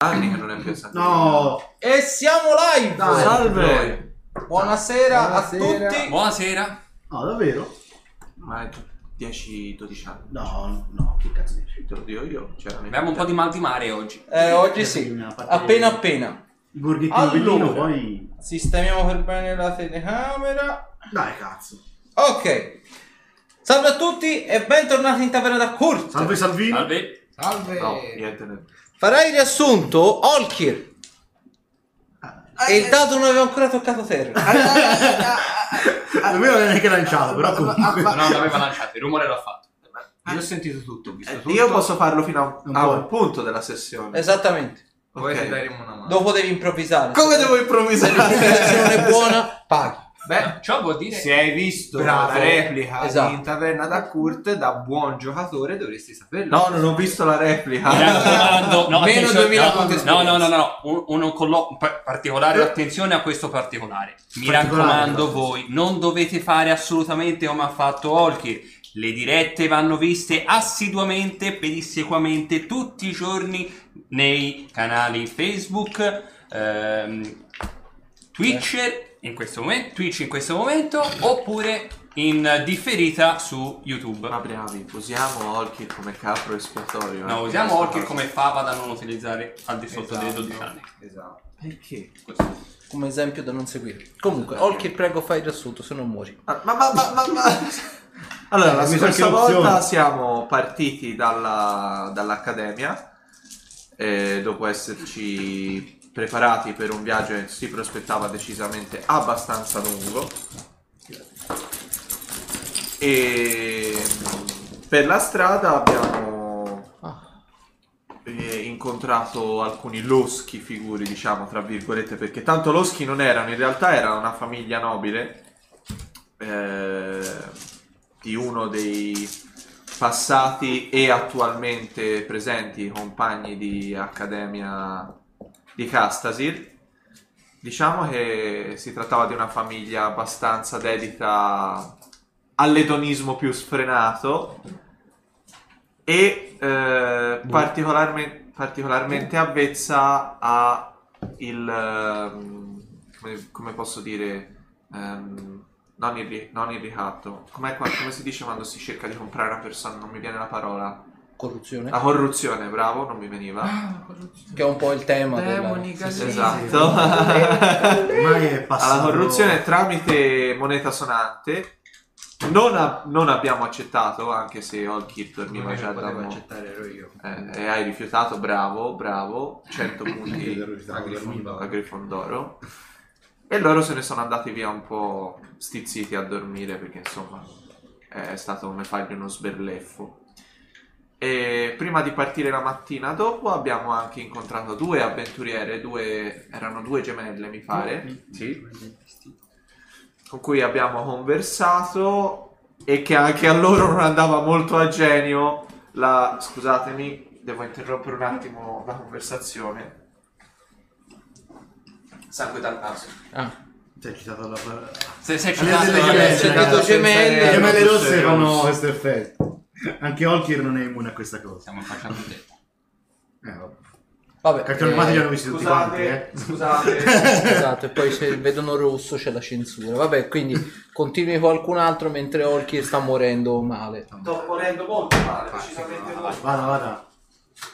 Anni che non è più stato. No! E siamo live! Dai, salve! Buonasera, a tutti! Buonasera! No, davvero? Ma 10-12 anni. No, no, che cazzo dici? Te lo dico io. Cioè, abbiamo un po' di mal di mare oggi. Oggi sì, appena appena. Il borghettino bellino, poi... Sistemiamo per bene la telecamera. Dai, cazzo. Ok. Salve a tutti e bentornati in Taverna da Kurt. Salve, Salvini. Salve. Salve. No, niente. Farai il riassunto, Holkir. E il dado non aveva ancora toccato terra. Lui non è neanche lanciato, però comunque. No, l'aveva lanciato, il rumore l'ha fatto. Io ho sentito tutto, ho visto tutto. Io posso farlo fino a un punto della sessione. Esattamente. Poi ti daremo una mano. Dopo devi improvvisare. Come devo improvvisare? Se la sessione è buona, paghi. Beh, ciò vuol dire... Se hai visto la replica in Taverna da Kurt, da buon giocatore dovresti saperlo. No, non ho visto la replica. Meno 2000 punti esperienza. No. Particolare attenzione a questo particolare. Mi raccomando voi, non dovete fare assolutamente come ha fatto Holkir. Le dirette vanno viste assiduamente, pedissequamente, tutti i giorni nei canali Facebook, Twitch... in questo momento, Twitch in questo momento, oppure in differita su YouTube. Ma bravi, usiamo Holkir come capro espiatorio. No, usiamo Holkir come fava da non utilizzare al di sotto dei 12 anni. Esatto. Perché? Questo. Come esempio da non seguire. Comunque, Holkir, prego, fai il riassunto, se non muori. Allora, la scorsa volta siamo partiti dall'accademia, dopo esserci... preparati per un viaggio che si prospettava decisamente abbastanza lungo, e per la strada abbiamo incontrato alcuni loschi figuri, diciamo tra virgolette, perché tanto loschi non erano, in realtà era una famiglia nobile di uno dei passati e attualmente presenti compagni di accademia di Castasir. Diciamo che si trattava di una famiglia abbastanza dedita all'edonismo più sfrenato e particolarmente avvezza a il come posso dire, non il ricatto, come si dice quando si cerca di comprare una persona, non mi viene la parola. Corruzione. La corruzione, bravo, non mi veniva. Che è un po' il tema della... Sì, esatto. Ma è passato... La corruzione tramite moneta sonante non abbiamo accettato, anche se Holkir dormiva già da un accettare, ero io. E hai rifiutato, bravo, 100 punti a Grifondoro. E loro se ne sono andati via un po' stizziti a dormire, perché insomma è stato come fargli uno sberleffo. E prima di partire la mattina dopo abbiamo anche incontrato due avventuriere, erano due gemelle mi pare, sì, con cui abbiamo conversato e che anche a loro non andava molto a genio scusatemi, devo interrompere un attimo la conversazione. Sangue dal naso. Sei citato alla parola. Sei citato alle gemelle. Le gemelle rosse erano questo effetto. Anche Holkir non è immune a questa cosa. Stiamo facendo un detto. Vabbè. Cartoni animati li hanno visti tutti quanti, Scusate. Esatto, e poi se vedono rosso c'è la censura. Vabbè, quindi continui qualcun altro mentre Holkir sta morendo male. Sto morendo molto male, precisamente male. Vada.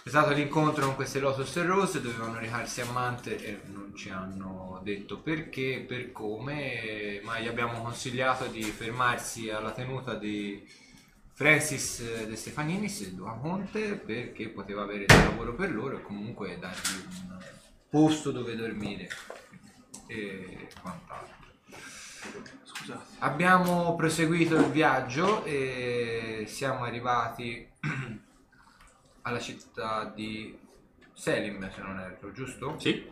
È stato l'incontro con queste Lotus e Rose, dovevano recarsi a Mante e non ci hanno detto perché, per come, ma gli abbiamo consigliato di fermarsi alla tenuta di... Francis De Stefanini, se lo Conte, perché poteva avere del lavoro per loro e comunque dargli un posto dove dormire e quant'altro. Scusate. Abbiamo proseguito il viaggio e siamo arrivati alla città di Selim, se non erro, giusto? Sì.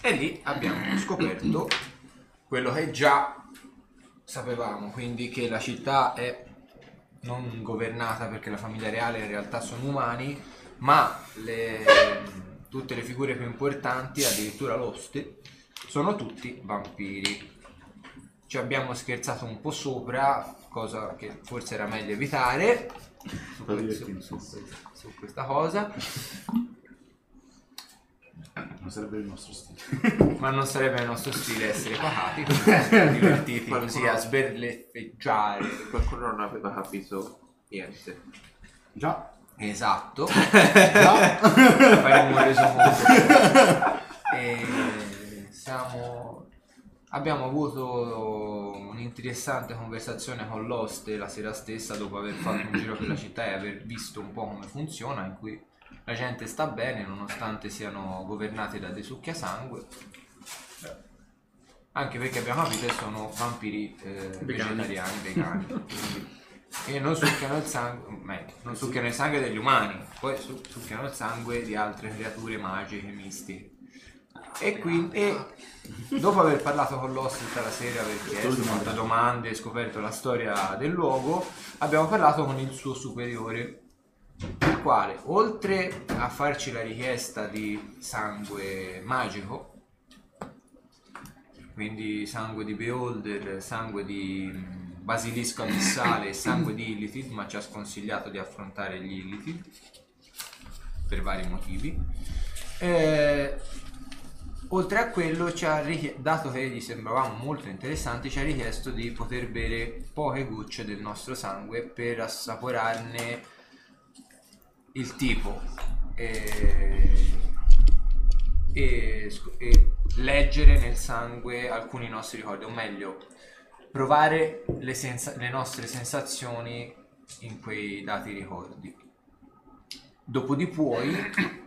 E lì abbiamo scoperto quello che già sapevamo, quindi che la città è non governata, perché la famiglia reale in realtà sono umani, ma tutte le figure più importanti, addirittura l'oste, sono tutti vampiri. Ci abbiamo scherzato un po' sopra, cosa che forse era meglio evitare su questa cosa. Non sarebbe il nostro stile. Ma non sarebbe il nostro stile essere pacati, divertiti qualcuno... così a sberleffeggiare. Qualcuno non aveva capito niente. Già. Esatto. Già. Faremo un resoconto. Abbiamo avuto un'interessante conversazione con l'oste la sera stessa, dopo aver fatto un giro per la città e aver visto un po' come funziona, in cui la gente sta bene nonostante siano governati da dei succhiasangue, anche perché abbiamo capito che sono vampiri vegetariani, vegani, e non succhiano il sangue, meglio, non succhiano il sangue degli umani, poi succhiano il sangue di altre creature magiche, mistiche. E quindi dopo aver parlato con l'oste tutta la sera, aver chiesto molte domande e scoperto la storia del luogo, abbiamo parlato con il suo superiore, il quale, oltre a farci la richiesta di sangue magico, quindi sangue di Beholder, sangue di Basilisco abissale e sangue di Illithid, ma ci ha sconsigliato di affrontare gli Illithid per vari motivi, oltre a quello, ci ha dato che gli sembravamo molto interessanti, ci ha richiesto di poter bere poche gocce del nostro sangue per assaporarne il tipo e leggere nel sangue alcuni nostri ricordi, o meglio, provare le nostre sensazioni in quei dati ricordi. Dopodiché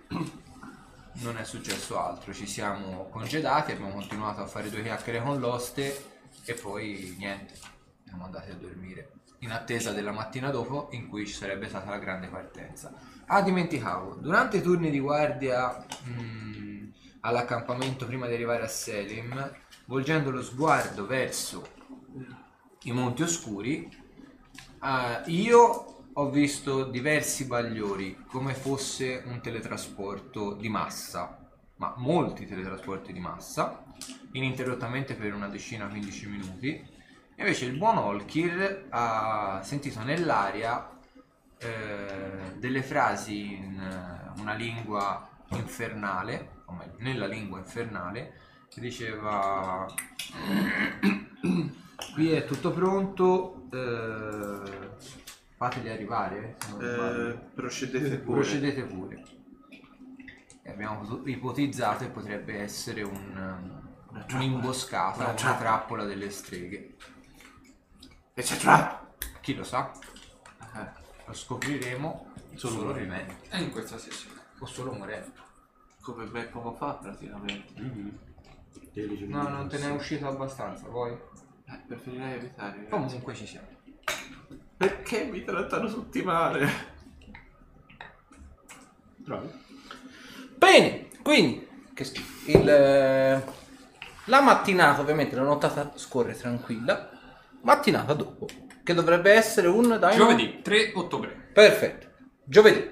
non è successo altro, ci siamo congedati, abbiamo continuato a fare due chiacchiere con l'oste e poi niente, siamo andati a dormire in attesa della mattina dopo, in cui ci sarebbe stata la grande partenza. Ah, dimenticavo, durante i turni di guardia all'accampamento prima di arrivare a Selim, volgendo lo sguardo verso i Monti Oscuri, io ho visto diversi bagliori, come fosse un teletrasporto di massa, ma molti teletrasporti di massa, ininterrottamente per una decina 15 minuti. Invece il buon Holkir ha sentito nell'aria delle frasi in una lingua infernale, o meglio, nella lingua infernale, che diceva: qui è tutto pronto, fateli arrivare, procedete pure. E abbiamo ipotizzato che potrebbe essere un'imboscata, una trappola delle streghe. E c'è trappola? Chi lo sa? Lo scopriremo solo vivendo. E in questa sessione. O solo morendo. Come ben poco fa praticamente. No, non te ne è uscito abbastanza, poi. Preferirei evitare. Ragazzi. Comunque ci siamo. Perché mi trattano tutti male? Bravo. Bene, quindi che schifo. La mattinata, ovviamente la nottata scorre tranquilla. Mattinata dopo, che dovrebbe essere giovedì 3 ottobre. Perfetto, giovedì.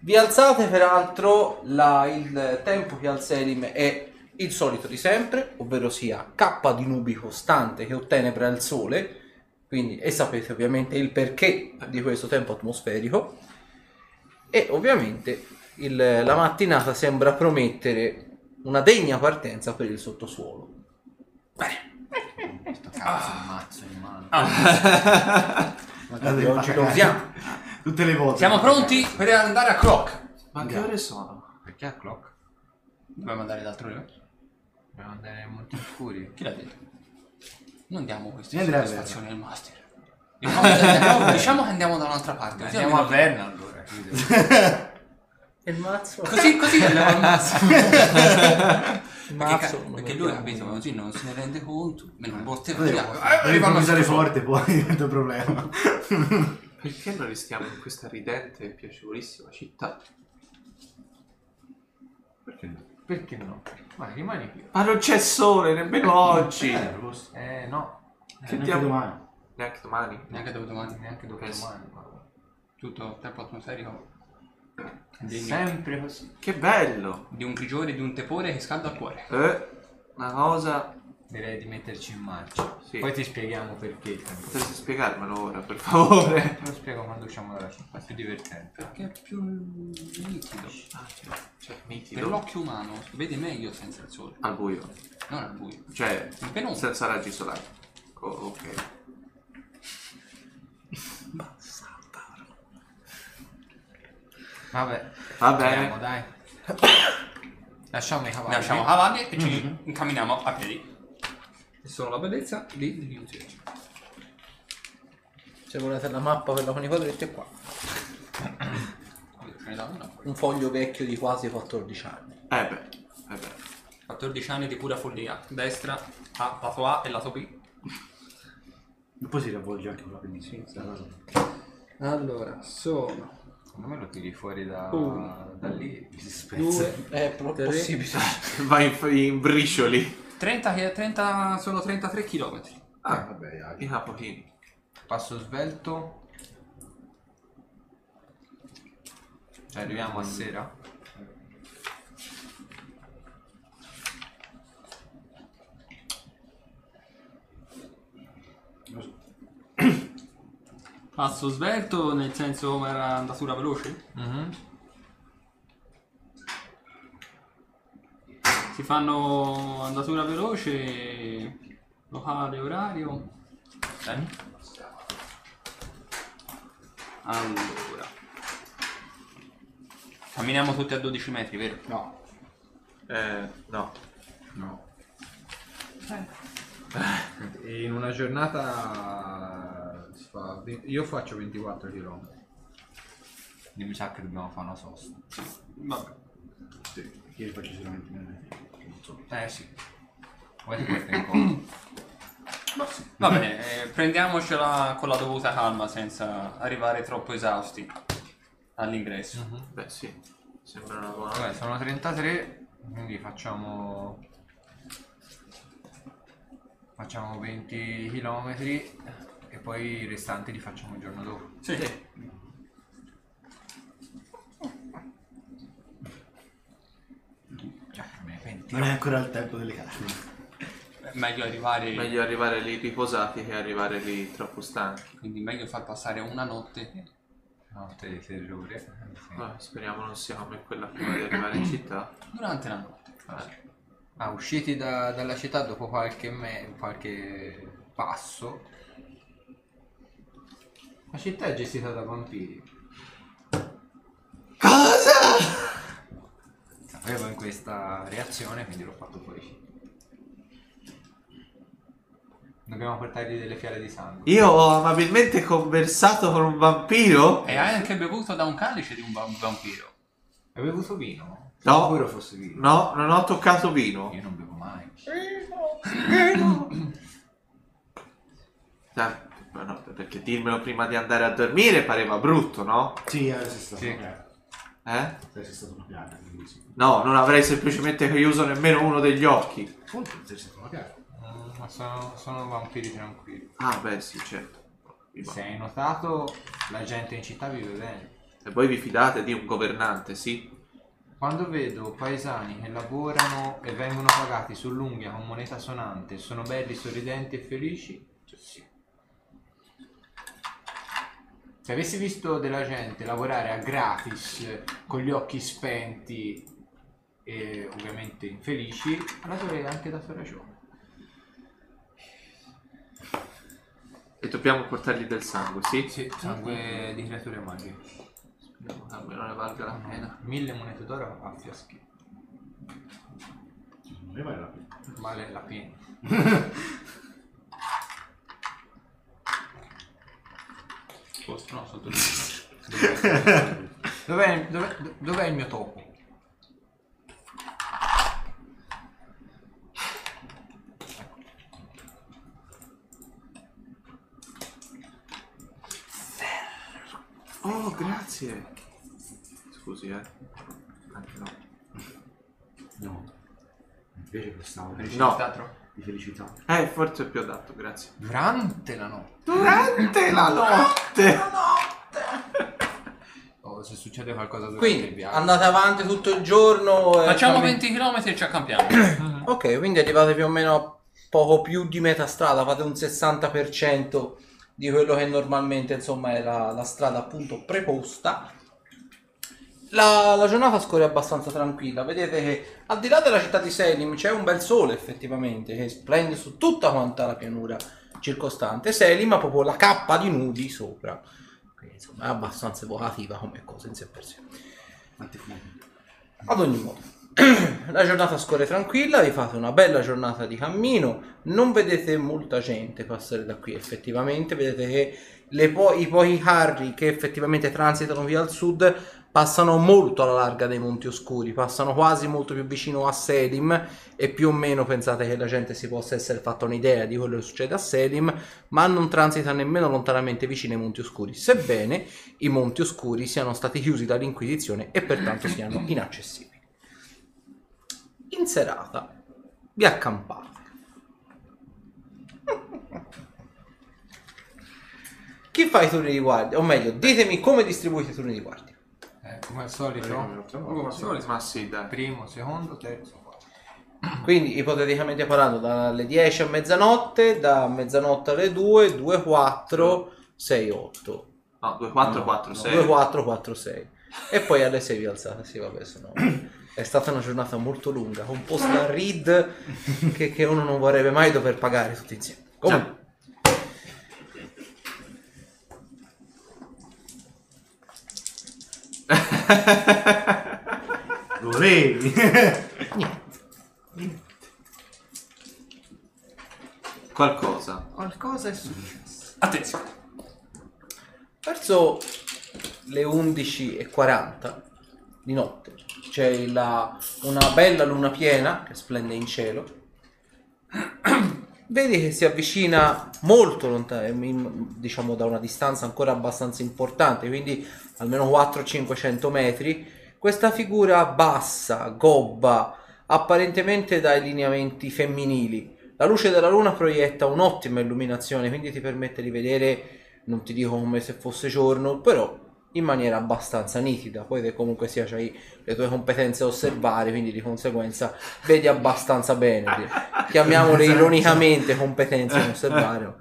Vi alzate, peraltro il tempo che al Selim è il solito di sempre, ovvero sia K di nubi costante che ottenebra il sole. Quindi, e sapete ovviamente il perché di questo tempo atmosferico, e ovviamente la mattinata sembra promettere una degna partenza per il sottosuolo. Beh, questo cazzo di mazzo in mano. Magari oggi lo usiamo tutte le volte. Siamo pronti per andare a Clock. Ma che ore sono? Perché a Clock? Dobbiamo andare d'altrove? Dobbiamo andare molto oscuri. Chi l'ha detto? Non diamo queste soddisfazioni al master. Diciamo che andiamo da un'altra parte. Andiamo a Verna allora. E il mazzo? Così andiamo al mazzo. Perché lui, capito, così non se ne rende conto. Me lo porterò via. Devo mangiare forte poi, diventa un problema. Perché non restiamo in questa ridente e piacevolissima città? Perché no? Perché no? Ma rimani qui. Ma non c'è sole nemmeno oggi. No. Neanche domani. Tutto tempo atmosferico. Sempre così. Che bello. Di un grigiore, di un tepore che scalda il cuore. Una cosa Direi di metterci in marcia. Sì. Poi ti spieghiamo perché. Potresti spiegarmelo ora, per favore. Lo spiego quando usciamo dalla città. È più divertente. Perché è più nitido. Ah, cioè, nitido. Per l'occhio umano vede meglio senza il sole. Al buio. Non al buio. Cioè, senza raggi solari. Ok. Vabbè. Andiamo, dai. Lasciamo i cavalli. Lasciamo cavalli e ci incamminiamo a piedi. Sono la bellezza di Newtech. Se volete la mappa, quella con i quadretti è qua. Un foglio vecchio di quasi 14 anni. Eh beh. 14 anni di pura follia. Destra A, lato A e lato B. Poi si riavvolge anche una penitenza. Allora, sono... Secondo me lo tiri fuori da lì e si spezza. È proprio possibile. Vai in bricioli. 30, sono 33 km. Ah, vabbè, in a pochini. Passo svelto. Cioè, arriviamo a sera. Passo svelto nel senso come era andatura veloce. Si fanno andatura veloce, locale, orario. Bene. Allora. Camminiamo tutti a 12 metri, vero? No. No. In una giornata si fa... Io faccio 24 km. Mi sa che dobbiamo fare una sosta. Vabbè. Sì. Io faccio solamente non so. Sì. Vuoi che questo è in conto? Va bene, prendiamocela con la dovuta calma senza arrivare troppo esausti all'ingresso. Beh sì, sembra una buona. Vabbè, sono 33, quindi facciamo 20 km e poi i restanti li facciamo il giorno dopo. Sì. Non è ancora il tempo delle carte. Meglio arrivare lì riposati che arrivare lì troppo stanchi. Quindi meglio far passare una notte di terrore. Speriamo non sia come quella prima di arrivare in città. Durante la notte. Usciti dalla città dopo qualche passo. La città è gestita da vampiri. Cosa? Avevo in questa reazione, quindi l'ho fatto fuori. Dobbiamo portargli delle fiale di sangue. Io ho amabilmente conversato con un vampiro. E hai anche bevuto da un calice di un vampiro. Hai bevuto vino? No. Sicuro fosse vino. No, non ho toccato vino. Io non bevo mai. Vino. No, perché dirmelo prima di andare a dormire pareva brutto, no? Sì, adesso è stato. Sei stato una piaga, quindi sì. No, non avrei semplicemente chiuso nemmeno uno degli occhi. Appunto, sei stato una piaga. Ma sono vampiri tranquilli. Ah, beh, sì, certo. Se hai notato, la gente in città vive bene. E voi vi fidate di un governante, sì? Quando vedo paesani che lavorano e vengono pagati sull'unghia con moneta sonante, sono belli, sorridenti e felici, cioè, sì. Se avessi visto della gente lavorare a gratis, con gli occhi spenti e ovviamente infelici, allora avrei anche dato ragione. E dobbiamo portargli del sangue, sì? Sì, sangue di creature magiche. Speriamo che non ne valga la pena. 1000 monete d'oro a fiaschi. Non ne vale la pena. Vale la pena. No, sotto lì. Dov'è il mio topo? Oh, grazie. Scusi, Anche no. No. Invece questa teatro. Di felicità. Forse è più adatto, grazie. Durante la notte! Se succede qualcosa... Quindi, andate avanti tutto il giorno... Facciamo 20 km e ci accampiamo. Ok, quindi arrivate più o meno poco più di metà strada, fate un 60% di quello che normalmente insomma è la strada appunto preposta. La giornata scorre abbastanza tranquilla, vedete che al di là della città di Selim c'è un bel sole effettivamente che splende su tutta quanta la pianura circostante. Selim ha proprio la cappa di nudi sopra, quindi insomma è abbastanza evocativa come cosa in sé per sé. Ad ogni modo, la giornata scorre tranquilla, vi fate una bella giornata di cammino, non vedete molta gente passare da qui effettivamente, vedete che i pochi carri che effettivamente transitano via al sud passano molto alla larga dei Monti Oscuri, passano quasi molto più vicino a Selim, e più o meno pensate che la gente si possa essere fatta un'idea di quello che succede a Selim, ma non transita nemmeno lontanamente vicino ai Monti Oscuri, sebbene i Monti Oscuri siano stati chiusi dall'Inquisizione e pertanto siano inaccessibili. In serata vi accampate. Chi fa i turni di guardia? O meglio, ditemi come distribuite i turni di guardia. Come al solito, ma sì, dai. Primo, secondo, terzo, quarto. Quindi ipoteticamente parlando, dalle 10 a mezzanotte, da mezzanotte alle 2, 2, 4, 6, 8. No, 2, 4, no, 4, no, 6. 2, 4, 4, 6. E poi alle 6 vi alzate, sì vabbè, sono... È stata una giornata molto lunga, composta da read che uno non vorrebbe mai dover pagare tutti insieme. Comunque. Dovevi qualcosa è successo. Attenzione, verso le 11:40 di notte c'è una bella luna piena che splende in cielo. Vedi che si avvicina molto lontano, diciamo da una distanza ancora abbastanza importante, quindi almeno 400-500 metri, questa figura bassa, gobba, apparentemente dai lineamenti femminili. La luce della luna proietta un'ottima illuminazione, quindi ti permette di vedere, non ti dico come se fosse giorno, però in maniera abbastanza nitida. Poi comunque sia c'hai le tue competenze a osservare, quindi di conseguenza vedi abbastanza bene, chiamiamole ironicamente competenze a osservare.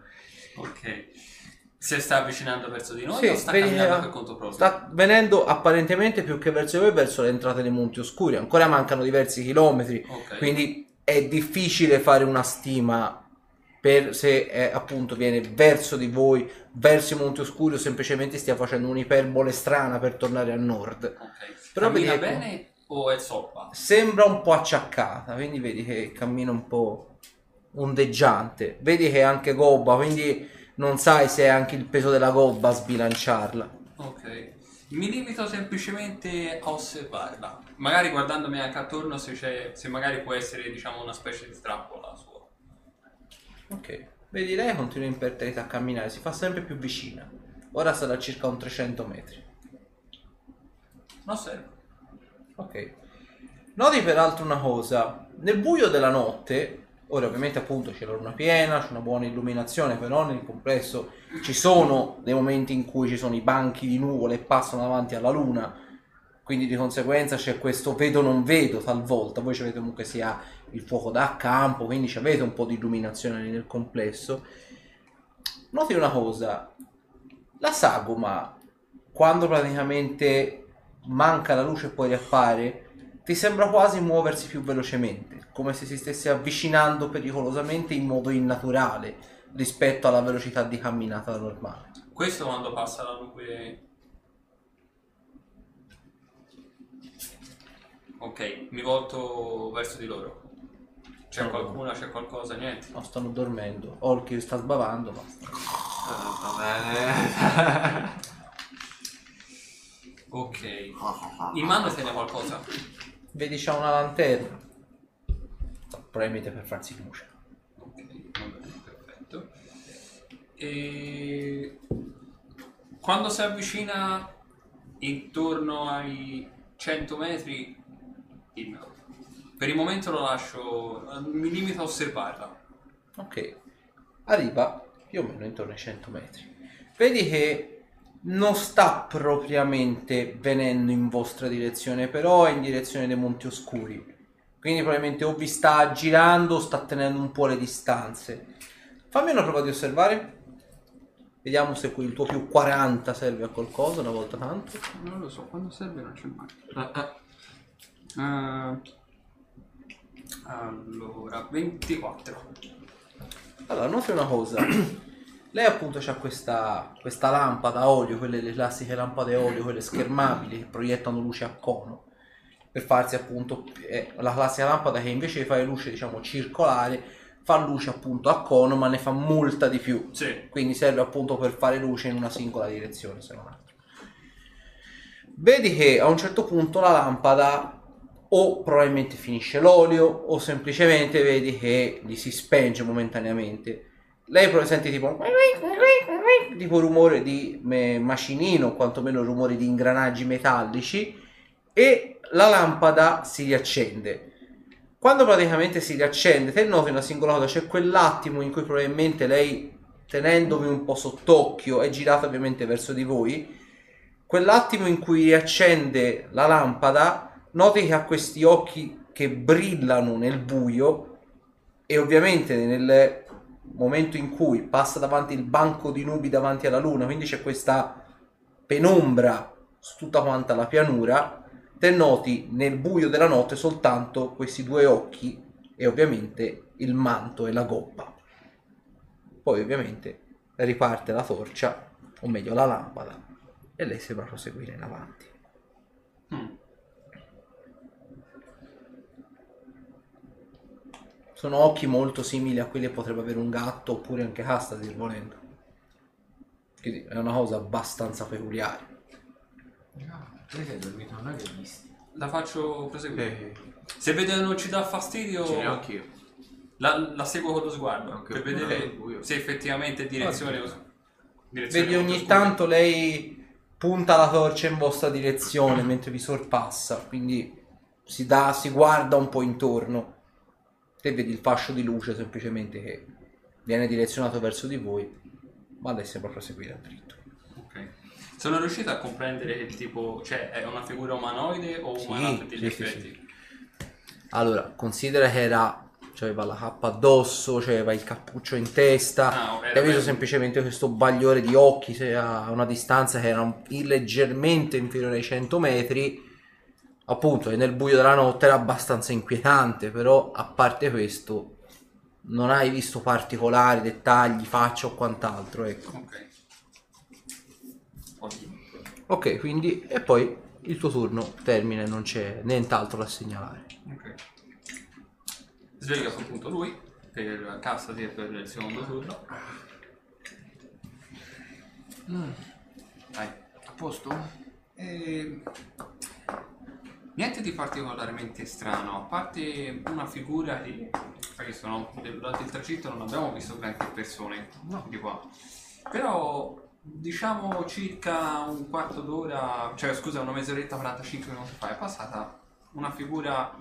Ok, se sta avvicinando verso di noi, sì, o sta camminando per conto proprio? Sta venendo apparentemente più che verso di voi verso l'entrata dei Monti Oscuri, ancora mancano diversi chilometri, okay. Quindi è difficile fare una stima se appunto viene verso di voi, verso i Monti Oscuri, o semplicemente stia facendo un'iperbole strana per tornare a nord. Okay. Però cammina bene o è sopra? Sembra un po' acciaccata, quindi vedi che cammina un po' ondeggiante, vedi che è anche gobba, quindi non sai se è anche il peso della gobba a sbilanciarla. Ok, mi limito semplicemente a osservarla, magari guardandomi anche attorno se magari può essere, diciamo, una specie di trappola sua. Ok, vedi lei continua imperterrita a camminare, si fa sempre più vicina. Ora sarà a circa un 300 metri. Non serve. Ok. Noti peraltro una cosa, nel buio della notte, ora ovviamente appunto c'è la luna piena, c'è una buona illuminazione, però nel complesso ci sono dei momenti in cui ci sono i banchi di nuvole e passano davanti alla luna, quindi di conseguenza c'è questo vedo non vedo talvolta. Voi avete comunque sia il fuoco da campo, quindi avete un po' di illuminazione nel complesso. Noti una cosa, la sagoma, quando praticamente manca la luce e poi riappare, ti sembra quasi muoversi più velocemente, come se si stesse avvicinando pericolosamente in modo innaturale rispetto alla velocità di camminata normale. Questo quando passa la luce... Ok, mi volto verso di loro. C'è qualcuno, c'è qualcosa, niente? No, stanno dormendo. Holkir sta sbavando, basta. Va bene. Ok. In mano tiene qualcosa? Vedi, c'è una lanterna. Premete per farsi luce. Ok, va bene, perfetto. E... quando si avvicina intorno ai 100 metri... per il momento lo lascio, mi limito a osservarla. Ok, arriva più o meno intorno ai 100 metri. Vedi che non sta propriamente venendo in vostra direzione, però è in direzione dei Monti Oscuri. Quindi probabilmente o vi sta girando o sta tenendo un po' le distanze. Fammi una prova di osservare. Vediamo se il tuo più 40 serve a qualcosa una volta tanto. Non lo so, quando serve non c'è mai. Allora, 24. Allora, noti una cosa. Lei appunto ha questa lampada a olio, quelle le classiche lampade a olio, quelle schermabili che proiettano luce a cono. Per farsi appunto la classica lampada che invece di fare luce, diciamo, circolare, fa luce appunto a cono, ma ne fa molta di più. Sì. Quindi serve appunto per fare luce in una singola direzione, se non altro. Vedi che a un certo punto la lampada o probabilmente finisce l'olio o semplicemente vedi che gli si spenge momentaneamente. Lei però sente tipo rumore di macinino, quantomeno rumore di ingranaggi metallici, e la lampada si riaccende. Quando praticamente si riaccende, te noti una singola cosa, c'è quell'attimo in cui probabilmente lei, tenendovi un po' sott'occhio, è girata ovviamente verso di voi, quell'attimo in cui riaccende la lampada, noti che ha questi occhi che brillano nel buio e ovviamente nel momento in cui passa davanti il banco di nubi davanti alla luna, quindi c'è questa penombra su tutta quanta la pianura, te noti nel buio della notte soltanto questi due occhi e ovviamente il manto e la gobba. Poi ovviamente riparte la torcia, o meglio la lampada, e lei sembra proseguire in avanti. Sono occhi molto simili a quelli che potrebbe avere un gatto oppure anche Castasir, volendo. Quindi è una cosa abbastanza peculiare. La faccio proseguire. Se vede che non ci dà fastidio, ce ne ho anch'io. La seguo con lo sguardo anche per vedere se effettivamente è direzione. Vedi ogni tanto lei punta la torcia in vostra direzione mentre vi sorpassa, quindi si guarda un po' intorno. Te vedi il fascio di luce semplicemente che viene direzionato verso di voi, ma lei sembra proseguire a dritto. Ok. Sono riuscito a comprendere il tipo, cioè è una figura umanoide o umanoide degli effetti? Sì. Allora, considera che aveva la cappa addosso, aveva il cappuccio in testa, hai visto semplicemente questo bagliore di occhi a una distanza che era leggermente inferiore ai 100 metri. Appunto, e nel buio della notte era abbastanza inquietante, però a parte questo non hai visto particolari, dettagli, faccia o quant'altro, ecco. Ok, quindi, e poi il tuo turno termina e non c'è nient'altro da segnalare. Ok. Sveglia appunto lui, per Castasir per il secondo turno. Dai, a posto? Niente di particolarmente strano, a parte una figura che durante il tragitto non abbiamo visto tante persone di qua. Però diciamo circa un quarto d'ora, una mezz'oretta 45 minuti fa è passata una figura,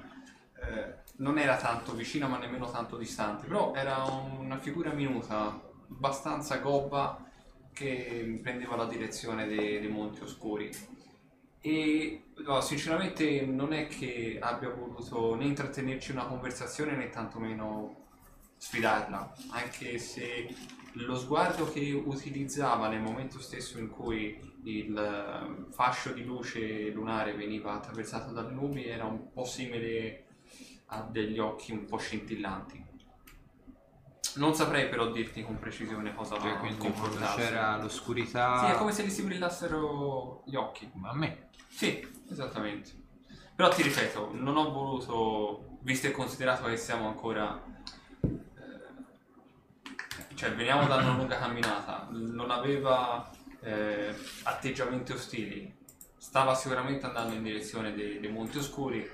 non era tanto vicina ma nemmeno tanto distante, però era una figura minuta, abbastanza gobba, che prendeva la direzione dei Monti Oscuri. E no, sinceramente non è che abbia voluto né intrattenerci una conversazione né tantomeno sfidarla, anche se lo sguardo che utilizzava nel momento stesso in cui il fascio di luce lunare veniva attraversato dalle nubi era un po' simile a degli occhi un po' scintillanti. Non saprei però dirti con precisione cosa comportarsi. C'era l'oscurità. Sì, è come se gli si brillassero gli occhi. Ma a me? Sì, esattamente. Però ti ripeto, non ho voluto, visto e considerato che siamo ancora, veniamo da una lunga camminata, non aveva atteggiamenti ostili, stava sicuramente andando in direzione dei Monti Oscuri.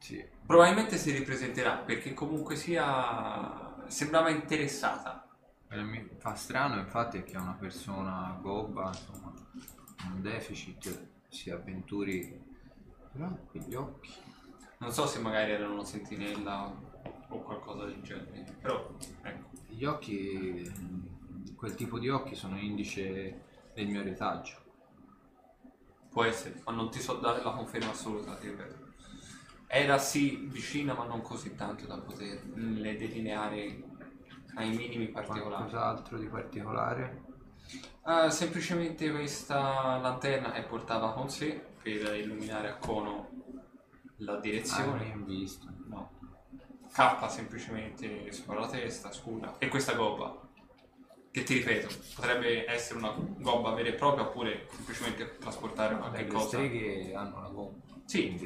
Sì. Probabilmente si ripresenterà, perché comunque sia sembrava interessata. Mi fa strano infatti che una persona gobba, insomma, un deficit, si avventuri però con gli occhi. Non so se magari erano una sentinella o qualcosa del genere, però ecco. Gli occhi, quel tipo di occhi sono indice del mio retaggio. Può essere, ma non ti so dare la conferma assoluta, ti ripeto. era sì vicina ma non così tanto da poterle delineare ai minimi particolari. Cos'altro di particolare? Semplicemente questa lanterna che portava con sé per illuminare a cono la direzione. Non visto. No. K semplicemente sopra la testa, scusa. E questa gobba, che ti ripeto, potrebbe essere una gobba vera e propria oppure semplicemente trasportare qualche cosa. Le streghe hanno la gobba. Sì.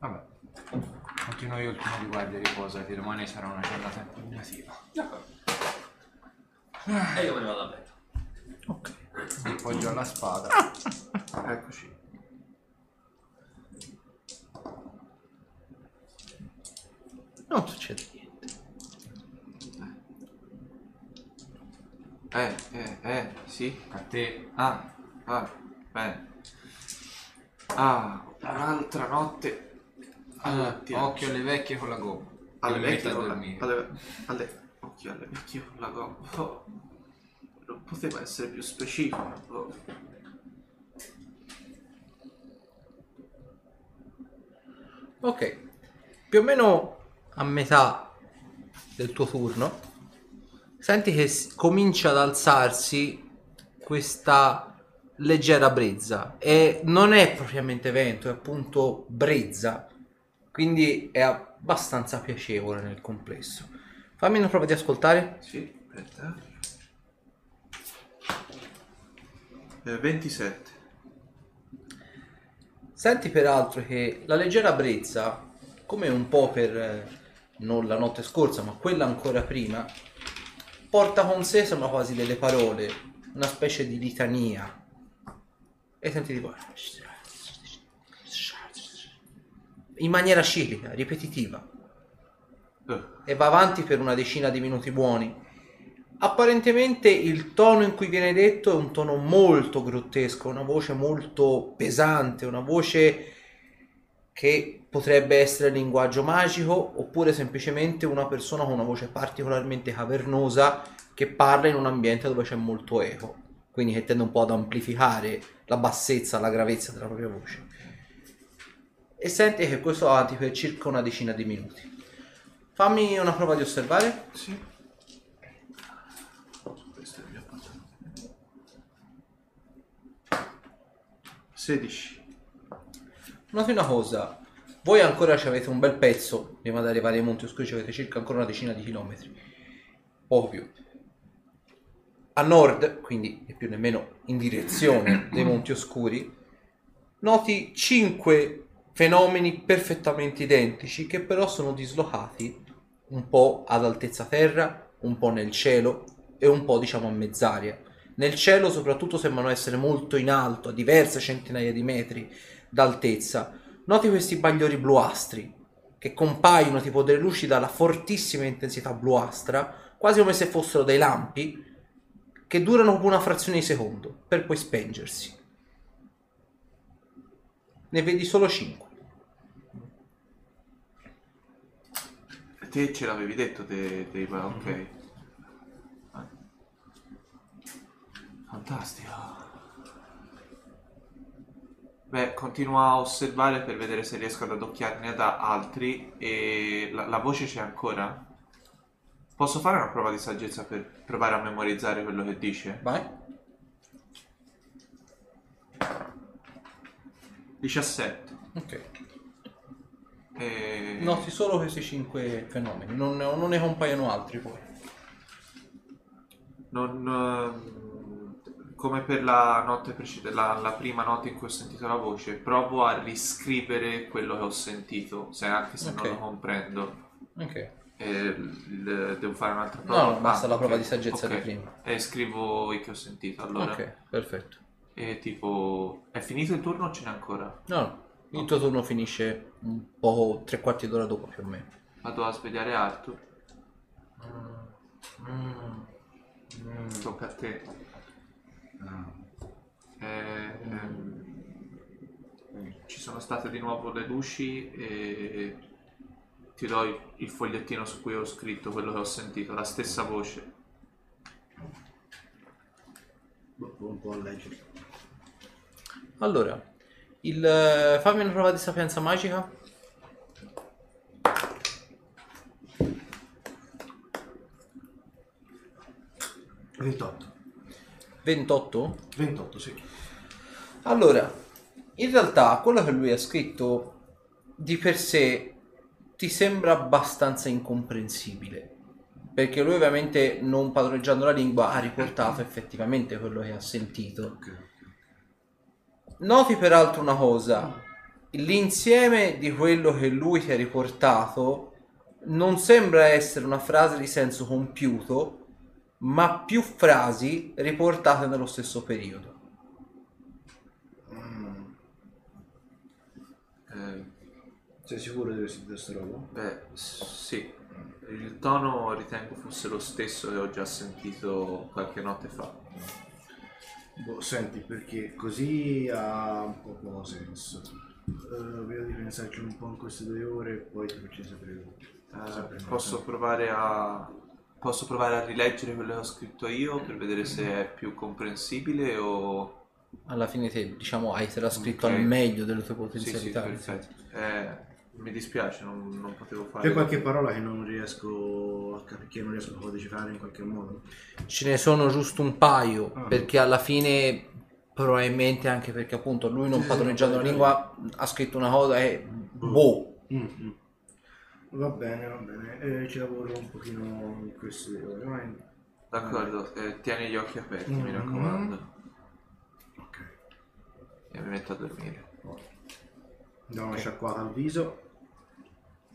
Vabbè, continuo io il turno di guardia e riposa, che domani sarà una giornata impegnativa. E io me ne vado a letto. Ok. Mi appoggio alla spada. Eccoci. Non succede niente. Sì. A te. Bene. Un'altra notte. Occhio alle vecchie con la gobba. Alle vecchie con la mia. Occhio alle vecchie con la gobba. Oh. Non poteva essere più specifico. Oh. Ok. Più o meno a metà del tuo turno senti che comincia ad alzarsi questa leggera brezza, e non è propriamente vento, è appunto brezza, quindi è abbastanza piacevole nel complesso. Fammi una prova di ascoltare. Sì, aspetta. 27. Senti peraltro che la leggera brezza, come un po' per non la notte scorsa ma quella ancora prima, porta con sé, sembra quasi delle parole, una specie di litania, e senti di qua in maniera ciclica, ripetitiva, e va avanti per una decina di minuti buoni. Apparentemente il tono in cui viene detto è un tono molto grottesco, una voce molto pesante, una voce che potrebbe essere linguaggio magico oppure semplicemente una persona con una voce particolarmente cavernosa che parla in un ambiente dove c'è molto eco, quindi che tende un po' ad amplificare la bassezza, la gravezza della propria voce. E senti che questo va avanti per circa una decina di minuti. Fammi una prova di osservare. Sì. Questo è il mio appuntamento. 16. Noti una cosa, voi ancora ci avete un bel pezzo prima di arrivare ai Monti Oscuri, ci avete circa ancora una decina di chilometri, poco più, a nord, quindi né più nemmeno in direzione dei Monti Oscuri. Noti 5 fenomeni perfettamente identici che però sono dislocati un po' ad altezza terra, un po' nel cielo e un po' diciamo a mezz'aria. Nel cielo soprattutto sembrano essere molto in alto, a diverse centinaia di metri d'altezza. Noti questi bagliori bluastri che compaiono tipo delle luci dalla fortissima intensità bluastra, quasi come se fossero dei lampi che durano una frazione di secondo per poi spengersi. Ne vedi solo 5. Te ce l'avevi detto dei ok. Fantastico. Beh, continuo a osservare per vedere se riesco ad addocchiarne ad altri. E la voce c'è ancora? Posso fare una prova di saggezza per provare a memorizzare quello che dice? Vai. 17. Ok. Noti solo questi 5 fenomeni, non ne compaiono altri poi. Come per la notte precedente, la prima notte in cui ho sentito la voce, provo a riscrivere quello che ho sentito, anche se non lo comprendo. Ok. Devo fare un'altra prova? No, basta la prova di saggezza di prima. E scrivo il che ho sentito, allora. Ok, perfetto. E tipo, è finito il turno o ce n'è ancora? No, il tuo turno finisce un po' 3/4 d'ora dopo più o meno. Vado a svegliare Arthur. Tocca a te. Ci sono state di nuovo le luci e ti do il fogliettino su cui ho scritto quello che ho sentito, la stessa voce. Un po' a leggere. Allora, Fammi una prova di sapienza magica. $28, sì. Allora, in realtà quello che lui ha scritto di per sé ti sembra abbastanza incomprensibile, perché lui ovviamente, non padroneggiando la lingua, ha riportato effettivamente quello che ha sentito. Noti peraltro una cosa: l'insieme di quello che lui ti ha riportato non sembra essere una frase di senso compiuto, ma più frasi riportate nello stesso periodo. Sei sicuro di questa roba? Beh, sì. Il tono ritengo fosse lo stesso che ho già sentito qualche notte fa. Boh, senti, perché così ha un po' poco senso. Vedo di pensarci un po' in queste 2 ore e poi ti faccio sapere tutto. Posso provare a rileggere quello che ho scritto io per vedere se è più comprensibile o... Alla fine te, diciamo, te l'ha scritto al meglio delle tue potenzialità. Sì, perfetto. Mi dispiace, non potevo fare... C'è qualche parola che non riesco a capire, che non riesco a codificare in qualche modo? Ce ne sono giusto un paio, perché alla fine probabilmente anche perché appunto lui non padroneggiando la lingua ha scritto una cosa e... Va bene, ci lavoro un pochino in queste ore. D'accordo, tieni gli occhi aperti, mi raccomando. E mi metto a dormire. Andiamo una sciacquata al viso.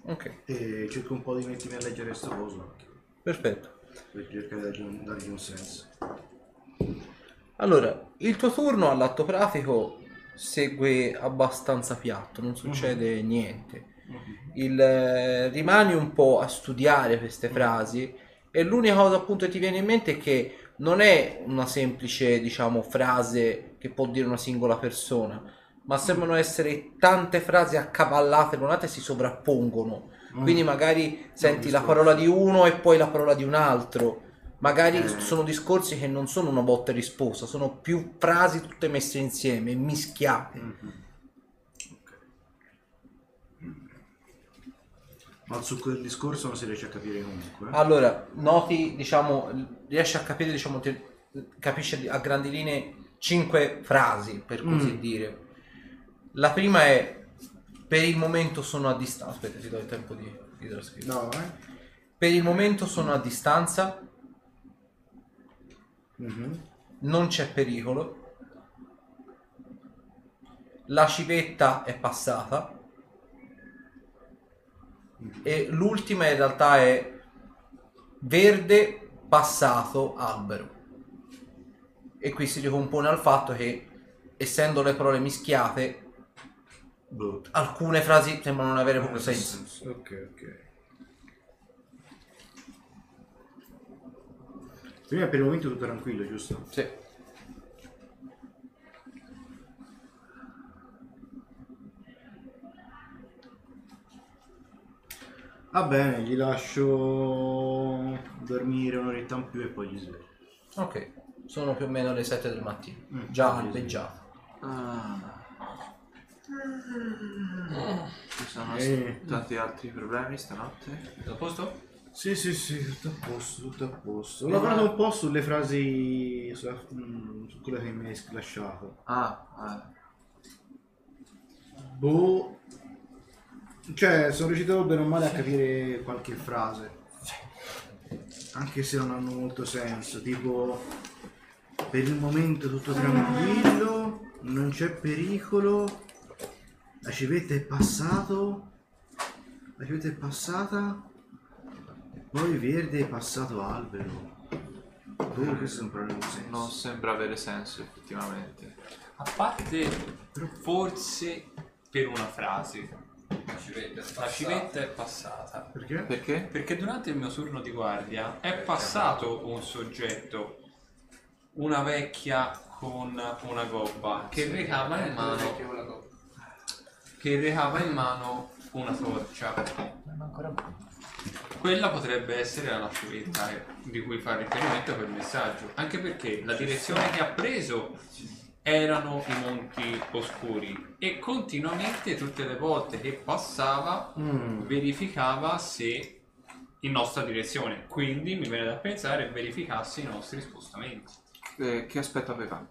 Ok. E cerco un po' di mettermi a leggere questo coso. Perfetto. Per cercare di dargli un senso. Allora, il tuo turno all'atto pratico segue abbastanza piatto, non succede niente. Rimani un po' a studiare queste frasi e l'unica cosa appunto che ti viene in mente è che non è una semplice, diciamo, frase che può dire una singola persona, ma sembrano essere tante frasi accavallate l'una e si sovrappongono, quindi magari senti la parola di uno e poi la parola di un altro, magari sono discorsi che non sono una botta e risposta, sono più frasi tutte messe insieme, mischiate. Ma su quel discorso non si riesce a capire comunque. Allora, noti, diciamo, riesci a capire, diciamo, capisci a grandi linee 5 frasi, per così dire. La prima è: per il momento sono a distanza. Aspetta, ti do il tempo di trascrivere. Per il momento sono a distanza. Non c'è pericolo. La civetta è passata. E l'ultima in realtà è: verde, passato, albero. E qui si ricompone al fatto che, essendo le parole mischiate, alcune frasi sembrano non avere proprio senso. Ok. Prima per il momento tutto tranquillo, giusto? Sì. Va bene, gli lascio dormire un'oretta in più e poi gli sveglio. Ok, sono più o meno le 7 del mattino. Già albeggiato. Ci sono tanti altri problemi stanotte? Tutto a posto? Sì, tutto a posto. Ho lavorato un po' sulle frasi, su quelle che mi hai lasciato. Cioè, sono riuscito bene o male a capire qualche frase, anche se non hanno molto senso, tipo: per il momento tutto tranquillo, non c'è pericolo, la civetta è passato, la civetta è passata, poi verde è passato albero. Questo è un problema di senso. Non sembra avere senso effettivamente. A parte forse per una frase. La civetta è passata. Perché? Perché durante il mio turno di guardia è passato un soggetto, una vecchia con una gobba che recava in mano una torcia. Quella potrebbe essere la civetta di cui fa riferimento quel messaggio, anche perché la direzione che ha preso erano i Monti Oscuri, e continuamente tutte le volte che passava verificava se in nostra direzione, quindi mi viene da pensare verificasse i nostri spostamenti. Che aspetto aveva?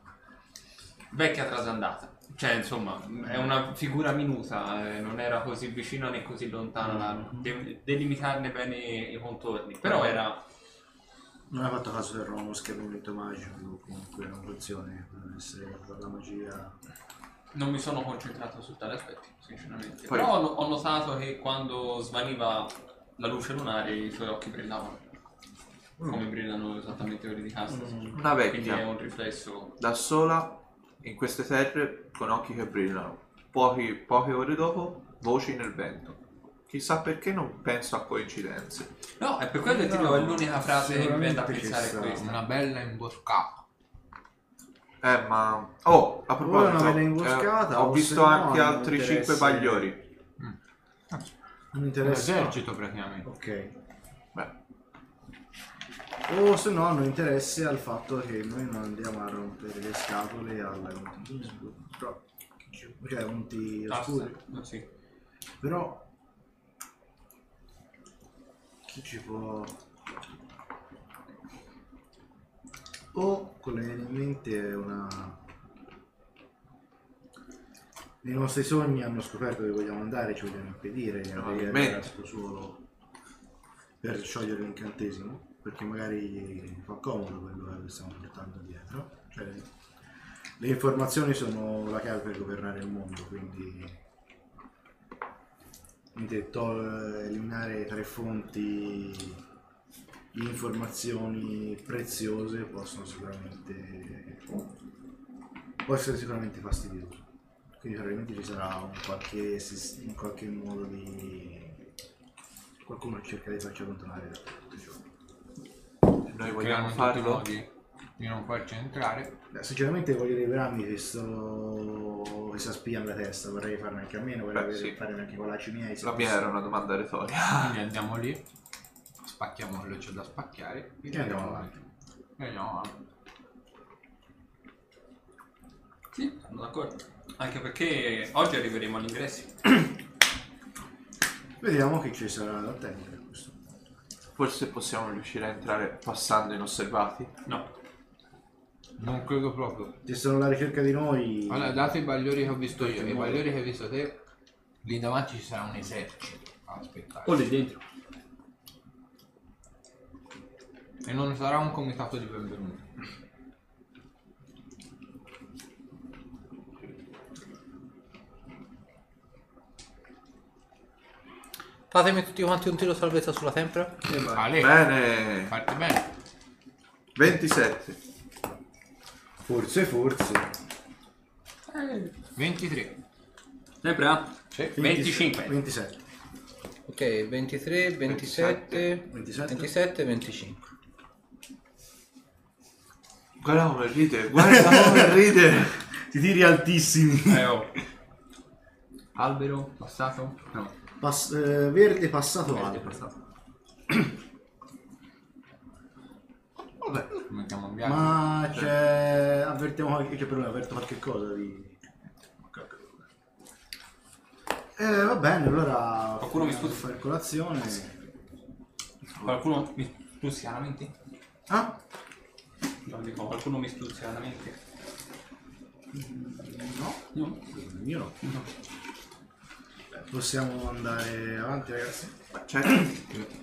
Vecchia trasandata, cioè insomma è una figura minuta, non era così vicina né così lontana da delimitarne bene i contorni, però era... Non ha fatto caso del romo, schermamento magico, comunque una funzione, non essere la magia. Non mi sono concentrato su tali aspetti, sinceramente. Poi, però ho notato che quando svaniva la luce lunare i suoi occhi brillavano, come brillano esattamente quelli di Castasir. Una vecchia, quindi è un riflesso. Da sola, in queste terre, con occhi che brillano. Poche ore dopo, voci nel vento. Chissà perché non penso a coincidenze. No, è per quello che ti dico, è l'unica frase che mi viene da pensare a questa. Una bella imboscata. Ma... Oh, a proposito, ho visto anche altri 5 bagliori. Un esercito praticamente. Ok. Beh. O se no hanno interesse al fatto che noi non andiamo a rompere le scatole alla Monti Oscuri. Sì. Però... Chi ci può... O quello che viene in mente è una... Nei nostri sogni hanno scoperto che vogliamo andare, ci vogliono impedire di arrivare a questo suolo per sciogliere l'incantesimo, perché magari fa comodo quello che stiamo portando dietro. Cioè, le informazioni sono la chiave per governare il mondo, quindi... eliminare 3 fonti di informazioni preziose può essere sicuramente fastidioso, quindi probabilmente ci sarà in qualche modo di qualcuno che cerca di farci allontanare da tutto ciò. Noi vogliamo farlo di non farci entrare. Sinceramente voglio liberarmi questa spia nella testa, vorrei farne anche a meno, fare anche con la miei. La mia era una domanda retorica. Quindi andiamo lì, spacchiamo quello che c'è da spacchiare e andiamo avanti. Sì, sono d'accordo. Anche perché oggi arriveremo agli ingressi. Vediamo che ci sarà da attendere a questo punto. Forse possiamo riuscire a entrare passando inosservati? No. Non credo proprio. Ci sono alla ricerca di noi. Allora, date i bagliori che ho visto io, i bagliori che hai visto te, lì davanti ci sarà un esercito a aspettare. O lì dentro. E non sarà un comitato di benvenuti. Fatemi tutti quanti un tiro salvezza sulla tempra. Bene. Fatti bene. 27. Forse. 23. Sempre a? Sì. 25. 27. Ok, 23, 27, 27, 25. Guarda come ride, Ti tiri altissimi. Albero, passato? No. Verde, passato, albero. Vabbè, ma c'è... avvertiamo che c'è problema, avverto qualche cosa di... va bene, allora... Qualcuno mi stuzza? Fare colazione... Qualcuno mi stuzza la mente? Ah? No, dico, qualcuno mi stuzza la mente? No. Io no. Possiamo andare avanti, ragazzi? Certo.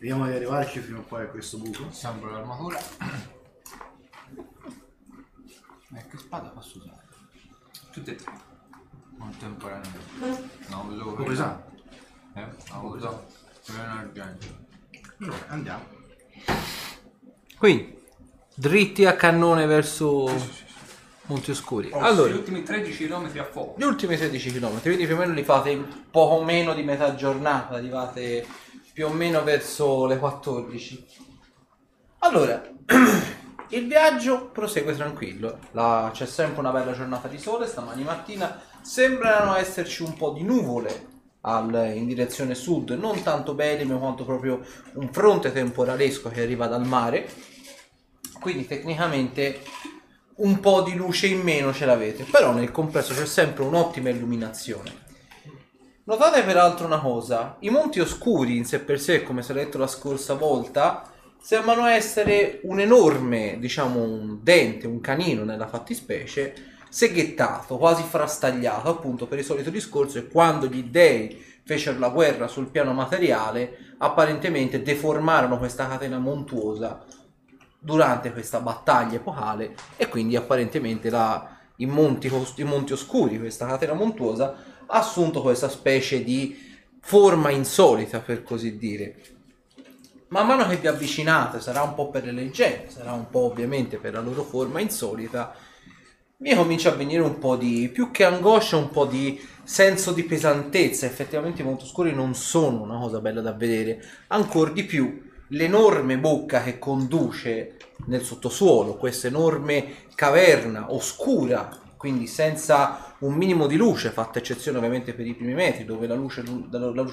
Vediamo di arrivarci prima o poi a questo buco. Sembra l'armatura. Che spada posso usare? Tutte e 3. Contemporaneamente. No, volevo fare. Pesante. Uso un argento. Allora, andiamo. Quindi, dritti a cannone verso Monti Oscuri. Allora, gli ultimi 13 km a fuoco. Gli ultimi 13 km, quindi più o meno li fate poco meno di metà giornata, arrivate più o meno verso le 14. Allora, il viaggio prosegue tranquillo. C'è sempre una bella giornata di sole. Stamani mattina sembrano esserci un po' di nuvole in direzione sud, non tanto belime quanto proprio un fronte temporalesco che arriva dal mare. Quindi tecnicamente un po' di luce in meno ce l'avete, però nel complesso c'è sempre un'ottima illuminazione. Notate peraltro una cosa, i Monti Oscuri in sé per sé, come si è detto la scorsa volta, sembrano essere un enorme, diciamo un dente, un canino nella fattispecie, seghettato, quasi frastagliato, appunto per il solito discorso che quando gli dei fecero la guerra sul piano materiale, apparentemente deformarono questa catena montuosa durante questa battaglia epocale, e quindi apparentemente i Monti Oscuri, questa catena montuosa, ha assunto questa specie di forma insolita, per così dire. Man mano che vi avvicinate, sarà un po' per le leggende, sarà un po' ovviamente per la loro forma insolita, mi comincia a venire un po' di, più che angoscia, un po' di senso di pesantezza. Effettivamente i Monti Oscuri non sono una cosa bella da vedere, ancor di più l'enorme bocca che conduce nel sottosuolo, questa enorme caverna oscura, quindi senza un minimo di luce, fatta eccezione ovviamente per i primi metri dove la luce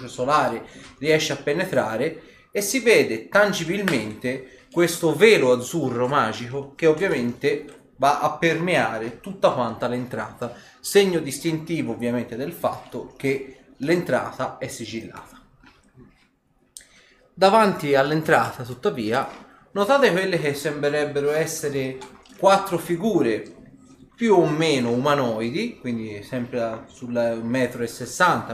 solare riesce a penetrare, e si vede tangibilmente questo velo azzurro magico che ovviamente va a permeare tutta quanta l'entrata, segno distintivo ovviamente del fatto che l'entrata è sigillata. Davanti all'entrata, tuttavia, notate quelle che sembrerebbero essere 4 figure più o meno umanoidi, quindi sempre sul 1,60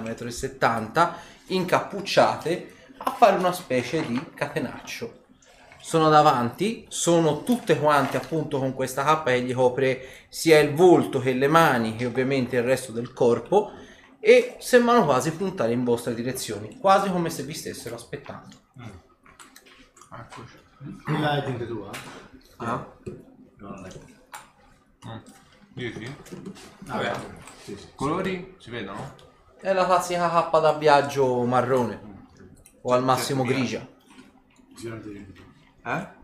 m, 1,70 m, incappucciate, a fare una specie di catenaccio. Sono davanti, sono tutte quante appunto con questa cappa che gli copre sia il volto che le mani che ovviamente il resto del corpo, e sembrano quasi puntare in vostra direzione, quasi come se vi stessero aspettando. Eccoci. La hai dentro tua? Ah? No, io sì. Vabbè. Sì. Colori si vedono? È la classica cappa da viaggio marrone. O al massimo grigia. A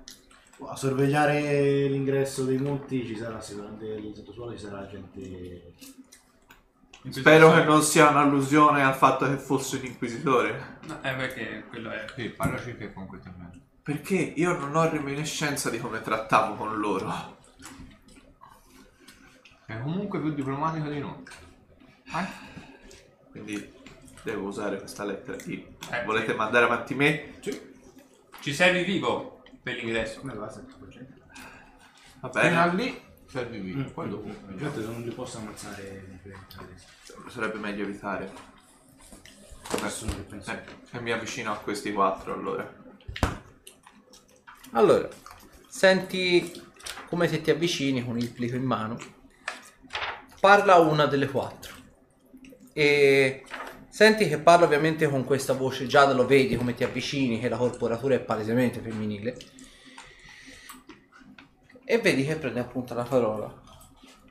sorvegliare l'ingresso dei monti ci sarà sicuramente, il sottosuolo ci sarà gente. Spero che non sia un'allusione al fatto che fosse un inquisitore. No, perché quello è. Sì, parlaci che con questo. Perché io non ho reminiscenza di come trattavo con loro. È comunque più diplomatico di noi. Quindi devo usare questa lettera I. Volete sì. Mandare avanti me? Sì. Ci servi vivo per l'ingresso. Va bene. Fino lì servi vivo. Poi dopo. Certo, non li posso ammazzare. Sarebbe meglio evitare. E mi avvicino a questi 4 allora. Allora, senti come se ti avvicini con il plico in mano. Parla una delle 4. E senti che parla ovviamente con questa voce, già lo vedi come ti avvicini che la corporatura è palesemente femminile, e vedi che prende appunto la parola.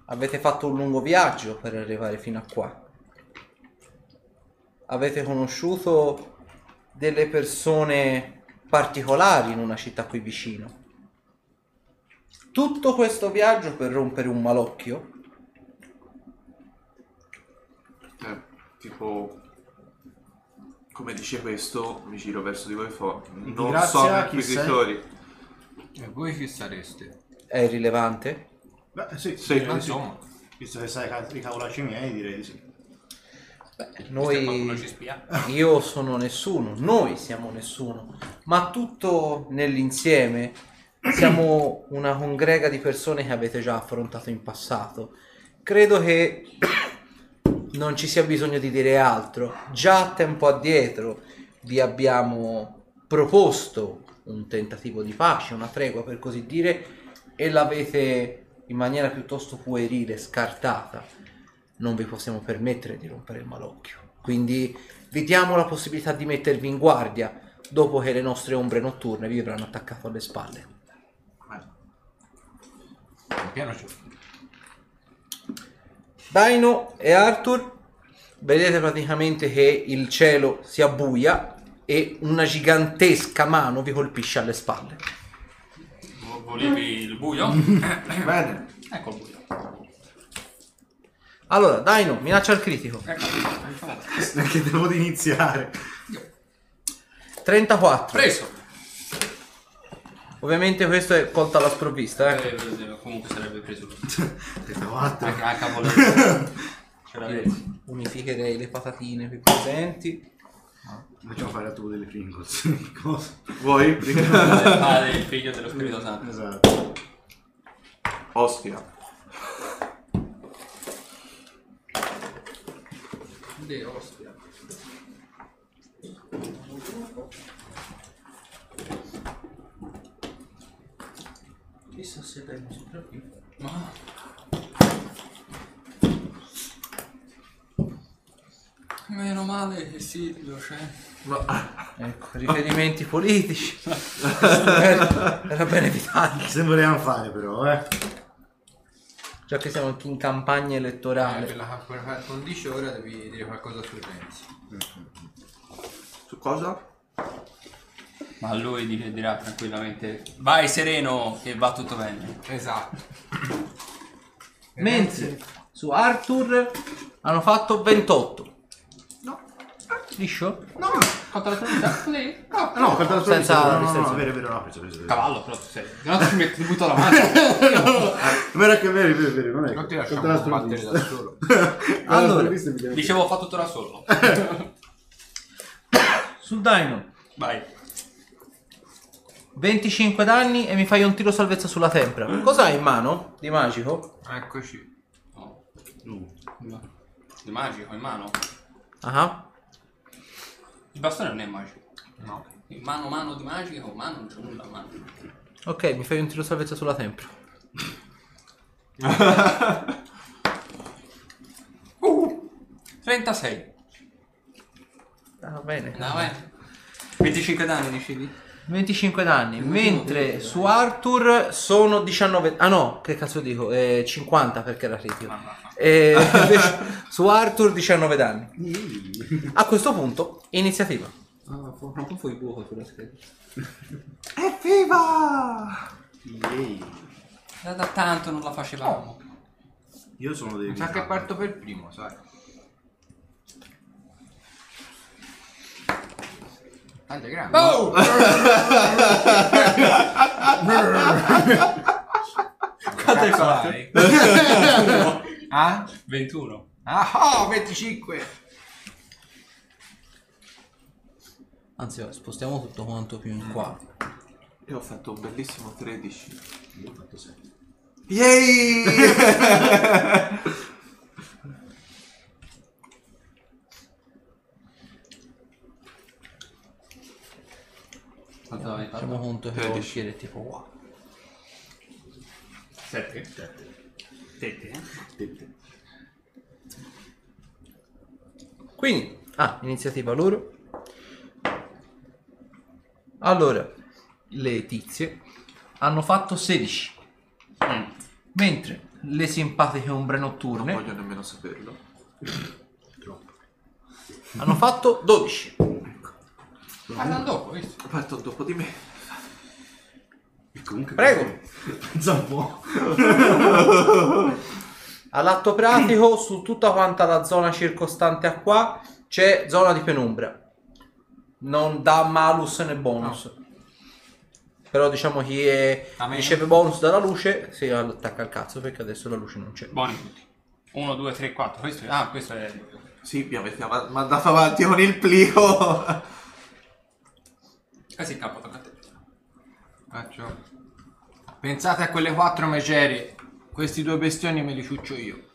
Avete fatto un lungo viaggio per arrivare fino a qua, avete conosciuto delle persone particolari in una città qui vicino, tutto questo viaggio per rompere un malocchio? Tipo, come dice questo, mi giro verso di voi forte. Non grazie, sono inquisitori. E voi chi sareste? È rilevante? Beh, sì, sì, insomma. Visto che sai i cavolacci miei, direi di sì. Beh, io sono nessuno, noi siamo nessuno, ma tutto nell'insieme siamo una congrega di persone che avete già affrontato in passato. Credo che non ci sia bisogno di dire altro. Già tempo addietro vi abbiamo proposto un tentativo di pace, una tregua per così dire, e l'avete in maniera piuttosto puerile scartata. Non vi possiamo permettere di rompere il malocchio, quindi vi diamo la possibilità di mettervi in guardia dopo che le nostre ombre notturne vi avranno attaccato alle spalle. Piano giù. Daino e Arthur, vedete praticamente che il cielo si abbuia e una gigantesca mano vi colpisce alle spalle. Volevi il buio? Bene, ecco il buio. Allora, Daino, minaccia al critico. Perché devo iniziare? 34. Preso. Ovviamente questo è colta alla sprovvista, eh. Comunque sarebbe preso a capolavoro. Unificherei le patatine qui presenti. Facciamo fare a tuo delle Pringles. Cosa? Vuoi? Fare il figlio dello Spirito Santo. Esatto. Ostia. De ostia. Chissà se abbiamo sopravvivuto. Ma... meno male che Silvio c'è. Ma... ecco, riferimenti politici. Era bene evitati. Se volevamo fare però, già che siamo anche in campagna elettorale. Per la condicio ora devi dire qualcosa sui pensi. Su cosa? Ma lui dirà tranquillamente: vai sereno che va tutto bene. Esatto. Mentre su Arthur hanno fatto 28. Liscio? No, contro la tua lì? No, no, contro la tua vita. No, vero, no, preso. Cavallo, però tu sei. No, ti metti butto la mano. Non era che vero, non è. Non ti lascio battere da solo. Allora, dicevo, ho fatto tutto da solo. Sul dino. Vai. 25 danni e mi fai un tiro salvezza sulla tempra. Cos'hai in mano? Di magico? Eccoci. No. Di magico in mano? Ah. Il bastone non è magico. No. In mano di magico, mano non c'è nulla a mano. Ok, mi fai un tiro salvezza sulla tempra. Uh, 36. Va bene. No, 25 danni dicevi? 25 danni. Mentre su Arthur sono 19. Ah no, che cazzo dico? 50 perché era critico. Su Arthur 19 danni. A questo punto iniziativa. Ah, non puoi buco sulla scheda. Evviva! Da tanto non la facevamo. Io sono dei... sa che parto per primo, sai. Tanto è grande. Oh! Quanto hai fatto? Ah? 21. Ah, oh, 25. Anzi, spostiamo tutto quanto più in qua. Io ho fatto un bellissimo 13. Io ho fatto 6. Yay! Facciamo conto che devo uscire tipo qua. 7. Quindi, iniziativa loro. Allora, le tizie hanno fatto 16. Mentre le simpatiche ombre notturne... non voglio nemmeno saperlo. Troppo. Hanno fatto 12. Parla dopo, visto? Parto dopo di me. Comunque, prego. Pensa un po'. All'atto pratico, su tutta quanta la zona circostante a qua c'è zona di penombra. Non dà malus né bonus. No. Però diciamo chi è... riceve bonus dalla luce si attacca al cazzo, perché adesso la luce non c'è. Buoni tutti. 1, 2, 3, 4. Questo è... sì, mi avete mandato avanti con il plico. Quasi il capo tocca a te. Faccio. Pensate a quelle 4 megere. Questi 2 bestioni me li ciuccio io.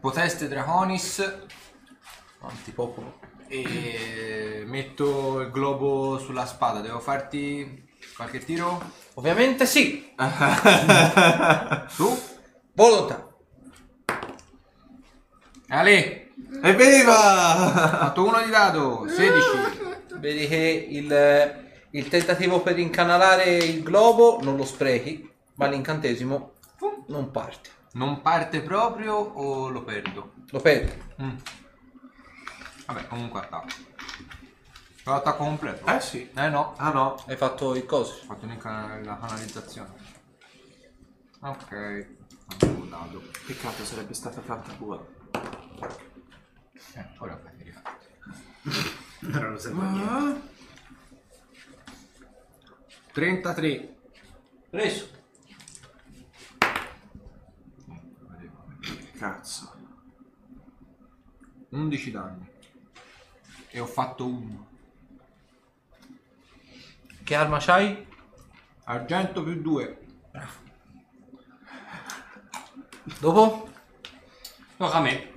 Poteste Draconis. Antipopolo. E metto il globo sulla spada. Devo farti qualche tiro? Ovviamente sì. Su volontà. Ale, evviva! Fatto 1 di dado, 16. Vedi che il tentativo per incanalare il globo non lo sprechi, ma l'incantesimo non parte. Non parte proprio o lo perdo? Lo perdo. Vabbè, comunque attacco. Però attacco completo. Eh sì. Eh no. Ah no. Hai fatto il coso. Ho fatto la canalizzazione. Ok. Peccato, sarebbe stata fatta tua. Ora fai di rifatto. Però non serve a niente. 33. Preso. Cazzo. 11 danni. E ho fatto 1. Che arma c'hai? Argento più 2. Bravo. Dopo? Tocca a me.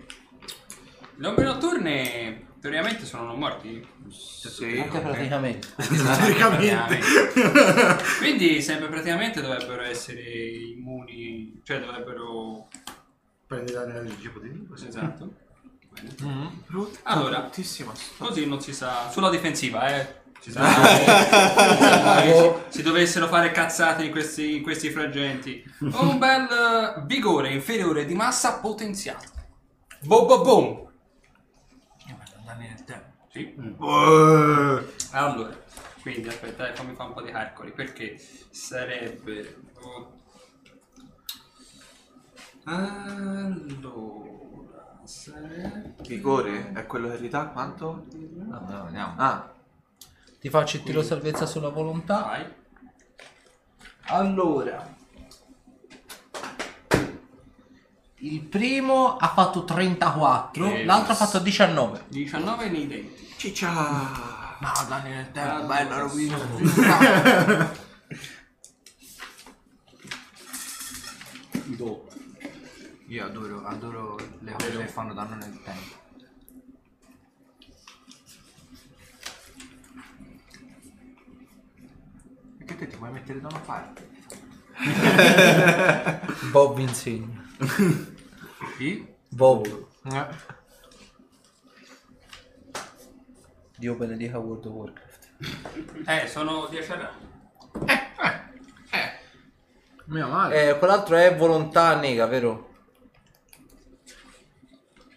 Le ombre notturne teoricamente sono non morti. Sì, anche okay. Praticamente. Praticamente. Quindi sempre praticamente dovrebbero essere immuni, cioè dovrebbero prendere danni all'energia potente. Esatto. Bene. Mm-hmm. Allora, così non si sa, sulla difensiva, ci sa, si dovessero fare cazzate in questi frangenti. Un bel vigore inferiore di massa potenziato. Boom boom boom. Sì. Allora, quindi aspetta, fammi fare un po' di calcoli, perché sarebbe allora sarebbe... Vigore è quello che gli dà quanto? No, andiamo. Ah. Ti faccio il tiro salvezza sulla volontà. Vai. Allora, il primo ha fatto 34, l'altro ha fatto 19. 19 nei denti. Ciccia! Ma danni nel tempo, bella rovina. Io adoro le cose che fanno danno nel tempo. Perché te ti vuoi mettere da una parte? Bob insegna. Bob. Dio benedica World of Warcraft. Sono 10 anni. Mia madre. Quell'altro è volontà nega, vero?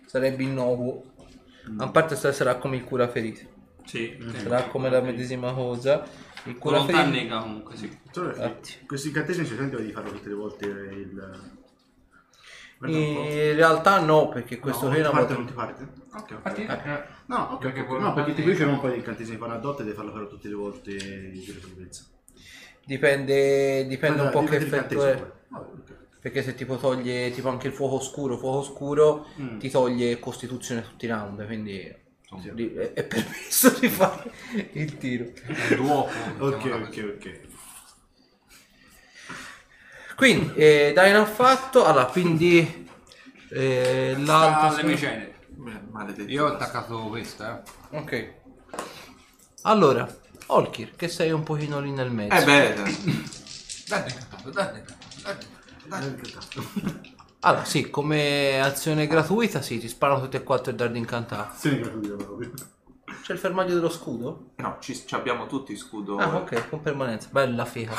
Sarebbe innocuo. A parte sarà come il cura ferite. Sì. Sarà come la medesima cosa. Il cura volontà ferite. Nega comunque, sì. Questi incantesimi ci sento di farlo tutte le volte il... In realtà no, perché questo qui no, non ti parte? Ok, okay. No, okay, okay. No, perché qui c'è un po' di incantesimi paradotti e devi farlo fare tutte le volte di salvezza. Dipende un po' che effetto è. Okay. Perché se tipo toglie tipo anche il fuoco oscuro ti toglie costituzione tutti i round, quindi è permesso di fare il tiro. È duopo. Ok. Quindi Dain ha fatto, allora quindi l'altro le mie io ho attaccato questa. Ok. Allora, Holkir, che sei un pochino lì nel mezzo. Dai incantato. Allora, sì, come azione gratuita, sì, ti sparano tutti e quattro il dardo incantato. Sì, gratuito proprio. C'è il fermaglio dello scudo? No, ci abbiamo tutti scudo. Ah, ok, con permanenza. Bella figa.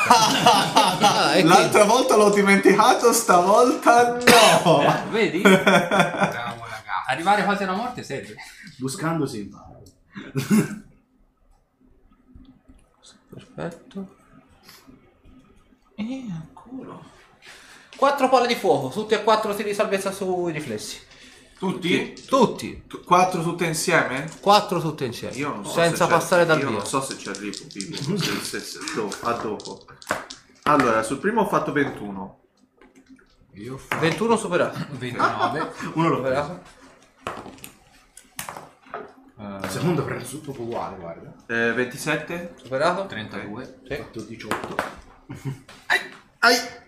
L'altra volta l'ho dimenticato, stavolta no. Vedi? Bravo, raga. Arrivare quasi alla morte serve. Buscando si impara. Perfetto. E ancora. 4 palle di fuoco, tutti e 4 tiri di salvezza sui riflessi. Tutti? 4 tutte insieme? 4 tutte insieme. Io non so senza passare dal io via. Non so se ci arrivo vivo. A dopo. Allora, sul primo ho fatto 21. Io ho fatto 21 superato. 29. Uno l'ho superato. Secondo preso tutto uguale, guarda. 27. Superato. 32. Sì. Ho fatto 18. Ai.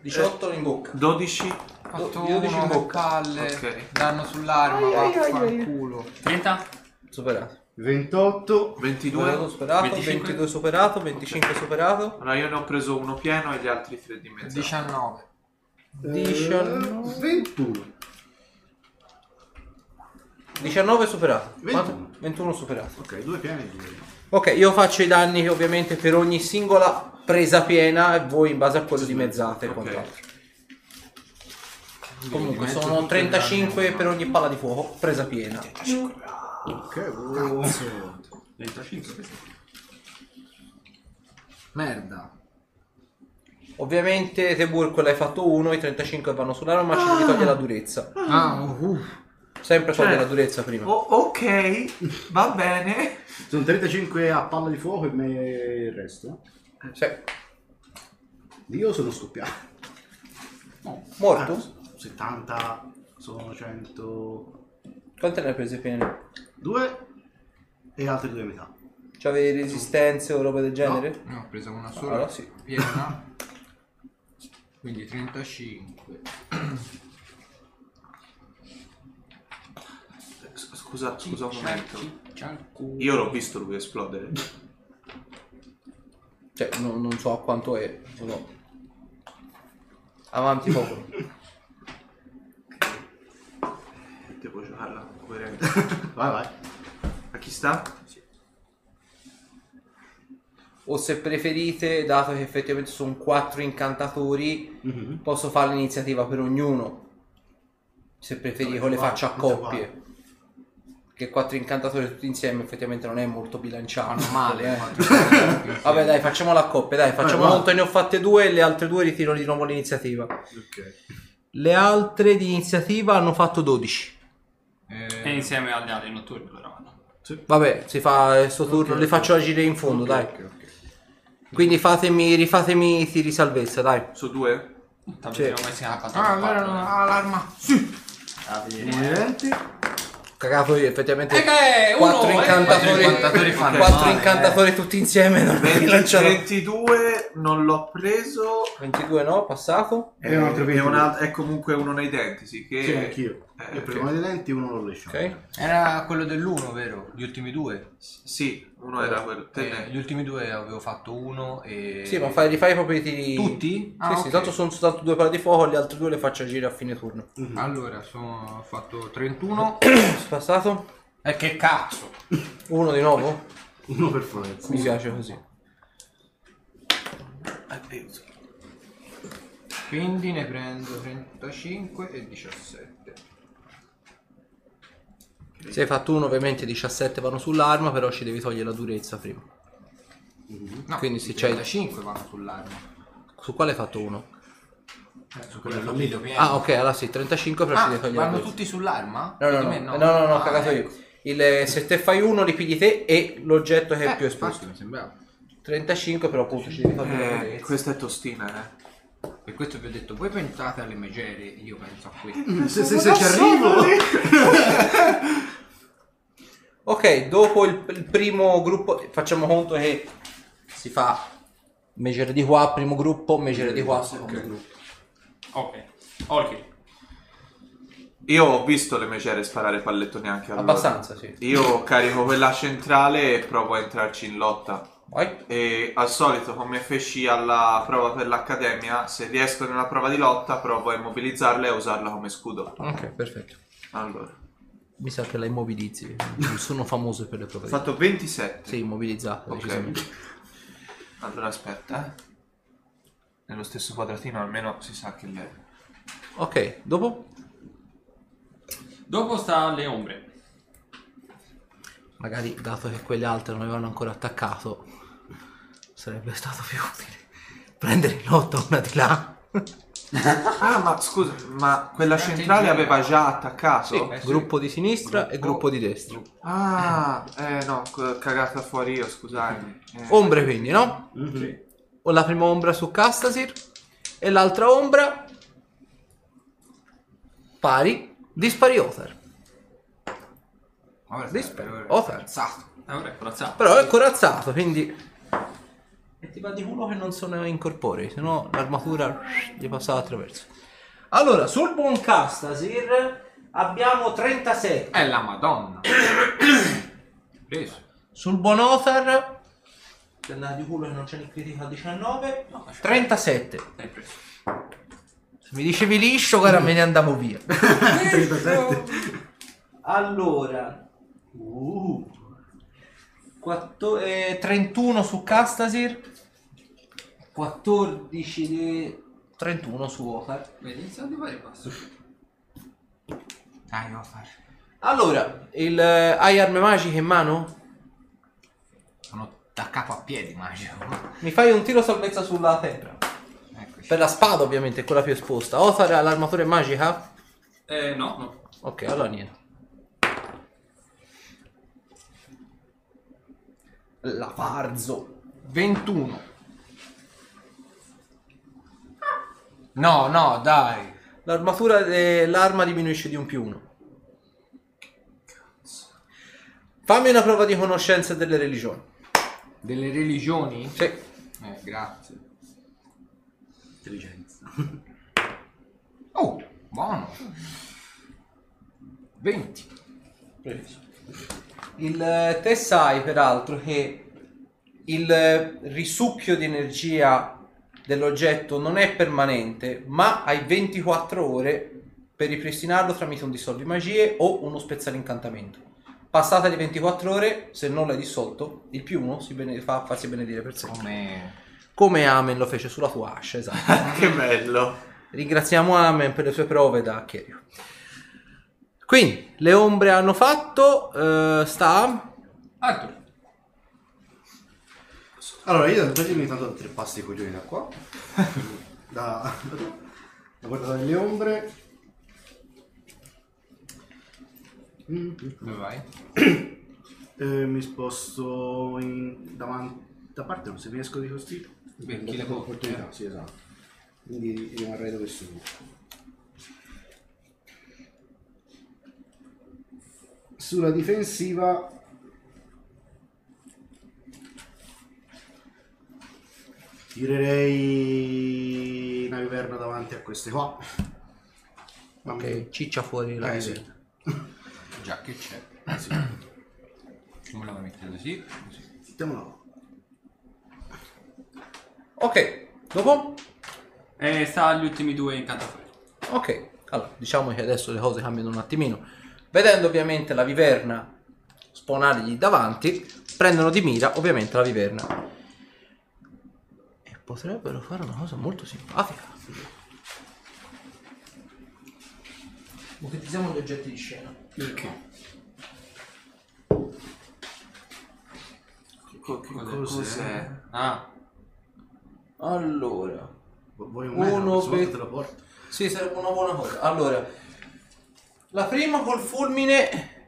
18 in bocca. 12. Fatto 11 in bocca, okay. Danno sull'arma, vaffanculo. 30 superato. 28 22 superato, 25. 22 superato, 25 okay. Superato. Allora io ne ho preso uno pieno e gli altri 3 di mezzo. 19 21 19 superato. 21 superato. Ok, 2 pieni e 2. Ok, io faccio i danni ovviamente per ogni singola presa piena e voi in base a quello dimezzate quant'altro. Comunque sono 35 per ogni palla di fuoco, presa piena. Che cazzo. 35. Merda. Ovviamente Tebur quella hai fatto 1, i 35 vanno sull'arma ma ci toglie la durezza. Sempre toglie la durezza prima. Ok, va bene. Sono 35 a palla di fuoco e il resto. Sì. Io sono scoppiato. No, morto? Ah, 70, sono 100. Quante ne hai prese appena? 2 e altre 2 a metà. C'avevi resistenze o roba del genere? No, ho preso una sola, allora, sì, piena. Quindi 35. Scusa, scusa un momento. Io l'ho visto lui esplodere. Cioè, non so quanto è, sono avanti poco. Devo giocarla coerente. Vai, vai. A chi sta? Sì. O se preferite, dato che effettivamente sono 4 incantatori, posso fare l'iniziativa per ognuno. Se preferite, le faccio a coppie. Che 4 incantatori tutti insieme effettivamente non è molto bilanciato. Fanno male, Vabbè, dai, facciamola a coppie, dai, facciamo conto, ne ho fatte 2 e le altre 2 ritiro di nuovo l'iniziativa. Ok. Le altre di iniziativa hanno fatto 12. E insieme agli altri notturni, però. Sì. Vabbè, si fa il suo turno, le faccio agire in fondo, dai. Quindi fatemi, rifatemi tiri salvezza, dai. Su 2? Sì. Ah, allora l'arma. Sì. Cagato io, effettivamente. 4 incantatori. 4 incantatori tutti insieme. Non 22 non l'ho preso. 22 no, passato. E è comunque uno nei denti, sì. Che sì, anch'io. Io prendo uno dei denti e uno non lo lasciamo. Okay. Era quello dell'1, vero? Gli ultimi 2? Sì, uno era quello. Gli ultimi 2 avevo fatto 1 e. Sì, ma rifai proprio i tiri. Tutti? Ah, sì, okay. Sì, tanto sono soltanto 2 palla di fuoco, gli altri 2 le faccio agire a fine turno. Allora, ho fatto 31. Passato? E che cazzo! 1 di nuovo? 1 per forza. Mi piace così. Quindi ne prendo 35 e 17. Se hai fatto 1 ovviamente 17 vanno sull'arma, però ci devi togliere la durezza prima. No, quindi se c'hai 5 vanno sull'arma. Su quale hai fatto 1? Su quello lì. Ah, ok, allora sì, 35 però ci devi togliere la durezza. Vanno tutti sull'arma? No, ho cagato io. Se te fai 1 li pigli te e l'oggetto che è più esposto. Mi sembrava. 35 però appunto ci devi togliere la durezza. Questa è tostina, eh. Per questo vi ho detto, voi pensate alle megere, io penso a questo. Se ci arrivo! Ok, dopo il primo gruppo, facciamo conto che si fa megere di qua, primo gruppo, megere di qua, secondo gruppo. Ok. Io ho visto le megere sparare pallettoni anche allora. Abbastanza, sì. Io carico quella centrale e provo a entrarci in lotta. Vai. E al solito, come feci alla prova per l'accademia, se riesco nella prova di lotta provo a immobilizzarla e a usarla come scudo. Ok, perfetto. Allora, mi sa che la immobilizzi. Non sono famoso per le prove. Ho fatto 27. Sì, immobilizzata. Okay. Allora aspetta. Nello stesso quadratino almeno si sa che lei. Ok, dopo? Dopo sta le ombre. Magari, dato che quelle altre non avevano ancora attaccato, sarebbe stato più utile prendere in lotta una di là. Ah, ma scusa, ma quella centrale aveva già attaccato? Sì, gruppo di sinistra e gruppo di destra. Ah, no, cagata fuori io, scusatemi. Ombre quindi, no? Sì. Ho la prima ombra su Castasir e l'altra ombra pari dispari Othar. È corazzato. Però è corazzato, quindi. E ti va di culo che non sono incorporei, se no l'armatura gli passava attraverso. Allora, sul buon Castasir abbiamo 37. È la Madonna. Preso. Sul buon Othar, ti andava di culo che non c'è il critico a 19. No, 37. È preso. Se mi dicevi liscio, cara, me ne andavo via. 37. Allora. 31 su Castasir, 14 di 31 su Othar. Vedi, iniziamo a fare passo. Dai, Othar. Allora, hai armi magiche in mano? Sono da capo a piedi magico. Mi fai un tiro salvezza sulla terra. Eccoci. Per la spada ovviamente, quella più esposta. Othar ha l'armatura magica? No. Ok, allora niente. L'avarzo 21 No, no, dai. L'armatura dell'arma diminuisce di un +1. Cazzo. Fammi una prova di conoscenza delle religioni. Delle religioni? Sì. Grazie. Intelligenza. Oh, buono. 20. Previso. Te sai peraltro che il risucchio di energia dell'oggetto non è permanente, ma hai 24 ore per ripristinarlo tramite un dissolvi magie o uno spezzare incantamento. Passate le 24 ore, se non l'hai dissolto, il +1 si fa farsi benedire per sempre. Come Amen lo fece sulla tua ascia, esatto. Che bello. Ringraziamo Amen per le sue prove da Chierio. Quindi, le ombre hanno fatto, sta... Arthur. Allora, io intanto tre passi coglioni da qua. Da guardata delle ombre. Dove vai? Mi sposto da parte, non se mi esco di così. Perché la opportunità, sì, esatto. Quindi rimarrei dove sono. Sulla difensiva. Tirerei una viverna davanti a queste qua. Ok, ciccia fuori la viverna. Già che c'è. Sì. Come la mettere così? Mettiamola. Ok, dopo? Sta agli ultimi due incantatori. Ok, allora diciamo che adesso le cose cambiano un attimino. Vedendo ovviamente la viverna spawnargli davanti, prendono di mira ovviamente la viverna. Potrebbero fare una cosa molto simpatica. Utilizziamo gli oggetti di scena. Perché? Cos'è? Ah. Allora. Vuoi uno per... te la porto? Sì, sarebbe una buona cosa. Allora. La prima col fulmine.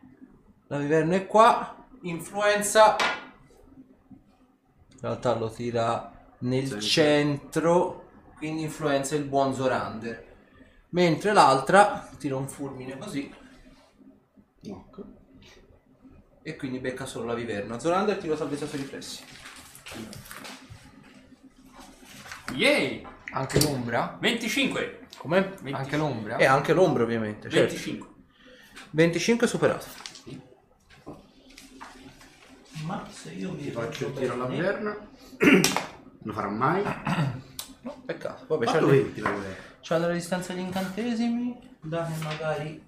La viverna è qua. Influenza. In realtà lo tira... nel centro, quindi influenza il buon Zorander, mentre l'altra tira un fulmine così, ecco, e quindi becca solo la viverna. Zorander tira salvezza sui riflessi. Yay! Anche l'ombra? 25! Come? 25. Anche l'ombra? E anche l'ombra ovviamente, certo. 25. 25 superato. Sì. Ma se io vi faccio tirare la viverna... Non farà mai. No, peccato. Vabbè, c'è la resistenza agli incantesimi. Dai, magari.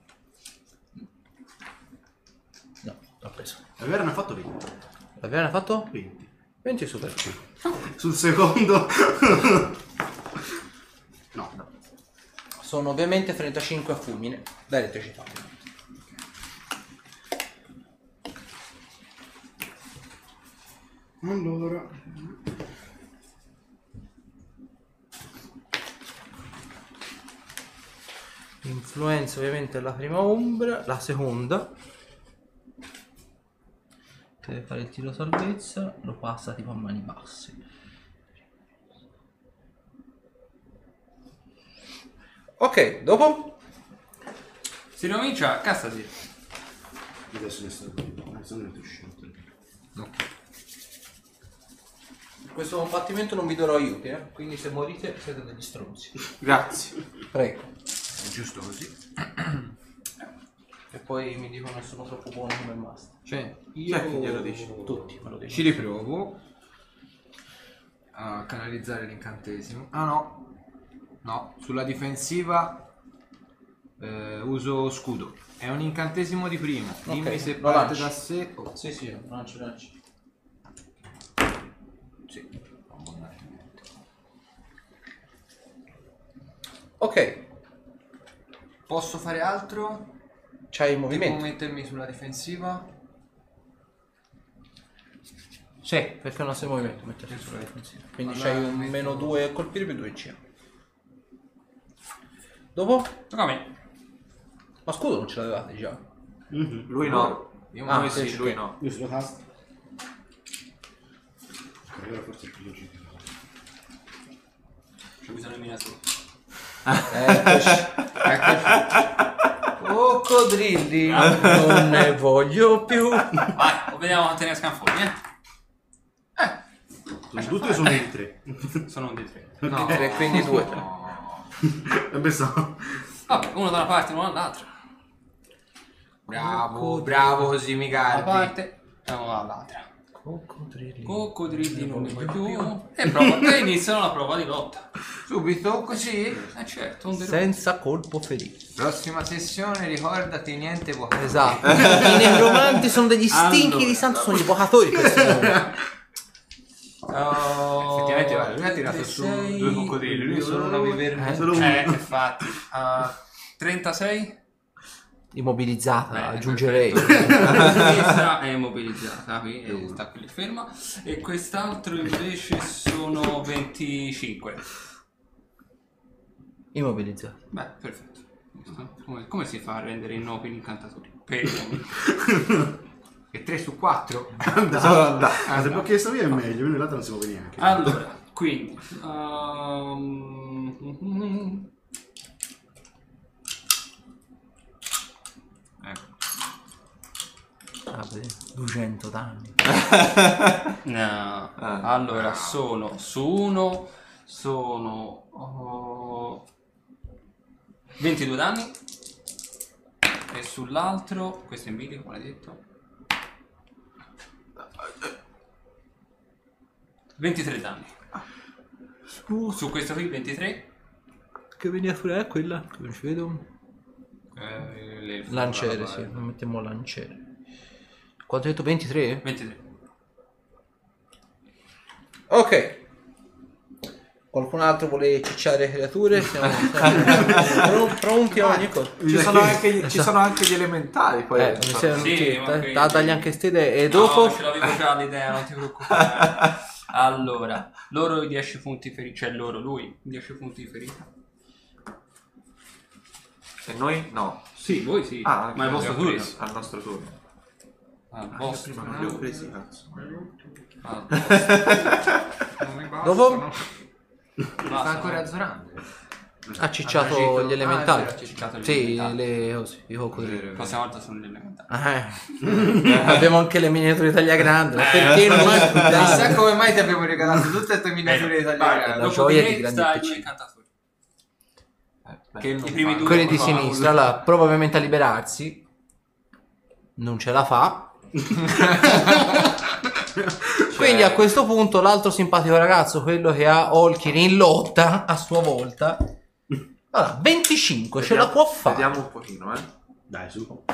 No, l'ho preso. La viverna ha fatto 20. La viverna ha fatto 20. 20 super. Sul secondo. No, no. Sono ovviamente 35 a fulmine. Da elettricità. Allora. Influenza ovviamente la prima ombra, la seconda che deve fare il tiro salvezza, lo passa tipo a mani basse. Ok, dopo si comincia a Castasir. Adesso ne uscito. Ok. In questo combattimento non vi darò aiuti, quindi se morite siete degli stronzi. Grazie. Prego. Giusto così. E poi mi dicono sono troppo buono come master. Cioè, io chi glielo dici? Tutti me lo dicono. Ci riprovo a canalizzare l'incantesimo. Ah no. No, sulla difensiva uso scudo. È un incantesimo di prima. Dimmi okay, se parte da sé. Oh. Sì, sì, lancio. Sì. Ok. Posso fare altro? C'hai il movimento. Devo mettermi sulla difensiva? Sì, perché non sei movimento, metterti sulla difensiva. Quindi allora, c'hai un meno 2 a colpire più 2 in CA. Dopo? Tocca a me. Ma scudo non ce l'avevate già? Mm-hmm. Lui no. Io non sì, sì, lui no. Io sono cast. Allora forse è più logico. C'è bisogno di minatore. Eccoci. Oh, coccodrilli, non ne voglio più. Vai, lo vediamo quanto ne escano fuori, Sono due o sono di tre? Sono un di tre. No, okay. Quindi due. Vabbè, uno da una parte, uno dall'altra. Bravo, bravo, così mi calmi. Da una parte e uno dall'altra. Coccodrilli. Coccodrilli non ne vuoi più. E iniziano la prova di lotta. Subito, così? Certo. Senza colpo ferito. Prossima sessione, ricordati, niente evocatori. Esatto. I necromanti sono degli stinchi di santo, sono gli evocatori. Effettivamente lui ha tirato su due coccodrilli, lui solo una viverna. Infatti. 36? Immobilizzata. Bene, aggiungerei. Questa è immobilizzata, qui sta qui ferma. E quest'altro invece sono 25. Immobilizzata. Beh, perfetto. Come si fa a rendere innobili incantatori? E 3 su 4 se l'ho chiesto io è meglio, noi l'altro non si può venire anche. Allora, quindi ecco. 200 danni. No. Allora, sono su 1 sono 22 danni e sull'altro, questo è in video, come l'hai detto, 23 danni. Su questo qui 23. Che miniatura è quella? Che non ci vedo. Lanciere, sì, non mettiamo lanciere. Quanto hai detto? 23? 23. Ok. Qualcun altro vuole cicciare creature? Siamo pronti a ogni cosa. Ci sono anche gli elementari poi. Dagli anche queste idee. E dopo? No, ce l'avevo già l'idea, non ti preoccupare. Allora, loro 10 punti ferita. Cioè lui 10 punti di ferita. E noi? No. Sì, voi sì. Ah, ma è il vostro turno. Al nostro turno. Al vostro turno. Non li ho presi, cazzo. Dopo? Sta ancora a Zorander. Ha cicciato gli elementari. Sì, i coccodrilli. La prossima volta sono gli elementari. Abbiamo anche le miniature di taglia grande. Perché non è chissà come mai ti abbiamo regalato tutte queste miniature di taglia grande. La gioia di grandi piccini. Quelli di sinistra prova ovviamente a liberarsi. Non ce la fa. Quindi a questo punto l'altro simpatico ragazzo, quello che ha Holkir in lotta a sua volta, allora 25 vediamo, ce la può fare. Vediamo un pochino, dai su.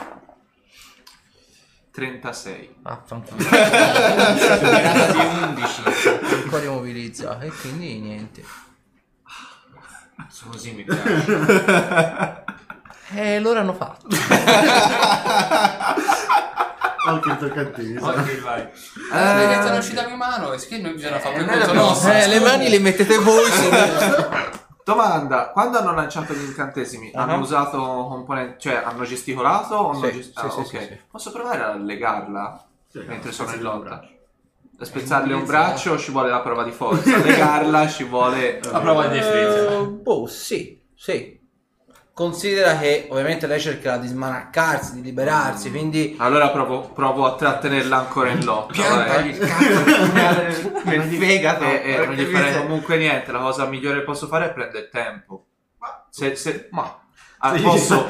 36. Ah, fantastico. Di 11. Ancora immobilizza e quindi niente. Cazzo, così mi piace. E loro hanno fatto. Anche il toccantino. Ok, vai. Le rete non ci danno in mano, e che non bisogna fare qualcosa nostro. Le mani le mettete voi. Domanda, quando hanno lanciato gli incantesimi, hanno usato componenti, cioè hanno gesticolato o hanno gesticolato? Sì. Posso provare a legarla mentre sono in lotta? Spezzarle un braccio ci vuole la prova di forza, legarla ci vuole la prova di destrezza. Boh, sì. Considera che ovviamente lei cercherà di smanaccarsi, di liberarsi, quindi... Allora provo a trattenerla ancora in lotta. Piantagli il cazzo per il fegato. Non gli farei comunque niente, la cosa migliore che posso fare è prendere tempo.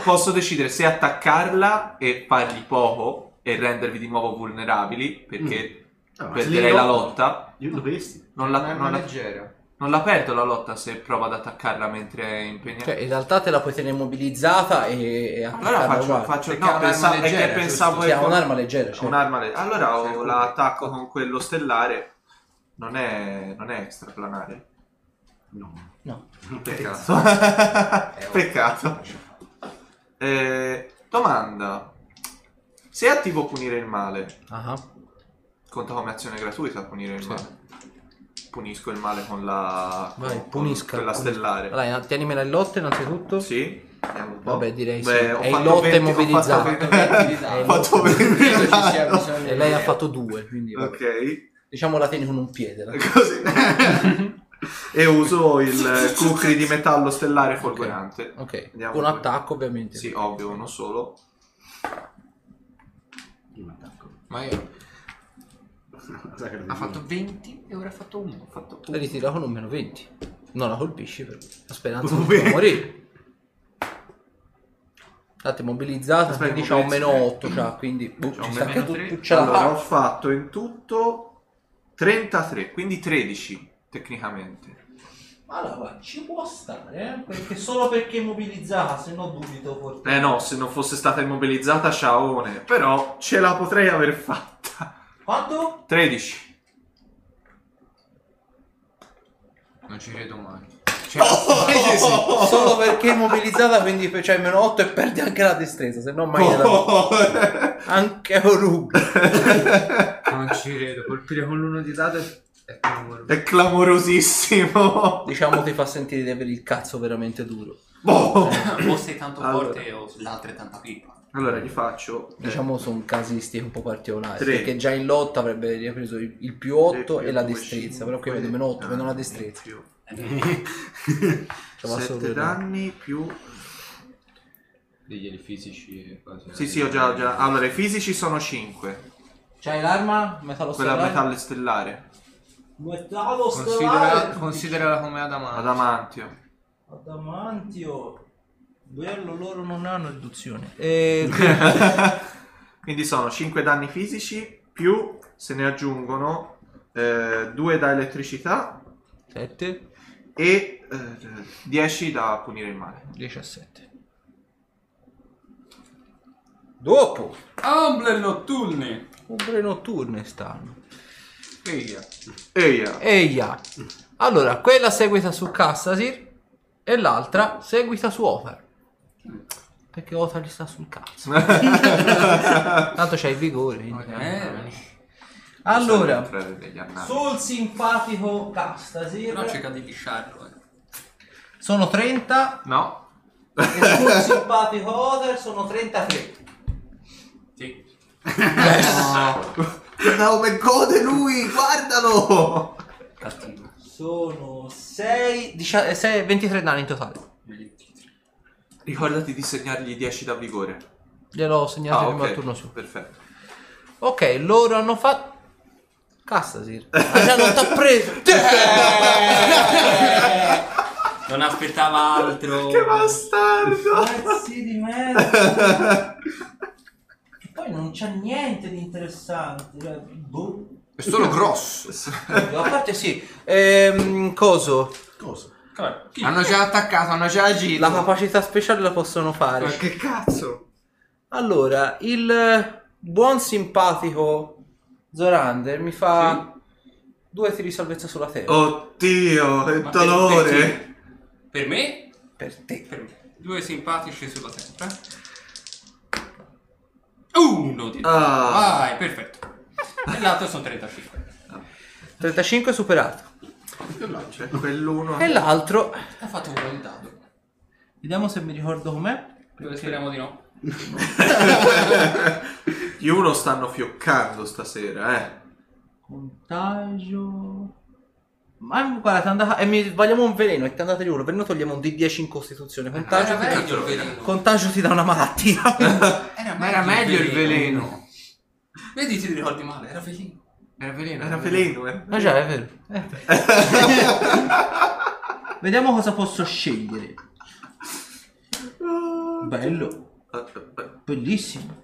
Posso decidere se attaccarla e fargli poco e rendervi di nuovo vulnerabili, perché perderei la lotta. Io dovresti. Non è leggera. Non la perdo la lotta se prova ad attaccarla mentre è impegnata. Cioè, in realtà te la puoi tenere immobilizzata e allora faccio no, pensavo che è un'arma leggera. Cioè. Un'arma leggera. Allora la attacco con quello stellare. Non è extraplanare. No. Peccato. Peccato. Domanda. Se attivo punire il male. Conta come azione gratuita punire il male. Punisco il male con la punisca stellare. Allora, tienimela in lotta innanzitutto. Sì. Vabbè, direi sì. È in lotta immobilizzata. Ho fatto 20 e lei ha fatto 2, quindi ok. Diciamo la tieni con un piede. Così. E uso il Kukri di metallo stellare folgorante. Ok, okay. Un attacco ovviamente. Sì, ovvio, uno solo. Un attacco. Ma io... ha fatto 20 e ora ha fatto 1. Ha fatto 1. Ritira con un meno 20. Non la colpisci però. La speranza non può morire. State mobilizzata. Aspetta, quindi c'ha un meno 8, cioè, quindi ci sta anche tu. Allora ho fatto in tutto 33, quindi 13 tecnicamente. Allora ci può stare, perché solo perché è immobilizzata, se no dubito forse. No, se non fosse stata immobilizzata ciaone, però ce la potrei aver fatta. Quanto? 13. Non ci credo mai. Cioè, oh! Sì. Solo perché è immobilizzata, quindi c'hai meno 8 e perdi anche la destrezza, se no mai anche Oruga. Non ci credo, colpire con l'uno di dato è clamoroso. È clamorosissimo. Diciamo ti fa sentire di avere il cazzo veramente duro. Oh. O sei tanto forte allora. O l'altra è tanta pippa. Allora gli faccio... Diciamo sono casistiche un po' particolari, perché già in lotta avrebbe ripreso il più 8 e la destrezza, però qui vedo meno 8, meno la destrezza. 7 danni più... Degli fisici... Sì, sì, ho già... Allora, i fisici sono 5. C'hai l'arma? Metallo stellare? Quella metallo stellare. Metallo stellare? Considerala come adamantio. Adamantio. Adamantio... Bello, loro non hanno riduzione. Quindi sono 5 danni fisici più se ne aggiungono 2 da elettricità, 7 e 10 da punire il male. 17. Dopo ombre notturne. Ombre notturne stanno. Eia. Eia. Eia. Allora, quella seguita su Castasir e l'altra seguita su Othar. Perché Othar gli sta sul cazzo. Tanto c'hai il vigore. Allora, sul simpatico Castasir. Però cerca di lisciarlo. Sono 30. No. E sul simpatico Othar sono 33. Sì. Guarda come gode lui, guardalo. Cattivo. Sono 23 danni in totale. Ricordati di segnargli 10 da vigore. Gliel'ho segnato prima al turno su. Perfetto. Ok, loro hanno fatto... Castasir. Ah, non t'ha preso. Non aspettava altro. Che bastardo. Pazzi di merda. E poi non c'è niente di interessante. Boh. È solo grosso. A parte sì. Coso? Hanno già attaccato, hanno già agito. La capacità speciale la possono fare. Ma che cazzo? Allora, il buon simpatico Zorander mi fa 2 tiri di salvezza sulla terra. Oddio, che dolore. Per me? Per te. Per me. 2 simpatici sulla terra. 1 di vai, perfetto. E l'altro sono 35. 35 superato. Quell'uno e l'altro ha fatto un po' di dado. Vediamo se mi ricordo com'è. Speriamo di no. Gli uno stanno fioccando stasera, Contagio. Ma guarda, è andata. E mi sbagliamo un veleno e ti è andata di uno. Per noi togliamo un D10 in Costituzione. Contagio, Contagio ti dà una malattia. Ma era meglio il veleno. Vedi, ti ricordi male, era veleno. Era veleno. Ah già, è vero. Vediamo cosa posso scegliere. Bello. Bellissimo.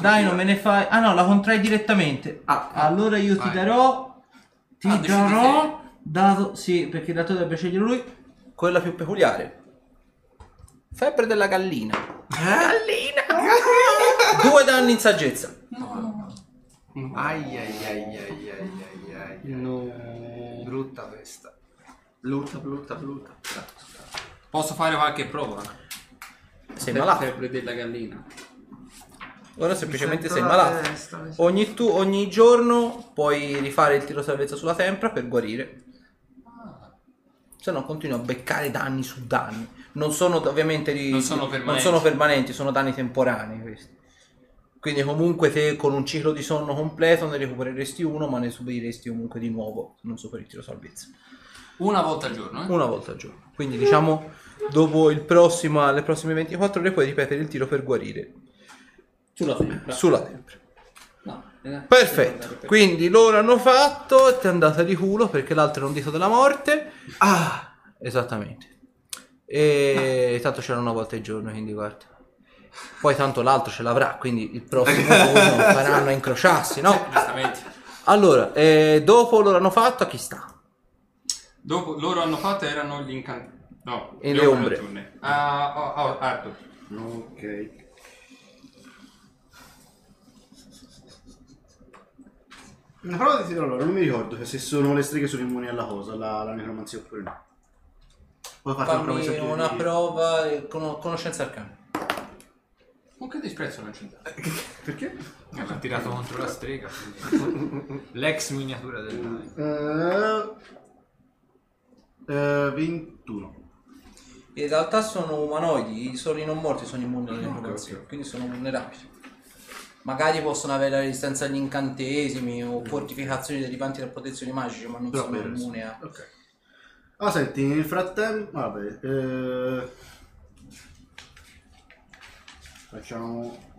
Dai, non me ne fai. Ah no, la contrai direttamente. Allora io ti darò. Dato. Sì, perché il dato dovrebbe scegliere lui. Quella più peculiare. Febbre della gallina. Gallina. 2 danni in saggezza. No. Brutta questa. Brutta. Posso fare qualche prova? Sei malato. Febbre della gallina. Ora semplicemente sei malato. Ogni giorno puoi rifare il tiro salvezza sulla tempra per guarire. Se no continui a beccare danni su danni. Non sono ovviamente non sono permanenti, sono danni temporanei questi. Quindi comunque te con un ciclo di sonno completo ne recupereresti uno, ma ne subiresti comunque di nuovo, non so per il tiro salvezza. Una volta al giorno? Una volta al giorno. Quindi diciamo dopo il prossimo, alle prossime 24 ore puoi ripetere il tiro per guarire. Sulla tempra. Sulla tempra. No, perfetto. Quindi loro hanno fatto, ti è andata di culo perché l'altro è un dito della morte. Ah, esattamente. E tanto c'era una volta al giorno, quindi guarda. Poi tanto l'altro ce l'avrà, quindi il prossimo giorno faranno a incrociarsi, no? Allora, dopo loro hanno fatto, a chi sta? Dopo loro hanno fatto erano gli incanti. No, e le ombre. Ah, Arthur. Ok. Una parola di tiro allora, non mi ricordo se sono le streghe sono immuni alla cosa, alla necromanzia oppure no. Poi fate una prova, conoscenza arcana. Con che disprezzo non c'è dato. Perché? L'ha tirato contro la strega. L'ex miniatura del... 21. In realtà sono umanoidi, i soli non morti sono immuni alle necromanzie, quindi sono vulnerabili. Magari possono avere la resistenza agli incantesimi o fortificazioni derivanti da protezioni magiche, ma non però sono immuni a... Ok. Ah, senti, nel frattempo... Vabbè... Facciamo...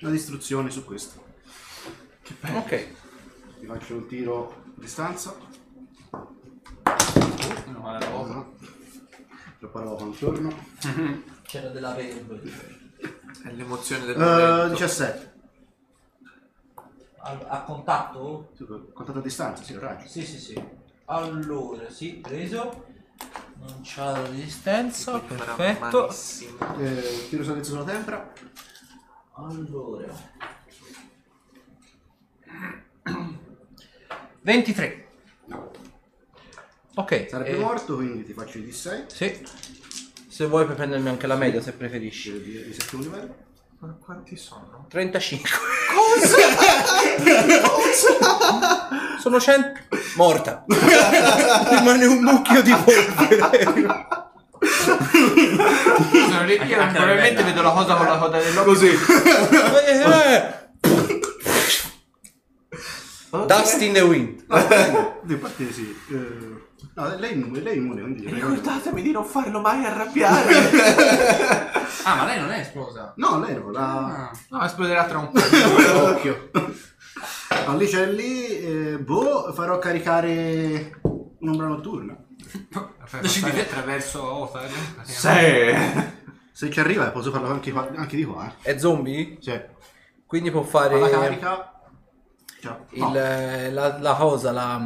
una distruzione su questo. Che bello. Ok. Ti faccio un tiro a distanza. Meno male la roba. Troppa roba intorno. C'era della verba. È l'emozione del momento. 17. A contatto? Contatto a distanza, sì, raggio. Sì. Allora, sì, preso. Non c'ha la resistenza, perfetto. Tiro salvezza sulla tempra. Allora. 23. No. Ok. Sarebbe morto, quindi ti faccio i D6. Sì. Se vuoi puoi prendermi anche la media, se preferisci. Di settimo livello. Ma quanti sono? 35. Cosa? Sono 100. Morta. Rimane un mucchio di polvere. Sono lì, io probabilmente vedo la cosa con la coda dell'occhio. Così. Dust in the wind. Devo partire, sì. No, lei è immune, quindi... Ricordatemi di non farlo mai arrabbiare! Ah, ma lei non è esplosa? No, lei non la... No, esploderà tra un po'. Occhio. No, lì c'è lì... boh, farò caricare un'ombra notturna. Decidete attraverso Othar? Sì! Se ci arriva posso farlo anche di qua. È zombie? Sì. Quindi può fare... Ma la carica... La cosa, la...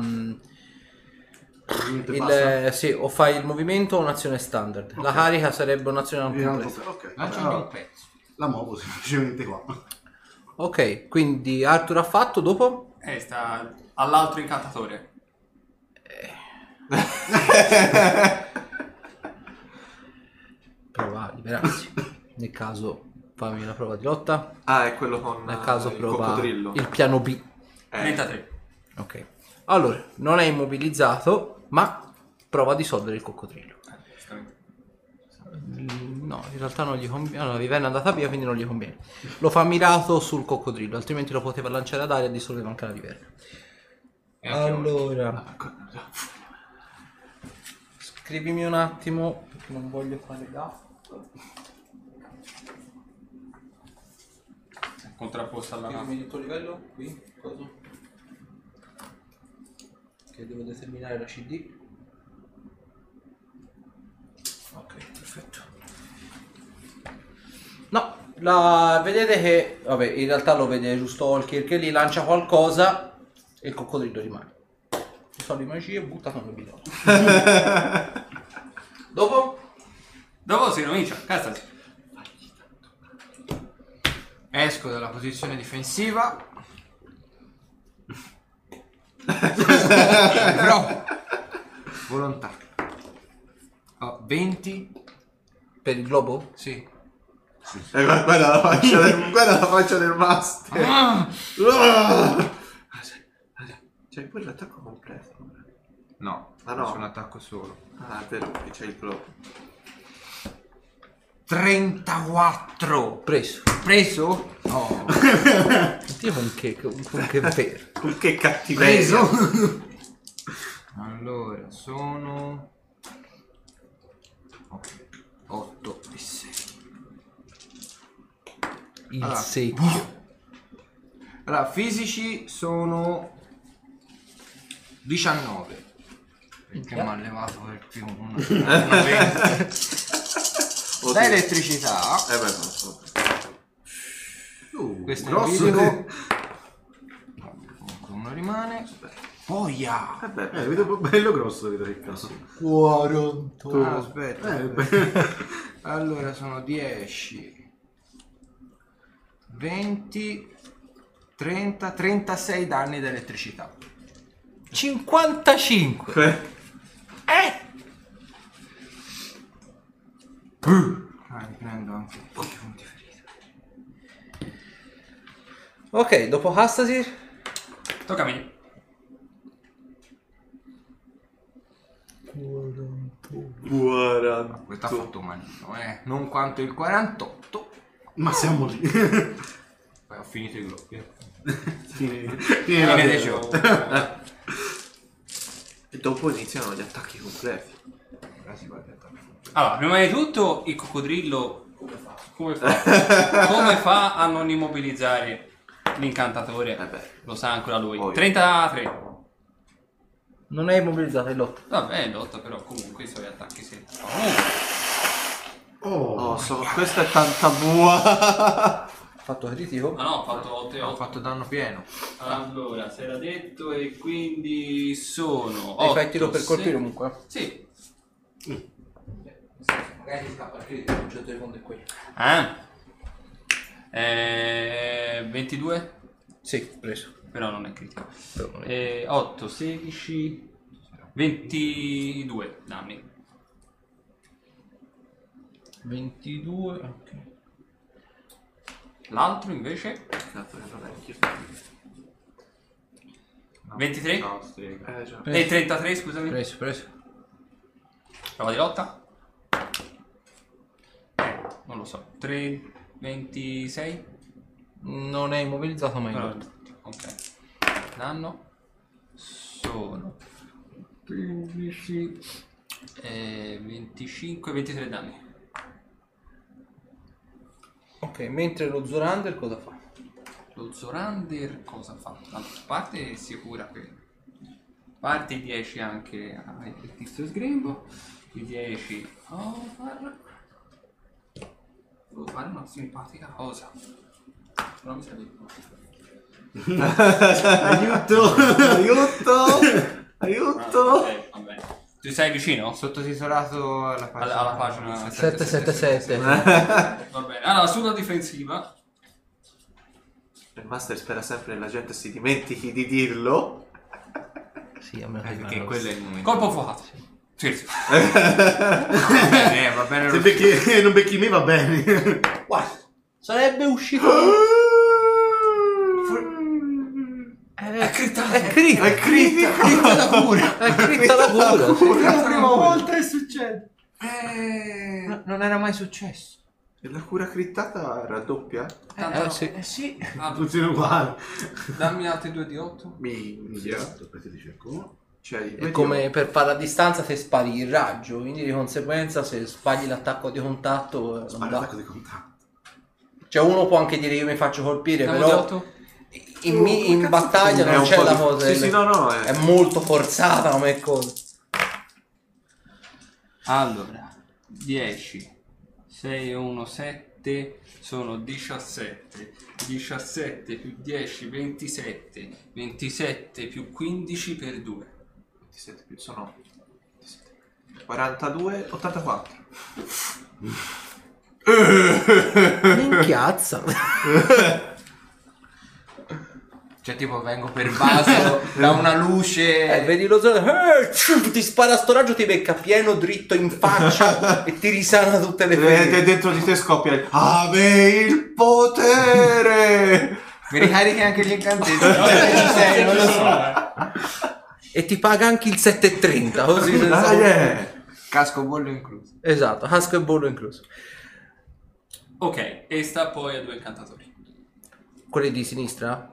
sì, o fai il movimento o un'azione standard. Okay. La carica sarebbe un'azione non complessa. Ok, allora, un pezzo. La muovo semplicemente qua. Ok, quindi Arthur ha fatto dopo? Sta all'altro incantatore. Prova a liberarsi. Nel caso fammi una prova di lotta. Ah, è quello con nel caso il prova il piano B. 33. Ok. Allora, non è immobilizzato, ma prova a dissolvere il coccodrillo. No, in realtà non gli conviene. La viverna è andata via, quindi non gli conviene. Lo fa mirato sul coccodrillo, altrimenti lo poteva lanciare ad aria e dissolveva anche la viverna. Allora, scrivimi un attimo perché non voglio fare gaff. Contrapposta alla mano. Il tuo livello qui? Cosa? Devo determinare la CD. Ok, perfetto. No, vedete che vabbè, in realtà lo vede giusto Holkir che lì lancia qualcosa e il coccodrillo rimane. Ci sono le magie butta con il bidotto. Dopo si comincia, Castasir. Esco dalla posizione difensiva. Però volontà ho 20 per il globo? Sì. Guarda la faccia del master. C'è pure l'attacco completo. No, c'è un attacco solo. Ah, però c'è il globo. 34 preso. Oh. Dio, con che vero. Con che cattiveria. Allora, sono 8 e 6. Il allora, secchio. Allora, fisici sono 19. Perché mi ha levato per più una da elettricità. Beh, non so. Questo grosso è grosso. Uno rimane. Boia! Beh, vedo bello grosso, vedo che caso. Quarantotto. Ah, aspetta. Allora sono 10, 20, 30, 36 danni da elettricità. 55. Prendo anche pochi punti ferita. Ok, dopo Castasir tocca a me. 48. Questo ha fatto malino, non quanto il 48, ma siamo lì. Beh, ho finito i blocchi, fine 18. E dopo iniziano gli attacchi complessi. Allora, prima di tutto il coccodrillo come fa a non immobilizzare l'incantatore? Lo sa ancora lui. 33. Non è immobilizzato, è l'8. Vabbè, è l'8, però comunque i suoi attacchi si. Questa è tanta buona. Fatto critico? Ah no, ho fatto 8 e 8. Ho fatto danno pieno. Allora, se era detto e quindi sono 8. E fai tiro per colpire comunque? Sì. Magari ti scappa il critico, il concetto di fondo è quello. 22? Sì, preso. Però non è critico. 8, 16, 22 danni. 22, ok. L'altro invece 23 e 33, scusami. Preso. Prova di lotta. Non lo so. 3, 26. Non è immobilizzato mai. Ok. Danno sono 15 e 25, 23 danni. Ok, mentre lo Zorander cosa fa? Allora, parte sicura che parte i 10 anche al tizio sgrimbo, i 10 a Othar. Devo fare una simpatica cosa. Però mi serve il Aiuto! Vabbè. Tu sei vicino? Sottotitolato alla pagina, 777. Va bene, allora sulla difensiva. Il master spera sempre che la gente si dimentichi di dirlo. Sì, a me perché quello è il momento. Colpo fuocato. Sì. Va bene. Se becchi, non becchi me va bene. Guarda, sarebbe uscito. È critta la cura. La prima volta che succede. No, non era mai successo. E la cura crittata raddoppia? Sì. Funziona uguale. Dammi altri 2 di 8. Minchia. Cioè, è come per fare la distanza se spari il raggio, quindi di conseguenza se sbagli l'attacco di contatto. Cioè uno può anche dire io mi faccio colpire, però in battaglia non c'è la cosa. È molto forzata come cosa. Allora 10 6 1 7 sono 17. 17 più 10 27. 27 più 15 per 2. 27 più sono 42 84. Minchiazza. Cioè tipo vengo pervaso da una luce, vedi lo Zorander, ti spara sto raggio, ti becca pieno dritto in faccia e ti risana tutte le ferite. E dentro di te scoppia il ave il potere. Mi ricarichi anche gli incantesimi. Non lo so. E ti paga anche il 7,30 così. Casco e bollo incluso. Esatto, casco e bollo incluso. Ok, e sta poi a 2 incantatori. Quelli di sinistra?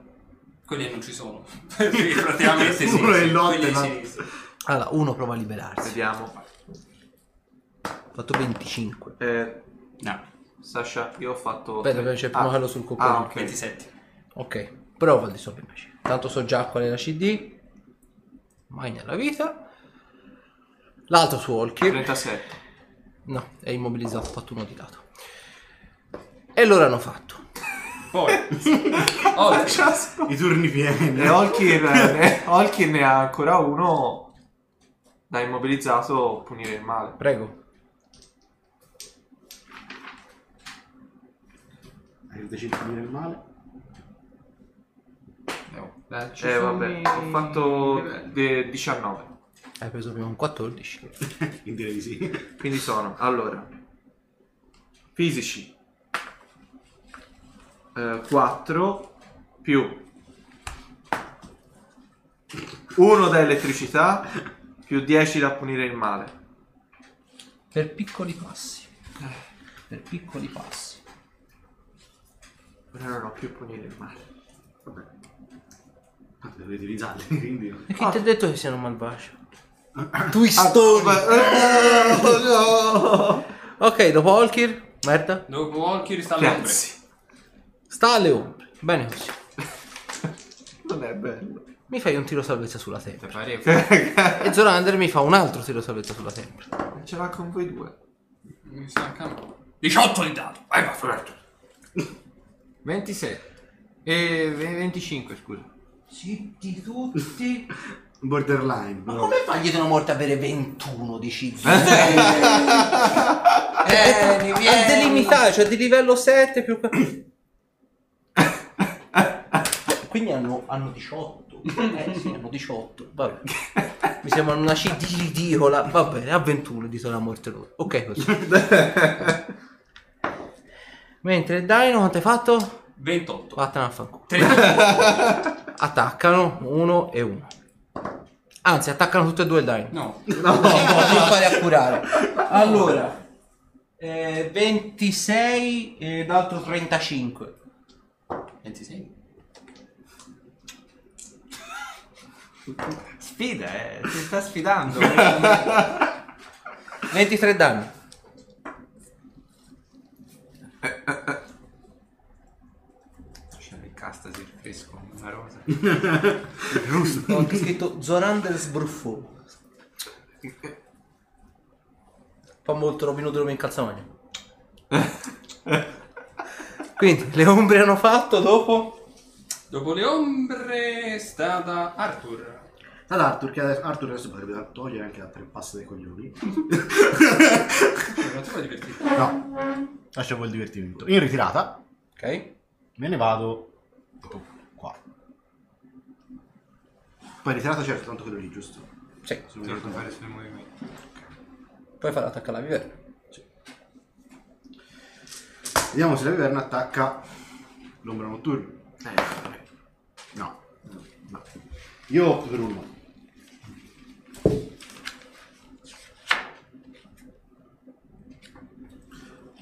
Quelli non ci sono. Perché praticamente sì, quelli di sinistra. Allora, uno prova a liberarsi. Vediamo. Ho fatto 25. No. Sasha, io ho fatto... Aspetta, perché c'è prima quello sul copione. Ah, ok. 27. Ok, prova di sopra invece. Tanto so già qual è la CD. Mai nella vita. L'altro su Holkir. 37. No, è immobilizzato, ho fatto uno di dato. E loro hanno fatto. Poi i turni pieni. Holkir ne ha ancora uno da immobilizzato, punire il male. Prego. Aiutaci a punire il male. Vabbè, ho fatto 19. Hai preso prima un 14. Quindi direi sì. Quindi sono, allora, fisici 4 più 1 da elettricità più 10 da punire il male. Per piccoli passi. Per piccoli passi. Però non ho più punire il male. Vabbè. Ma devo utilizzarli, quindi... E chi ti ha detto che siano malvagi? Twistone! No! Ok, dopo Holkir, merda. Dopo Holkir sta alle ombre. Sta alle ombre, bene così. Non è bello. Mi fai un tiro salvezza sulla tempra. E Zorander mi fa un altro tiro salvezza sulla tempra. Ce l'ha con voi due. Mi sta a campo. 18 di dato. Vai, va, Frodo. 26. E 25, scusa. Zitti tutti. Borderline. Ma come fagli di una morte avere 21 di cibo? È delimitato, cioè di livello 7 più... Quindi hanno 18. Sì, hanno 18. Vabbè. Mi sembra una CD ridicola. Va bene, a 21 dito la morte loro. Ok, così. Mentre Dino, quanto hai fatto? 28. Vattene a fanculo. Attaccano uno e uno. Anzi, attaccano tutti e due il Dino. No, non fare a curare. Allora, 26 e l'altro 35. 26? Sfida, ti sta sfidando. 23 danni. Castasir fresco, una rosa. Russo. Ho anche scritto Zorander sbruffò. Fa molto Robin Hood in calzamaglia. Quindi le ombre hanno fatto dopo? Dopo le ombre è stata Arthur. Arthur adesso potrebbe togliere anche da tre passe dei coglioni. Non ti fa divertire. No, lasciamo il divertimento. In ritirata. Ok. Me ne vado. Qua poi ritirata, certo, tanto quello lì, giusto? Sì, certo, fare sui movimenti. Poi farà attacca la viverna. Sì. Vediamo se la viverna attacca l'ombra notturna. No. Io opto per uno.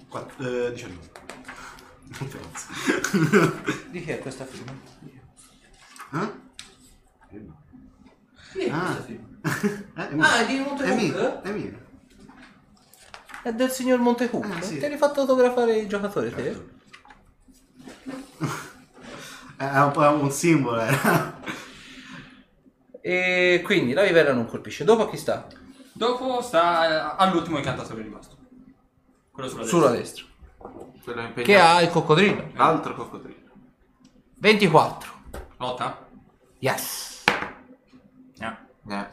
Quattro, 19. Non penso. Di chi è questa firma? È di Montecuc? È mia. È del signor Montecuc. Sì. Te l'hai fatto autografare il giocatore, certo. Te? È un po' un simbolo, era. E quindi la viverna non colpisce. Dopo a chi sta? Dopo sta all'ultimo incantatore rimasto. Quello sulla destra. Che ha il coccodrillo. Altro coccodrillo. 24. Nota? Yes. Non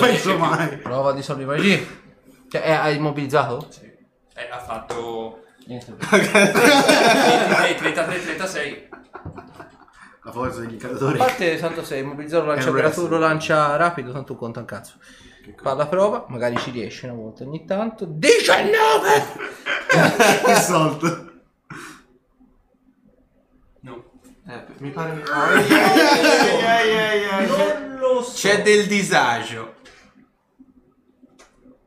penso mai. Prova di soldi magia. Cioè, ha immobilizzato? Sì. Ha fatto... Niente. 33-36. La forza degli incantatori. A parte, tanto se immobilizzato lo lancia rapido, tanto conta un cazzo. Fa la prova, magari ci riesce una volta ogni tanto. 19! Risolto. No. Mi pare. Non lo so. C'è del disagio.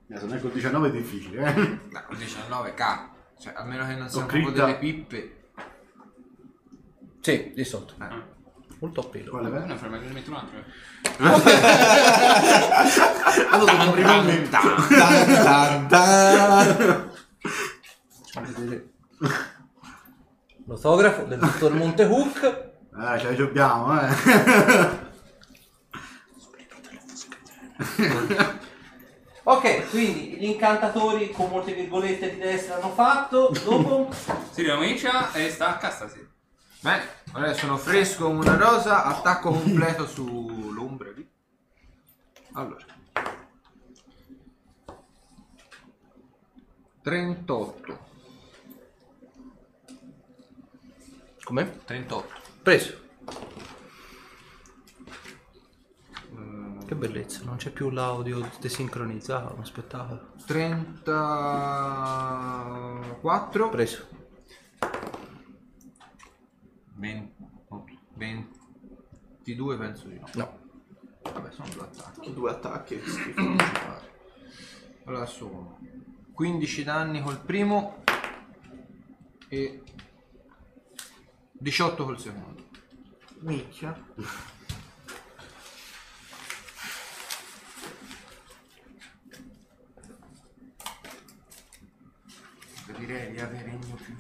Adesso non è col 19 è difficile, eh? No, col 19 K. Cioè, a meno che non sia un po' delle pippe. Sì, lì sotto. Molto appello. Quale bella? Ferma che ne metto un altro. Allora dobbiamo rimanere. L'autografo del dottor Monte Hook. Ce la giochiamo, eh. Ok, quindi gli incantatori con molte virgolette di destra hanno fatto. Dopo si ricomincia e sta a Castasir. Beh, allora sono fresco come una rosa, attacco completo sull'ombra lì. Allora 38. Com'è? 38. Preso. Che bellezza, non c'è più l'audio desincronizzato, uno spettacolo. 34. Preso. 22 penso di no. No. Vabbè, sono due attacchi. Due attacchi. Allora sono 15 danni col primo e 18 col secondo. Minchia. Direi di avere il mio più.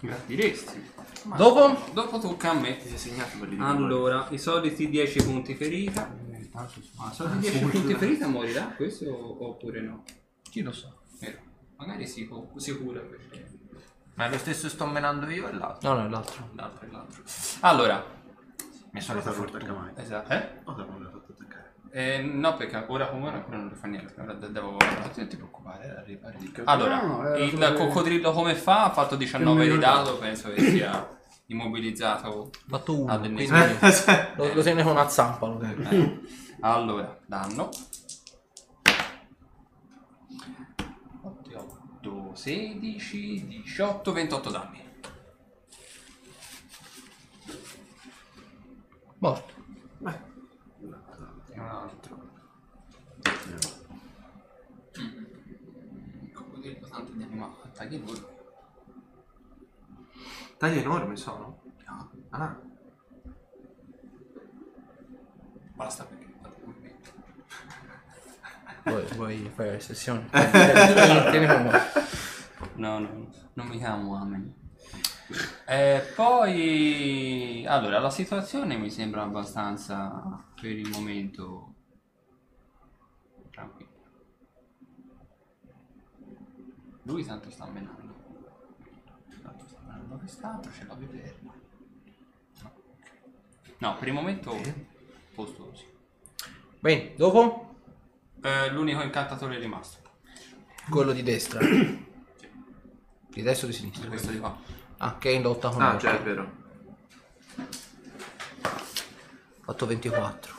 Gradiresti. Dopo tocca a me. Ti sei segnato per allora, i soliti 10 punti ferita. Soliti 10 punti ferita morirà questo oppure no? Chi lo sa? Magari si cura perché. Ma è lo stesso sto menando io e l'altro? No, è l'altro. L'altro. Allora. Mi sono stata forte perché mai. Esatto. Othar non l'ha fatto attaccare. No, perché ora come ora ancora non lo fa niente. Ora devo. Non ti preoccupare, allora, il coccodrillo come fa? Ha fatto 19 di dado, penso che sia immobilizzato. Fatto uno. Lo tiene con una zampa. Allora, danno. 8, 16, 18, 28 danni. Morto. Un altro coccodrillo tanto di animale, tagli enormi. Tagli enormi sono? No. Ah. Basta perché fate curvette. Vuoi fare la sessione? No, non mi chiamo uomini. Poi allora la situazione mi sembra abbastanza per il momento tranquilla. Lui tanto sta menando. Quest'altro c'è la viverna. No, per il momento posto così. Bene, dopo? L'unico incantatore è rimasto. Quello di destra. Sì. Di destra o di sinistra? Questo di qua. Ah, che è in lotta con me. Ah, già, è vero. Fatto 24.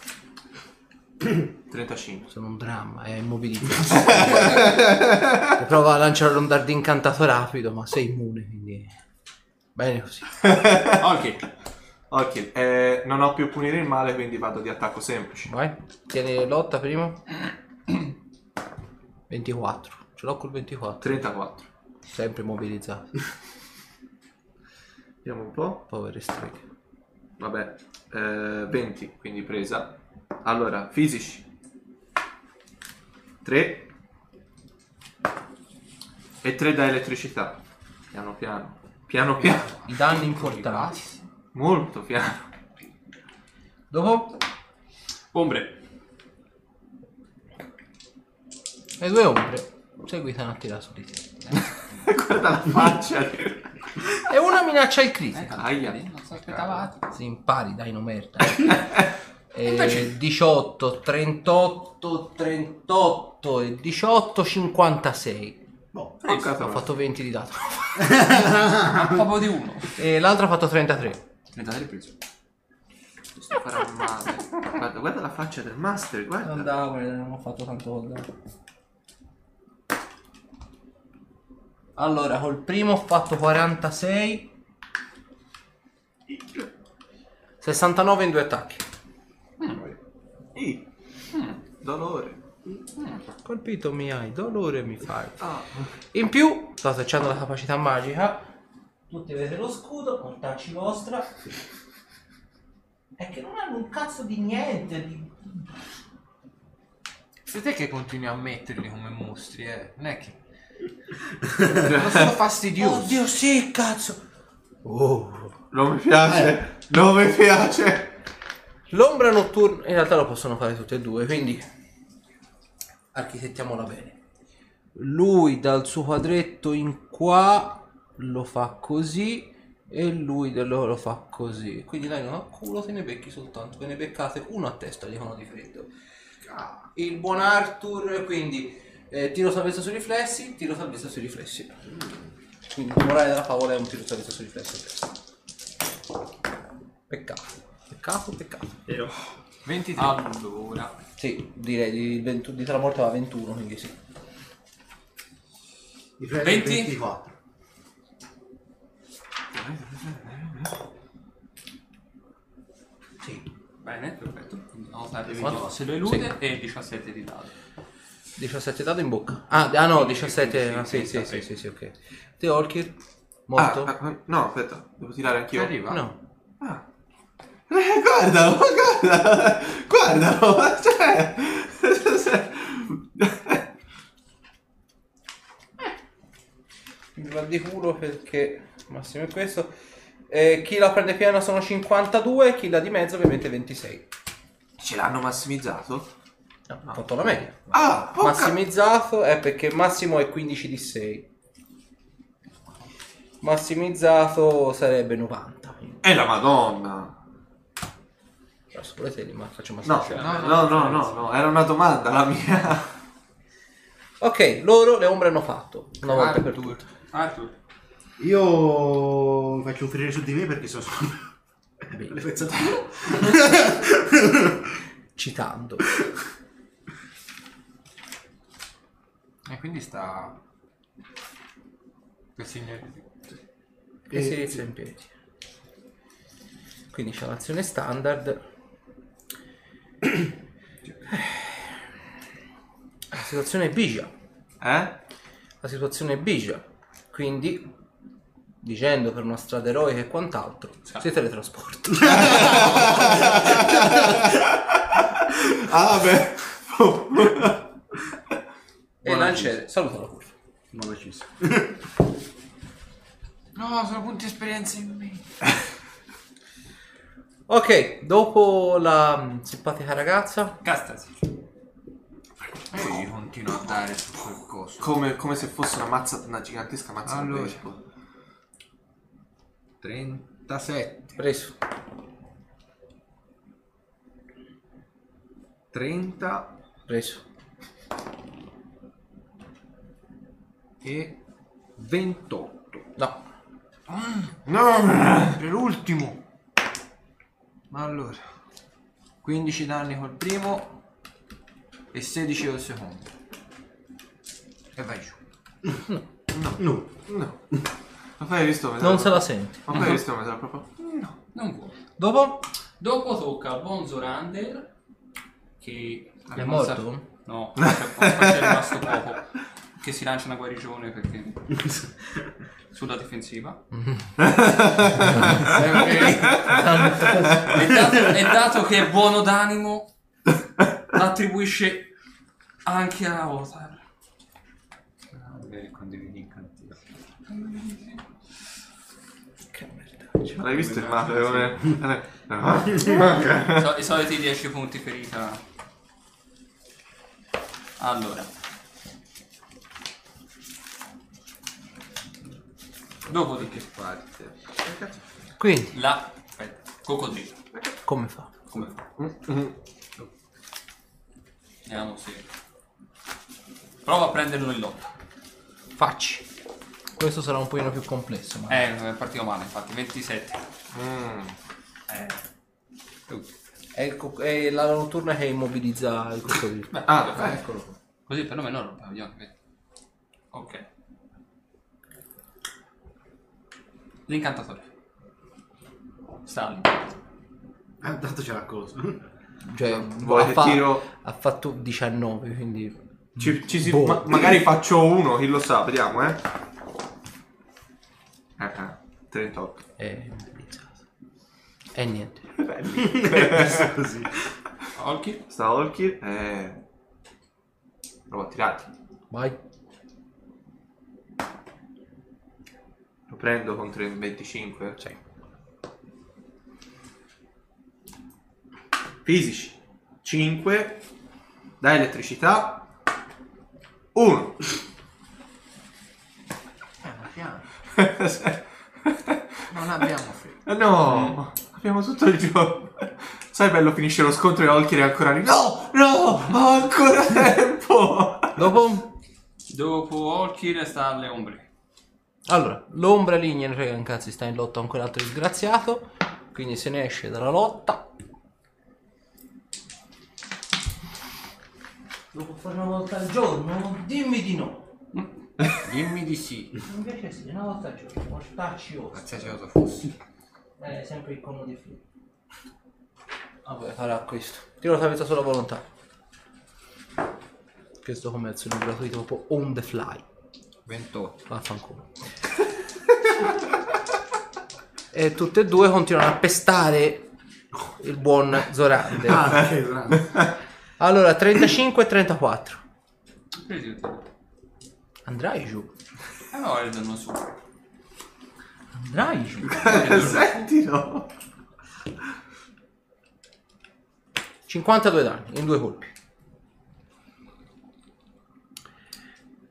35. Sono un dramma, è immobilizzato. Prova a lanciare un dardo incantato rapido, ma sei immune, quindi... Bene così. Ok. Non ho più punire il male, quindi vado di attacco semplice. Vai. Tieni lotta prima. 24. Ce l'ho col 24. 34. Sempre immobilizzato. Vediamo un po'. Povere streghe. Vabbè, 20, quindi presa. Allora, fisici. 3. E 3 da elettricità. Piano. I danni importanti. Molto piano. Dopo? Ombre. E due ombre. Seguitano a tirare su di te. Guarda la faccia. È una minaccia al critico. Non so aspettavate. Si impari, dai, non merda. 18, 38, 38 e 18, 56. Boh, ho fatto 20 di dato. A proprio di uno. E l'altro ha fatto 33. 33 preso. Questo farà male. Guarda la faccia del master, guarda. Non ho fatto tanto gold. Allora, col primo ho fatto 46. 69 in due attacchi. Dolore. Colpito mi hai, dolore mi fai. In più, sto esercitando la capacità magica. Tutti avete lo scudo, Montà ci mostra. È che non hanno un cazzo di niente. Siete che continui a metterli come mostri, eh? Non è che... non sono fastidiosi. Oddio sì, cazzo. Oh, non mi piace, non mi piace. L'ombra notturna, in realtà lo possono fare tutte e due, quindi architettiamola bene. Lui dal suo quadretto in qua lo fa così e lui da loro lo fa così. Quindi dai, non a culo, te ne becchi soltanto, ve ne beccate uno a testa, dicono di freddo. Il buon Arthur, quindi tiro salvezza sui riflessi, tiro salvezza sui riflessi. Quindi il morale della favola è un tiro salvezza sui riflessi a testa. Peccato. Peccato. Vero. 23. Allora. Sì, direi di travolta va 21, quindi sì. 24. Sì. Bene, perfetto. No, se lo elude sì. E 17 di dado. 17 dado in bocca. Ah no, 17. Sì, ok. Te Holkir morto? No, aspetta, devo tirare anch'io. Arriva. No. Ah. Guardalo, cioè... va di culo perché massimo è questo. Chi la prende piena sono 52, chi la di mezzo ovviamente 26. Ce l'hanno massimizzato? No, ha fatto la media. Ah, massimizzato è perché massimo è 15 di 6. Massimizzato sarebbe 90. È la Madonna. Se volete li faccio massimizzato. No, era una domanda la mia. Ok, loro le ombre hanno fatto. Una volta per tutte. Arthur. Io faccio un ferire su di me perché sono le pezzature. Citando. E quindi sta... Che si inizia in piedi. Quindi c'è l'azione standard. La situazione è bigia. La situazione è bigia. Quindi, dicendo per una strada eroica e quant'altro, si teletrasporta. Beh. E lanciere. Saluta la curva. Non deciso. No, sono punti esperienza in me. Ok, dopo la simpatica ragazza... Castasir. Poi continuo a dare su quel coso. Come se fosse una gigantesca mazza. Allora, 37. Preso. 30. Preso. E 28. No. No, per l'ultimo. Allora, 15 danni col primo e 16 col secondo. E vai giù. No. Ma fai visto come non se la sente. Ma fai visto come te la proprio? No, non vuole. Dopo tocca al buon Zorander che è morto? No, c'è rimasto poco. Che si lancia una guarigione perché sulla difensiva. E dato che è buono d'animo, l'attribuisce anche a Othar. Che merda. L'hai visto il mappa? I soliti 10 punti ferita. Allora. Dopo di che parte? Quindi la coccodrillo. Come fa? Vediamo se prova a prenderlo in lotta. Facci. Questo sarà un pochino più complesso, ma è partito male, infatti 27. È la notturna che immobilizza il coccodrillo. Eccolo qua. Così perlomeno lo vediamo. Ok. L'incantatore sta all'incantatore. Tanto c'è la cosa. Cioè, ha fatto 19, quindi... Boh. Magari faccio uno, chi lo sa, vediamo, 38. E niente. Beh, così. Holkir? Sta Holkir e... prova a tirarti. Vai. Lo prendo con 3,25? Sì. Fisici. 5. Da elettricità. 1. Ma piano. Non abbiamo fretta. No, abbiamo tutto il gioco. Sai bello, finisce lo scontro e Holkir è ancora lì. No, no, ho ancora tempo. Dopo Holkir sta le ombre. Allora, l'ombra lì ne frega un cazzo, sta in lotta con quell'altro disgraziato, quindi se ne esce dalla lotta. Dopo fare una volta al giorno? Dimmi di no. Dimmi di sì. Invece sì, una volta al giorno, mortacci o. Qualsiasi cosa fosse. Sempre il comune di filo. Vabbè, farà questo. Tiro la tavoletta sulla volontà. Questo commercio è gratuito proprio on the fly. 28. Vaffanculo. E tutte e due continuano a pestare il buon Zorander. Ah, Zorander. Allora, 35 e 34. Andrai giù. No, le danno su. Andrai giù. Sentilo. 52 danni in due colpi.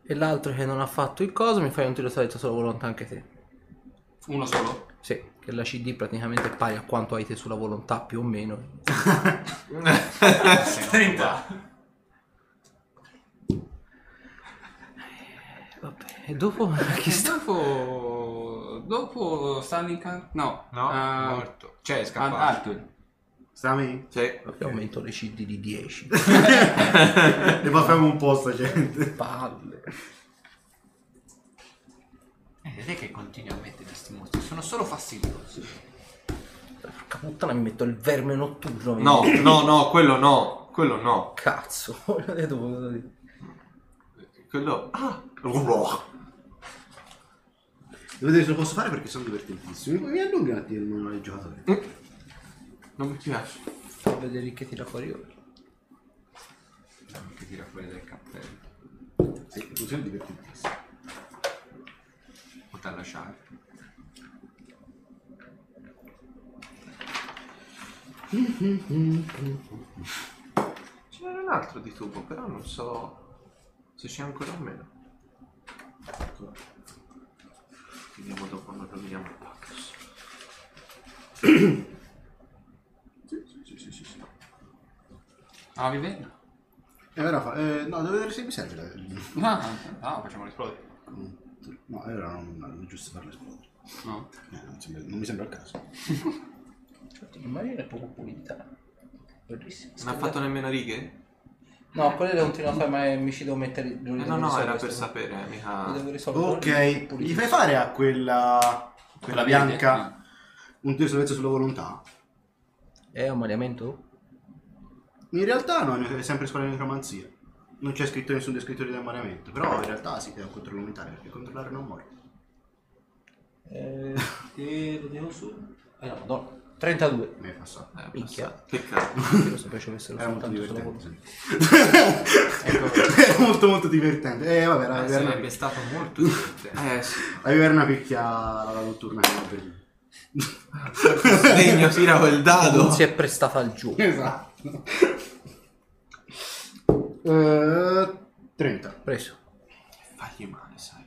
E l'altro che non ha fatto il coso, mi fai un tiro salvezza sulla volontà anche te. Uno solo? Sì, che la CD praticamente è pari a quanto hai te sulla volontà più o meno. 30. Vabbè, e dopo che dopo Stalincar? No, no, morto. Cioè è scappato. Arthur. Stami? Sì. Vabbè, aumento le CD di 10. Ne facciamo un po' sta gente. Palle. Vedete che continuo a mettere questi mostri, sono solo fastidiosi. Porca puttana, mi metto il verme notturno. No, no, no, quello no, quello no. Cazzo, e dopo cosa dico? Quello... Ah! Devo vedere se lo posso fare perché sono divertentissimi. Mi allungati il manuale giocatore. Non mi piace. Sto a vedere che tira fuori ora. Che tira fuori dal cappello. Sì, sono divertentissimi. Da lasciare. C'era un altro di tubo, però non so se c'è ancora o meno. Vediamo dopo quando troviamo il Pax. Sì. Ah, mi vedo? No, devo vedere se mi serve la... No, facciamo l'esplodere. No, allora non è giusto farlo esplodere. No. Non mi sembra il caso. L'immagine è poco pulita. Bellissima. Non ha fatto nemmeno righe? No, quelle le continuo a fare, ma mi ci devo mettere... No, era per sapere, mica... Ok, gli fai fare a quella bianca un tiro salvezza sulla volontà? È un variamento? In realtà no, è sempre scuola di necromanzia. Non c'è scritto nessun descrittore di ammoniamento, però in realtà si crea un controllo mentale perché controllare non muore. Lo devo su. No, madonna. 32. Mi hai passato. Minchia. Peccato. Lo so, ci ho messo molto divertente. Ecco. Molto divertente. Vabbè, sarebbe stato molto divertente. Sì. Aveva una picchia la notturna che era bellissima. Segno, tira quel dado. Non si è prestata al gioco. Esatto. 30. Preso. Fagli male, sai.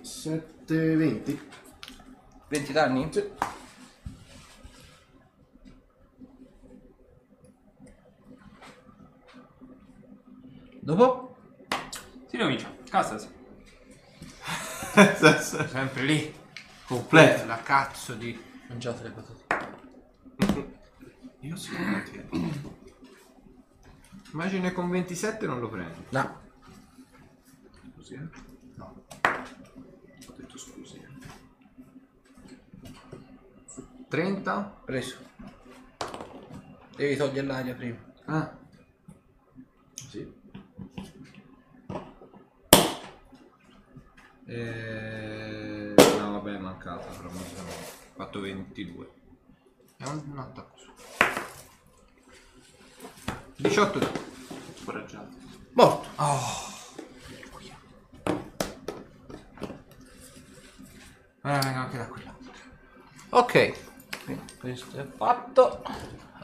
7, 20. 20 danni? Sì. Dopo? Si ricomincia. Castasir. Sempre lì. Completo. La cazzo di... Mangiate le patate. Io sono immagine con 27 non lo prendo. No. Così è? No. Ho detto scusi. 30? Preso. Devi togliere l'aria prima. Ah. Sì. No, vabbè, è mancata, però ho fatto 22. È un attacco su. 18 da. Scoraggiato. Morto. Oh. Allora vengo anche da quella. Ok. Questo è fatto.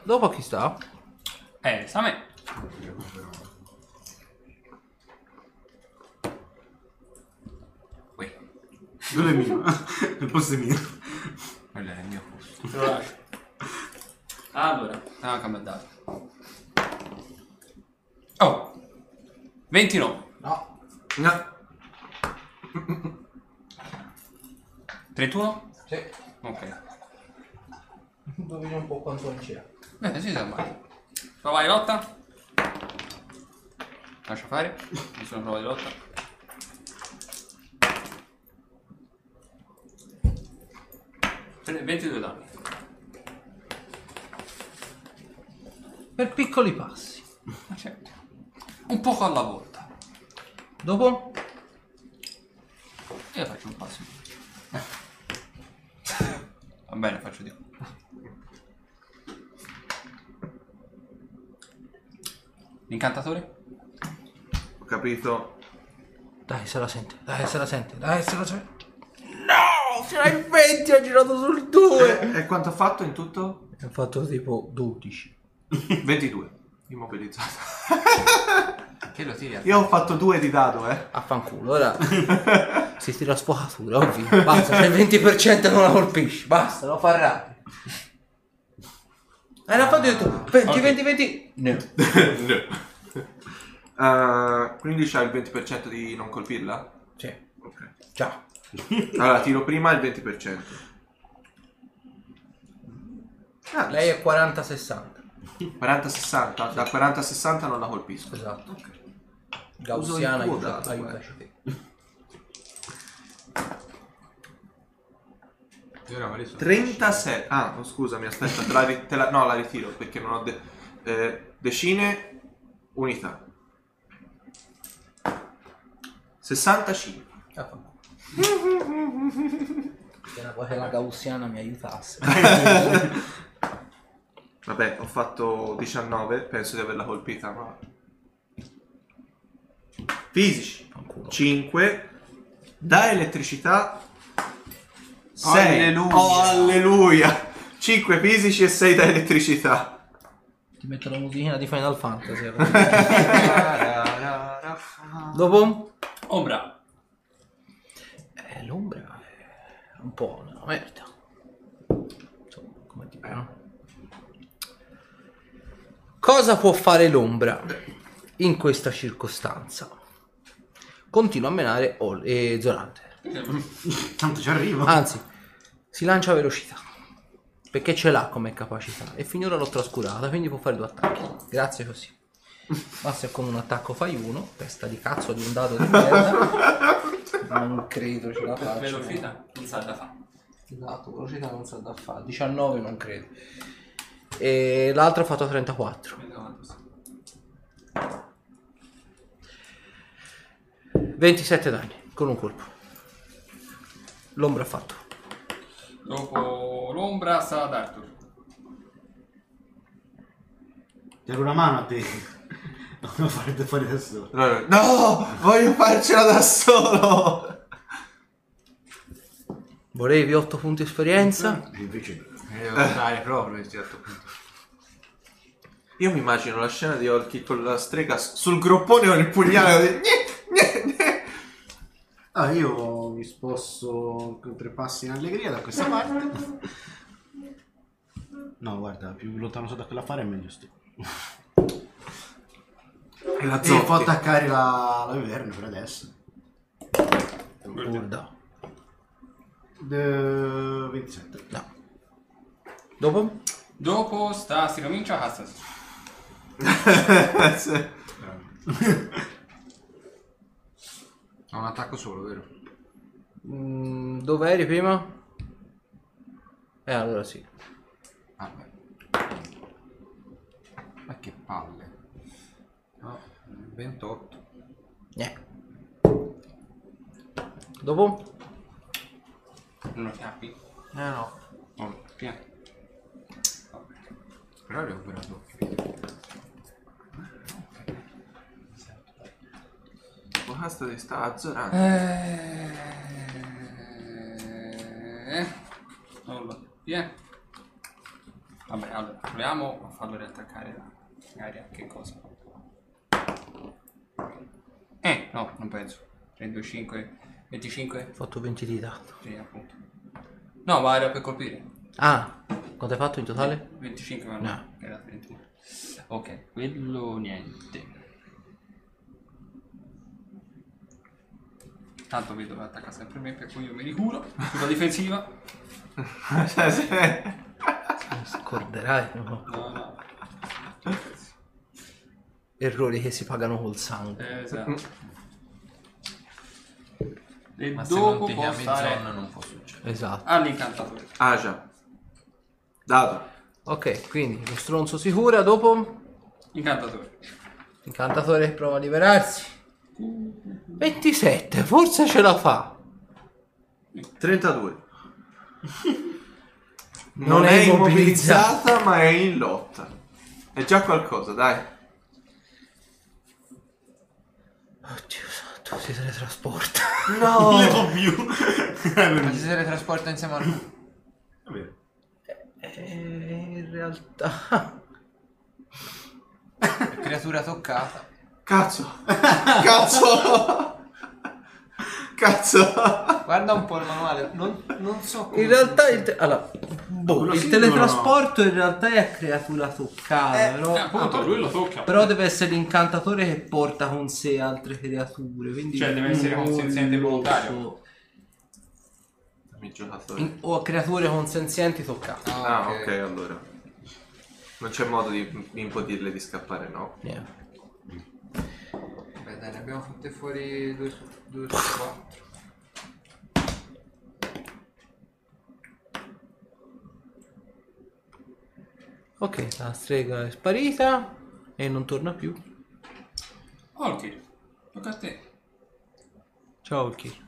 Dopo chi sta? Sta a me. Uè. Non è mio. Il posto è mio. Quello è il mio posto. Allora. Ah, cambia dato. Oh. 29. No. No. 31? Sì. Ok. Dovino un po' quanto non c'è. Bene, si sa mai. Prova di lotta. Lascia fare. Mi sono prova di lotta. Prende 22 danni. Per piccoli passi. Certo. Un poco alla volta. Dopo? Io faccio un passo. Va bene, faccio di qua. L'incantatore? Ho capito. Dai, se la sente, dai, se la sente, dai, se la sente. No, ce l'hai 20, ha girato sul 2. E quanto ha fatto in tutto? Ha fatto tipo 12. 22. Immobilizzato. Che lo tiri? Io ho fatto 2 di dado, eh. Affanculo, ora. Si tira sfocatura, ovvio. Basta, se il 20% non la colpisci, basta, lo farà. E l'ha fatto detto 20, okay. 20, 20. No. No. Quindi c'ha il 20% di non colpirla? Sì. Ok. Ciao. Allora, tiro prima il 20%. Ah, lei è 40-60. 40-60? Da 40-60 non la colpisco. Esatto. Okay. Gaussiana aiutaci. Aiuta. 37. Ah, no, scusami, aspetta, no, la ritiro perché non ho decine unità. 65. Era quella che la gaussiana mi aiutasse. Vabbè, ho fatto 19, penso di averla colpita, ma fisici 5 da elettricità. 6. Alleluia. Oh, alleluia. 5 fisici e 6 da elettricità. Ti metto la musichina di Final Fantasy. Dopo? Ombra. L'ombra è un po' una merda. Insomma, come ti pare? Cosa può fare l'ombra in questa circostanza? Continua a menare Zorander. Tanto ci arrivo. Anzi, si lancia a velocità perché ce l'ha come capacità e finora l'ho trascurata, quindi può fare 2 attacchi. Grazie, così basta. Con un attacco fai 1. Testa di cazzo di un dado di merda. Non credo ce la faccia. Velocità non sa da fare. Esatto, velocità non sa da fare. 19 non credo. E l'altro ha fatto 34. Esatto. 27 danni con un colpo. L'ombra ha fatto. Dopo l'ombra sta ad Arthur. C'era una mano a te. Non lo farete fuori da solo. No, voglio farcela da solo. Volevi 8 punti esperienza? E invece devo dare proprio questi 8 punti. Io mi immagino la scena di Holkir con la strega sul groppone con il pugnale. Ah, io mi sposto con 3 passi in allegria da questa parte. No, guarda, più lontano sono da quella fare, meglio sto. E può attaccare la viverna per adesso. Guarda. 27. No. Dopo? Dopo sta, si comincia a Castasir. Ha un attacco solo, vero? Dove eri prima? Allora sì. Ah, ma che palle. No, 28. Dopo? Non lo scappi? No. Oh, piano. Però le ho curato. Questa di sta a Zorander. Allora, yeah. Vabbè, allora proviamo a farlo riattaccare l'aria. Che cosa? No, non penso. 3, 2, 5, 25. Ho fatto 20 di dato. Sì, appunto. No, ma era per colpire. Ah, quanto hai fatto in totale? 25, ma no. Era 31. Ok, quello niente. Tanto vedo che attacca sempre me, per cui io mi ricuro sulla difensiva. Scorderai, no? No. Errori che si pagano col sangue. Esatto. E ma dopo se non ti chiami zona non può succedere. Esatto. All'incantatore. Ah già. Dato. Ok, quindi lo stronzo si cura, dopo? Incantatore. Incantatore prova a liberarsi. 27, forse ce la fa. 32. Non è immobilizzata, ma è in lotta. È già qualcosa, dai. Oddio santo, si teletrasporta. No! Non ne può più. Ma si teletrasporta insieme a lui. Va bene. In realtà... Creatura toccata. Cazzo! Guarda un po' il manuale, non so come. In realtà il teletrasporto in realtà è a creatura toccata, però appunto lui lo tocca. Però deve essere l'incantatore che porta con sé altre creature, quindi cioè deve essere consenziente volontario. O creature consenzienti toccate. Ah, okay, allora. Non c'è modo di impedirle di scappare, no? Yeah. Dai, ne abbiamo fatte fuori 2 su 4. Ok, la strega è sparita e non torna più. Holkir, tocca a te. Ciao Holkir.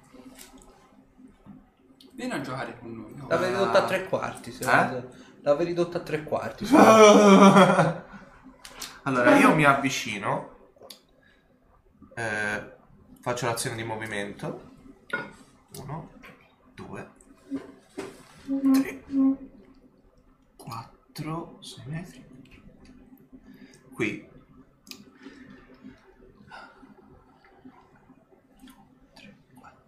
Vieni a giocare con noi. No? L'avevi ridotta a 3/4. L'avevi ridotta a 3/4. Allora io mi avvicino. Faccio l'azione di movimento. 1, 2, 3, 4, 6 metri. Qui 3, 4.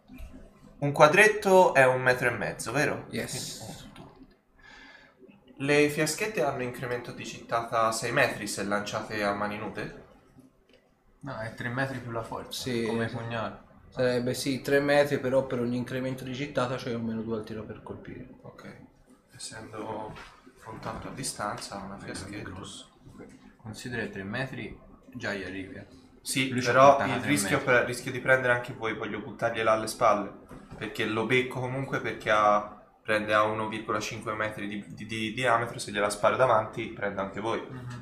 Un quadretto è 1,5 metri, vero? Yes. Le fiaschette hanno incremento di gittata a 6 metri se lanciate a mani nude? No, è 3 metri più la forza, sì, come pugnale. Sarebbe sì, 3 metri, però per ogni incremento di gittata c'è almeno 2 al tiro per colpire. Ok. Essendo contatto a distanza, una fiaschetta. Okay. Considera 3 metri, già gli arrivi. Sì, lui però il rischio di prendere anche voi, voglio buttargliela alle spalle. Perché lo becco comunque, perché prende a 1,5 metri di diametro, se gliela sparo davanti, prende anche voi. Mm-hmm.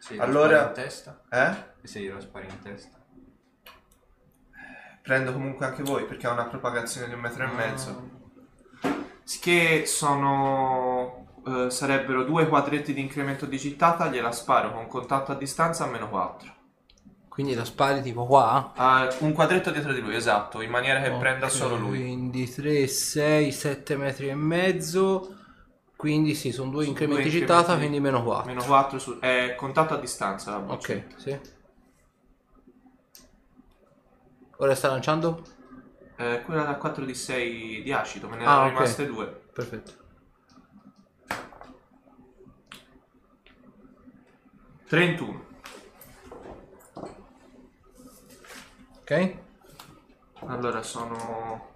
Se allora, in testa? E se glielo spari in testa? Prendo comunque anche voi, perché ha una propagazione di 1,5 metri. Che sono... sarebbero 2 quadretti di incremento di gittata, gliela sparo con contatto a distanza a -4. Quindi la spari tipo qua? Un quadretto dietro di lui, esatto, in maniera che prenda solo lui. Quindi 3, 6, 7 metri e mezzo... Quindi sì, sono 2 incrementi gittata, quindi -4. -4 su... è contatto a distanza la boccetta. Ok, sì. Ora sta lanciando? Quella da 4 di 6 di acido, me ne erano rimaste 2. Perfetto. 31. Ok. Allora sono...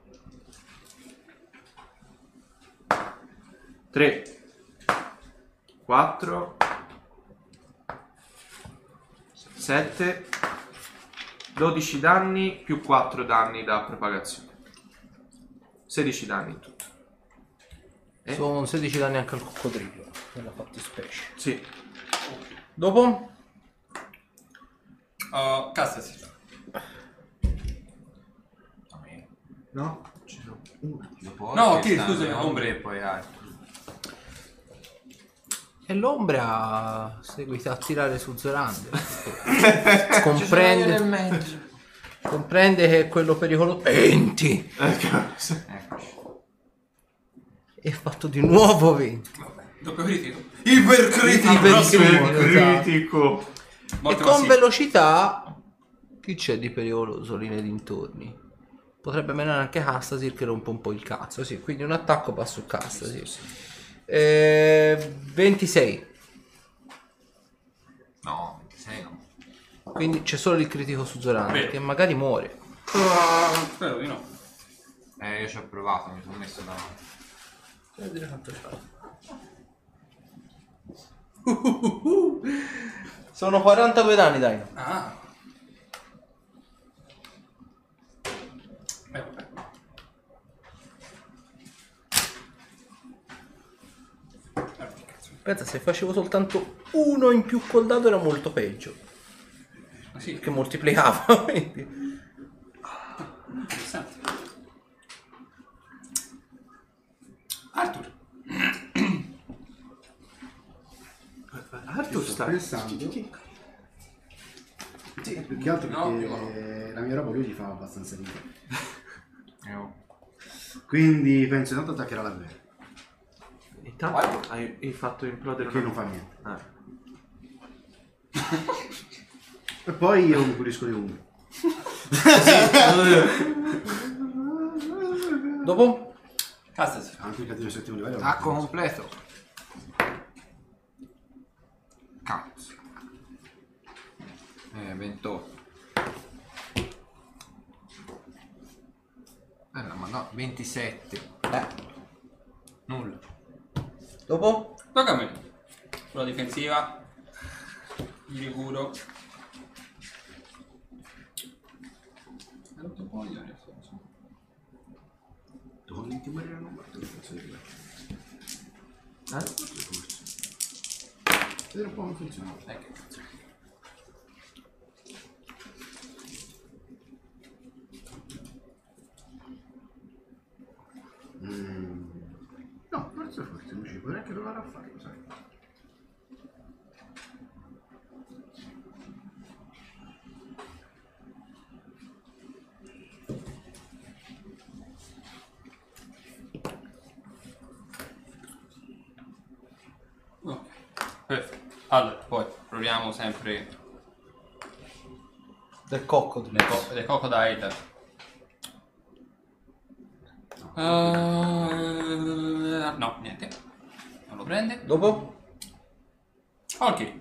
3, 4, 7, 12 danni più 4 danni da propagazione. 16 danni in tutto. Sono 16 danni anche al coccodrillo, nella fattispecie. Sì. Dopo? Castasir. No, ci sono uno. No, che scusami, ombre e poi altro. E l'ombra seguita a tirare su Zorander. Comprende che è quello pericoloso. 20! Ecco. E fatto di nuovo 20. Vabbè. Doppio critico. Ipercritico. E con velocità chi c'è di pericoloso lì nei dintorni? Potrebbe menare anche Castasir che rompe un po' il cazzo, sì, quindi un attacco va su Castasir. Sì, sì. 26. No, 26 no. Quindi c'è solo il critico su Zorander che magari muore. Spero di no. Io ci ho provato, mi sono messo davanti. Vedere quanto c'ha. Sono 42 danni, dai. Ah. Pensa, se facevo soltanto uno in più col dado era molto peggio. Ah, sì, perché moltiplicavo. Quindi. Interessante. Arthur. Arthur sta pensando. Sì, più che altro perché no. La mia roba lui gli fa abbastanza ridere. Quindi penso intanto attaccherà la vera. Intanto hai fatto implodere che non fa niente. Ah. E poi io mi pulisco di uno. Dopo? Castasir. Anche il cattivo settimo livello. Attacco completo. Cazzo. 28. No, ma no, 27. Nulla. Dopo? Tocca a me. Sulla difensiva. Gli ricuro. È rotto un po' gli aria. Torni ti moriranno morto. Vedere un po' come funziona. Che cazzo. No, forse non ci può neanche provare a farlo, sai. Ok, perfetto. Allora, poi proviamo sempre del Crocodile. No, niente. Non lo prende. Dopo? Ok.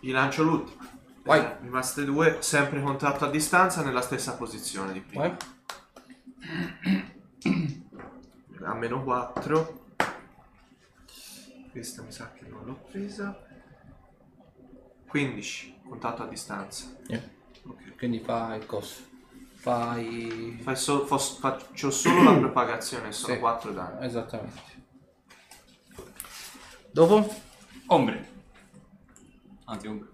Gli lancio l'ultimo. Vai. Rimaste due, sempre contratto a distanza, nella stessa posizione di prima. Vai. A meno 4. Questa mi sa che non l'ho presa. 15, contatto a distanza. Okay. Quindi fa il coso. Faccio solo la propagazione, sono sì. 4 danni. Esattamente. Dopo? Ombre. Anzi, ombre.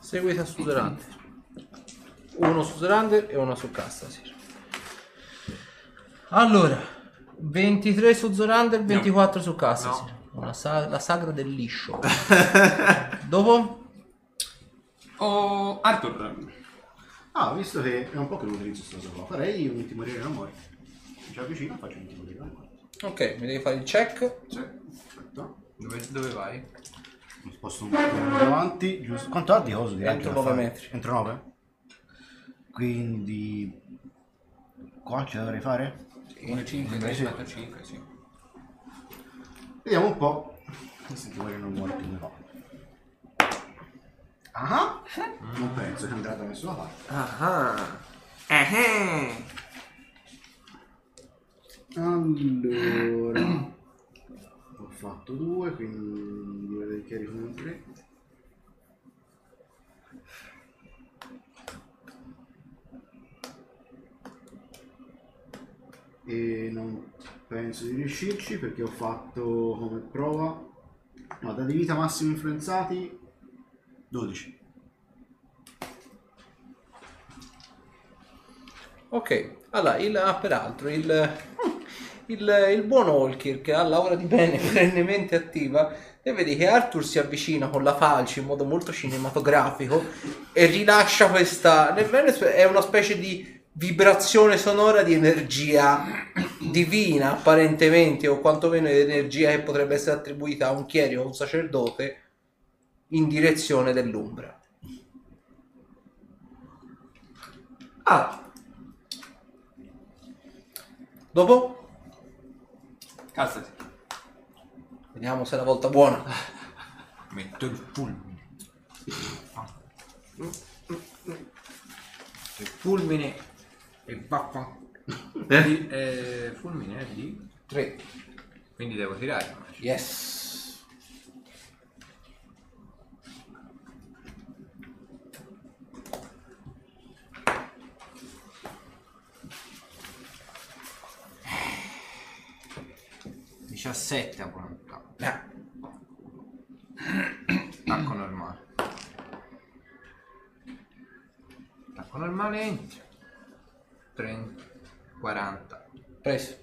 Seguita su Zorander. Uno su Zorander e uno su Castasir. Allora, 23 su Zorander, 24 su Castasir. No. La sagra del liscio. Dopo? Arthur. Ah, visto che è un po' che non utilizzo questa cosa qua, farei un timorire da morte. Ci avvicino e faccio un timorire da morte. Ok, mi devi fare il check. Perfetto. Dove vai? Mi sposto un po' avanti, giusto. Quanto ha di coso? Entro 9 metri. Entro 9? Quindi... qua ce la dovrei fare? Sì, 1,5, 3,5, sì. Sì. Vediamo un po'. Questo timorire non muore più, no. Ah, non penso che andrà da nessuna parte. Ah, allora ho fatto 2, quindi vedete che arrivo con 3. E non penso di riuscirci perché ho fatto come prova dati vita massimo influenzati 12. Ok, allora, peraltro il buon Holkir, che ha l'aura di bene perennemente attiva, e vedi che Arthur si avvicina con la falce in modo molto cinematografico e rilascia questa... è una specie di vibrazione sonora di energia divina, apparentemente, o quantomeno di energia che potrebbe essere attribuita a un chierico o un sacerdote in direzione dell'Umbra. Ah. Dopo? Calzati. Vediamo se è la volta buona. Metto il fulmine. Il fulmine e baffa. Fulmine è di 3. Quindi devo tirare. Yes. A volontà. Attacco normale. Attacco normale entra. 30, 40. Preso.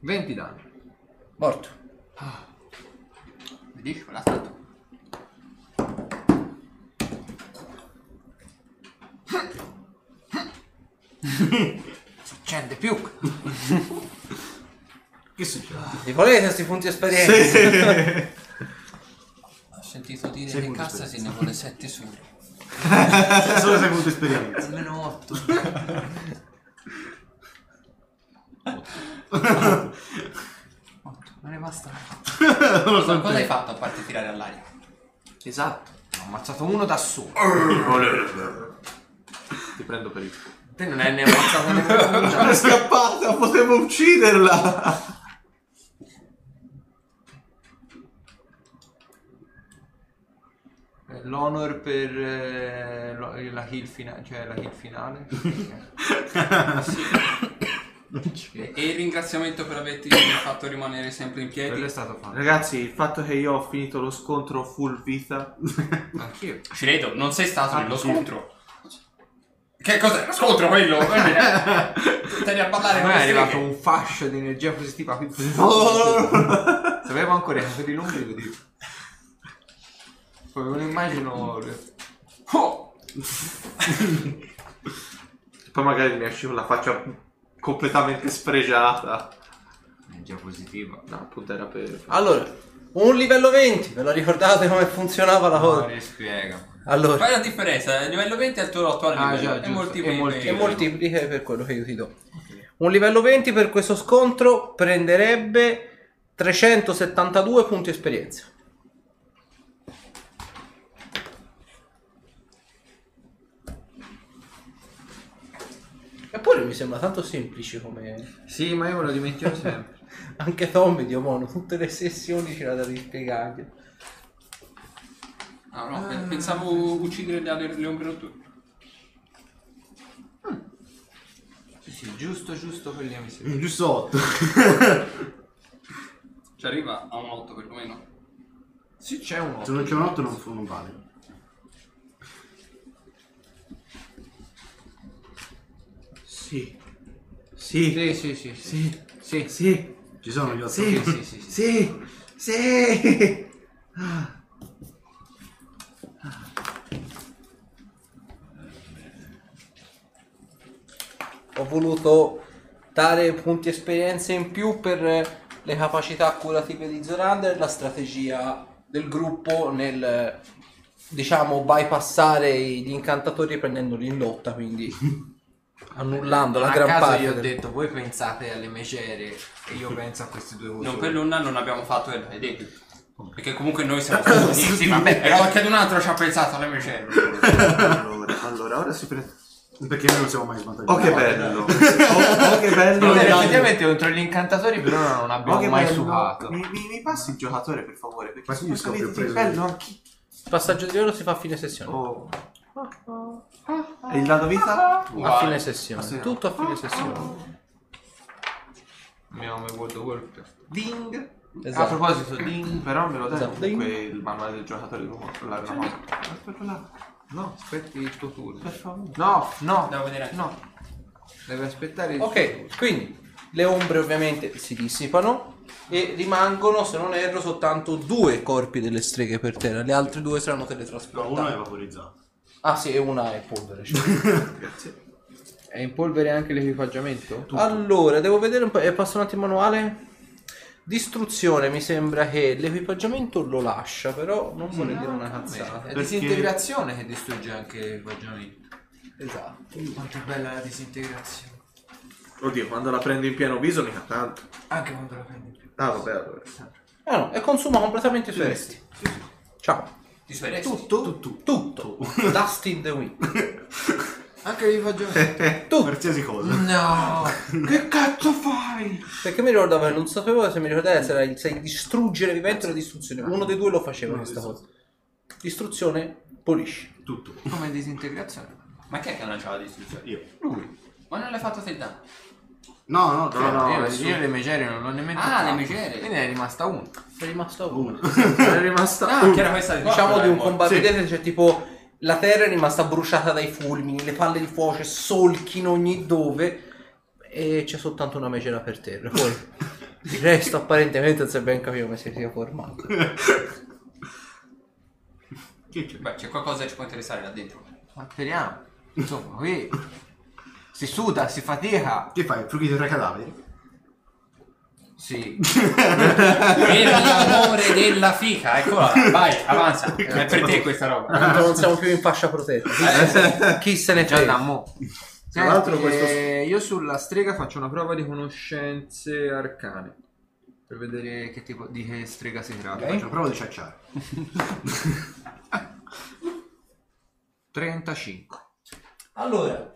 20 danni. Morto. Ah. Vedi quella statua. Succede più. Che succede? Li volete questi punti esperienza? Sì. Ho sentito dire che cassa se ne vuole 7 soli. Solo 6 punti esperienza. Almeno 8. Non ne basta. Cosa hai fatto a parte tirare all'aria? Esatto. Ho ammazzato uno da solo. Ti prendo per il culo. Te non è ne ammazzato nemmeno. Sono scappata, potevo ucciderla. L'honor per la kill finale, cioè la kill finale. Sì. E il ringraziamento per averti fatto rimanere sempre in piedi. Quello è stato fatto. Ragazzi, il fatto che io ho finito lo scontro full vita. Anch'io. Ci credo, non sei stato nello scontro. Che cos'è? Scontro quello! Stai a parlare con me. È arrivato un fascio di energia positiva. Quindi... Sapevo ancora che per i lunghi vedi. Poi non immagino. Oh! Poi magari mi esce con la faccia completamente spregiata. Energia positiva. No, appunto era per. Allora, un livello 20, ve lo ricordate come funzionava la cosa? No, mi spiega. Allora, fai la differenza, il livello 20 è il tuo attuale livello, e moltiplica per quello che io ti do. Okay. Un livello 20 per questo scontro prenderebbe 372 punti esperienza. Eppure mi sembra tanto semplice come... Sì, ma io me lo dimentico sempre. Anche Tommy, Dio mono, tutte le sessioni ce l'ha da rispiegare. Ah, no, pensavo uccidere le ombre notturne. Sì, sì, giusto quelli mi sembra. Giusto 8. Ci arriva a un 8 perlomeno. Sì, c'è un 8. Se non c'è un 8 non vale. Sì. Sì. Sì. Ci sono gli 8. Sì. Ho voluto dare punti esperienze in più per le capacità curative di Zorander, la strategia del gruppo nel, diciamo, bypassare gli incantatori prendendoli in lotta, quindi annullando la gran parte. Io ho detto, voi pensate alle mecere e io penso a questi due uomini. Non per l'una non abbiamo fatto il edit, perché comunque noi siamo tutti, vabbè, però qualche un altro ci ha pensato alle mecere. Allora, ora si prende. Perché noi non siamo mai svantaggiati. Oh, che bello! Oh, che bello! Effettivamente contro gli incantatori però non abbiamo mai subato. Mi passi il giocatore per favore? Perché ma io scopri il bello. Il passaggio di oro si fa a fine sessione. Oh. E il dado vita? Wow. A fine sessione. Sì, no. Tutto a fine sessione. Abbiamo il World of Warcraft. Ding! Esatto. A proposito, ding! Però me lo dai comunque il manuale del giocatore. Devo controllare una cosa. Aspetta là. No, aspetti il tuo turno. Per favore. No, no. Devo vedere. No. Deve aspettare il tuo turno. Ok, quindi le ombre ovviamente si dissipano. E rimangono, se non erro, soltanto due corpi delle streghe per terra. Le altre due saranno teletrasportate. No, uno è vaporizzato. Ah sì, e una è polvere. Cioè. Grazie. È in polvere anche l'equipaggiamento? Tutto. Allora, devo vedere un po'. Passo un attimo il manuale. Distruzione, mi sembra che l'equipaggiamento lo lascia, però non vuole dire una cazzata. È disintegrazione che distrugge anche l'equipaggiamento. Esatto. Quanto bella la disintegrazione. Oddio, quando la prendo in pieno viso mica tanto. Anche quando la prendo in pieno. Ah vabbè, allora. Ah no, e consuma completamente i suoi resti. Ciao. I suoi resti? Tutto. Dust in the wind. Anche vi faccio vedere. Tutto. Qualsiasi cosa. No. Che cazzo fai? Perché mi ricordavo, non sapevo se mi ricordavo se era il distruggere vivente o la distruzione. Uno dei due lo faceva questa cosa. Distruzione, pulisci. Tutto. Come disintegrazione. Ma chi è che non c'ha la distruzione? Io. Lui. Ma non l'hai fatto te danno? No, io le megere non l'ho nemmeno fatto. Ah, le megere. Quindi è rimasta una. È rimasta una. Che era questa, diciamo, di un combattimento, sì. Cioè tipo la terra è rimasta bruciata dai fulmini, le palle di fuoco solchi in ogni dove e c'è soltanto una megera per terra. Poi il resto apparentemente non si è ben capito come si sia formato. Beh, c'è qualcosa che ci può interessare là dentro. Ma speriamo. Insomma, qui si suda, si fatica. Che fai? Frughito tra i cadaveri? Sì. Per l'amore della fica, eccola. Vai, avanza. È per te questa roba. Non siamo più in fascia protetta. Chi se ne frega? Tra l'altro questo... Io sulla strega faccio una prova di conoscenze arcane. Per vedere che tipo di che strega si tratta. Okay. Faccio una prova di ciacciare. 35. Allora...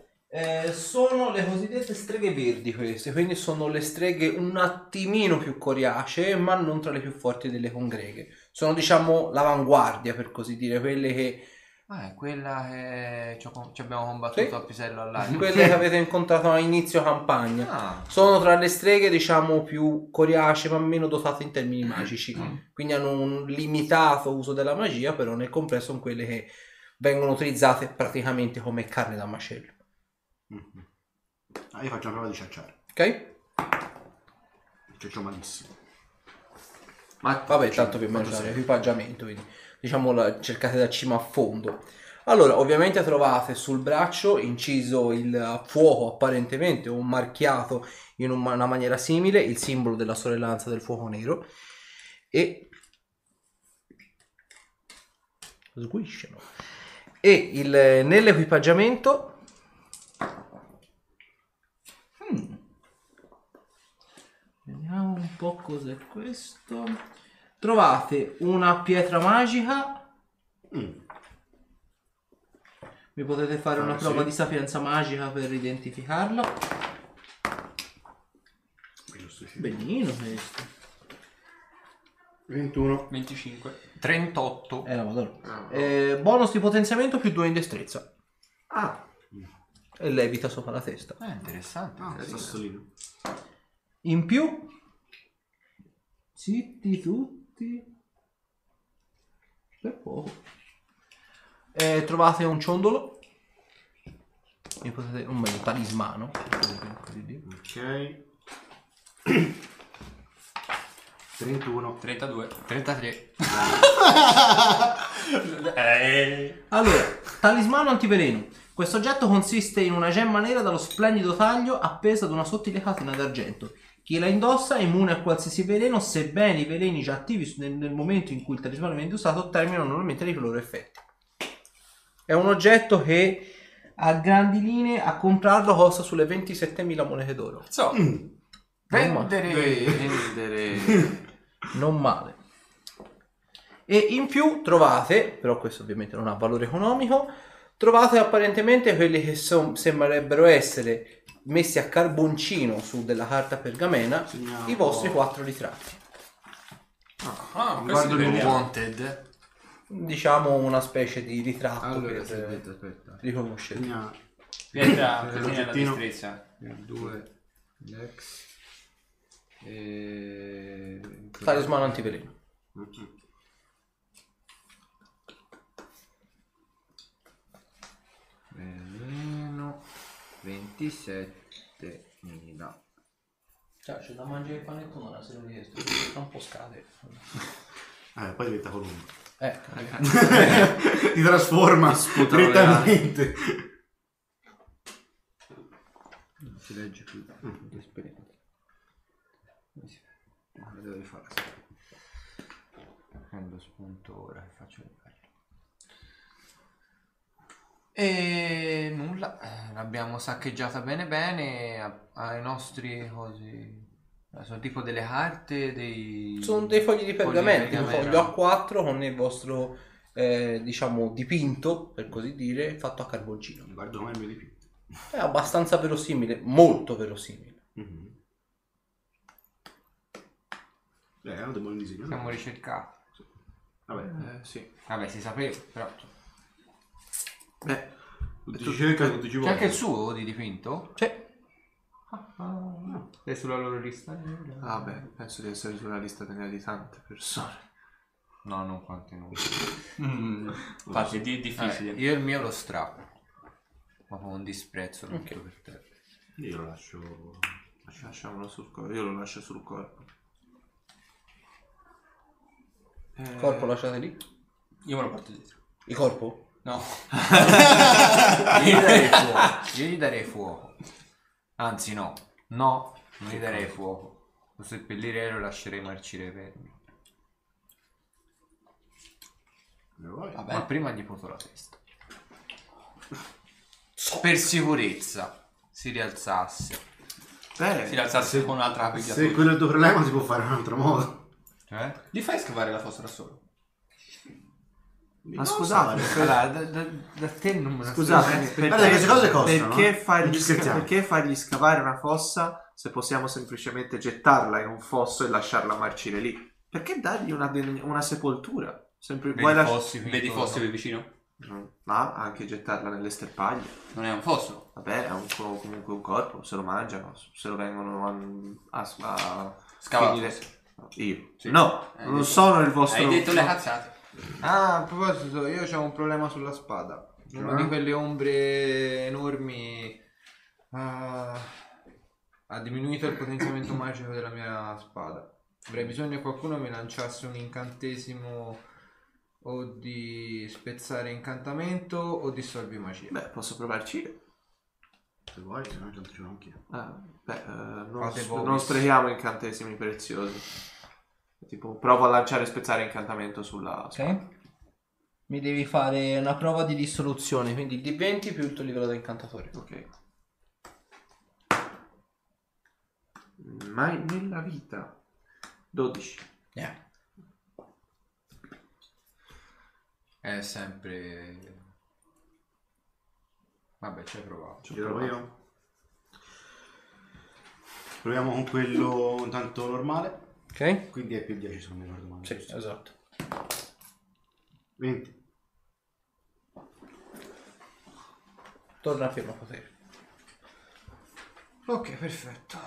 sono le cosiddette streghe verdi queste, quindi sono le streghe un attimino più coriacee, ma non tra le più forti delle congreghe. Sono, diciamo, l'avanguardia, per così dire, quelle che... Ah, è quella che ci abbiamo combattuto, sì, a pisello all'aria. Quelle che avete incontrato a inizio campagna. Ah. Sono tra le streghe, diciamo, più coriacee, ma meno dotate in termini magici. Quindi hanno un limitato uso della magia, però nel complesso sono quelle che vengono utilizzate praticamente come carne da macello. Io faccio una prova di ciacciare. Ok. Ciaccio malissimo. Ma vabbè, tanto per mangiare l'equipaggiamento, quindi diciamo cercate da cima a fondo. Allora, ovviamente trovate sul braccio inciso il fuoco apparentemente, o marchiato in una maniera simile, il simbolo della sorellanza del fuoco nero. E sguisciano. E nell'equipaggiamento vediamo un po' cos'è questo. Trovate una pietra magica. Mi potete fare una prova di sapienza magica per identificarla. Benino questo. 21, 25, 38. La madonna. Bonus di potenziamento più 2 in destrezza. Ah. E levita sopra la testa. Interessante. In più, zitti tutti, per poco. Trovate un ciondolo, un bel talismano. Ok. 31, 32, 33. Allora, talismano antiveleno. Questo oggetto consiste in una gemma nera dallo splendido taglio appesa ad una sottile catena d'argento. Chi la indossa è immune a qualsiasi veleno, sebbene i veleni già attivi nel momento in cui il talismano viene usato terminano normalmente i loro effetti. È un oggetto che a grandi linee a comprarlo costa sulle 27.000 monete d'oro. So, vendere. Non male. E in più trovate, però questo ovviamente non ha valore economico, trovate apparentemente quelli che sembrerebbero essere messi a carboncino su della carta pergamena, i vostri 4 ritratti. Guardo il wanted. Diciamo una specie di ritratto. Allora, aspetta. Riconoscete. Pietra, la destrezza. 2, l'ex. Talismano antiveleno. 27.000. Cioè, c'è da mangiare il panettone, la se lo chiesto, tra un po' scade. Poi diventa colombo. Ti trasforma direttamente. Non si legge più l'esperienza. Come devo fare? Prendo spunto ora e faccio il bello. E nulla, l'abbiamo saccheggiata bene bene, ai nostri cosi, sono tipo delle carte, dei... Sono dei fogli di pergamento, un foglio A4 con il vostro, diciamo, dipinto, per così dire, fatto a carboncino. Guardo mai il mio dipinto. È abbastanza verosimile, molto verosimile. Mm-hmm. È un buon disegno. Siamo ricercati. Sì. Vabbè, sì. Vabbè, si sapeva, però... Beh, ti cerca, ti ci vuole. C'è anche il suo di dipinto? C'è. No. È sulla loro lista? Ah beh, penso di essere sulla lista di tante persone. No, non quante non. Infatti è difficile. Io il mio lo strappo. Ma con un disprezzo non okay. Per te. Io lo lascio... Lasciamolo sul corpo. Io lo lascio sul corpo. Il corpo lasciate lì? Io me lo porto dietro. Il corpo? No. Io gli darei fuoco. Io gli darei fuoco. Anzi no. No, non gli darei fuoco. Lo seppellirei e lo lascerei marcire per me. Vabbè, ma prima gli porto la testa. Per sicurezza si rialzasse. Si rialzasse con un'altra applicazione. Se quello è il tuo problema si può fare in un altro modo. Cioè? Gli fai scavare la fossa da solo? Ma scusate, da te non me la scusate, guarda queste cose costano. Perché fargli scavare una fossa se possiamo semplicemente gettarla in un fosso e lasciarla marcire lì? Perché dargli una sepoltura? Vedi i fossi qui vicino? Ma anche gettarla nelle sterpaglie. Non è un fosso? Vabbè, è comunque un corpo, se lo mangiano, se lo vengono a scavare. Io? Sì. No, non sono il vostro... Hai detto le cazzate. Ah, a proposito, io ho un problema sulla spada. Uno di quelle ombre enormi ha diminuito il potenziamento magico della mia spada. Avrei bisogno che qualcuno mi lanciasse un incantesimo o di spezzare incantamento o dissolvi magia. Beh, posso provarci. Se vuoi, se no tanto ce l'ho anch'io. Non sprechiamo incantesimi preziosi. Tipo, provo a lanciare e spezzare incantamento sulla spada. Ok. Mi devi fare una prova di dissoluzione, quindi D20 più il tuo livello da incantatore. Ok. Mai nella vita. 12. È sempre... Vabbè, ci hai provato. Ci provo io. Proviamo con quello intanto normale. Okay. Quindi è più 10 se non mi ricordo male. Sì, esatto. 20. Torna a fermo potere. Ok, perfetto.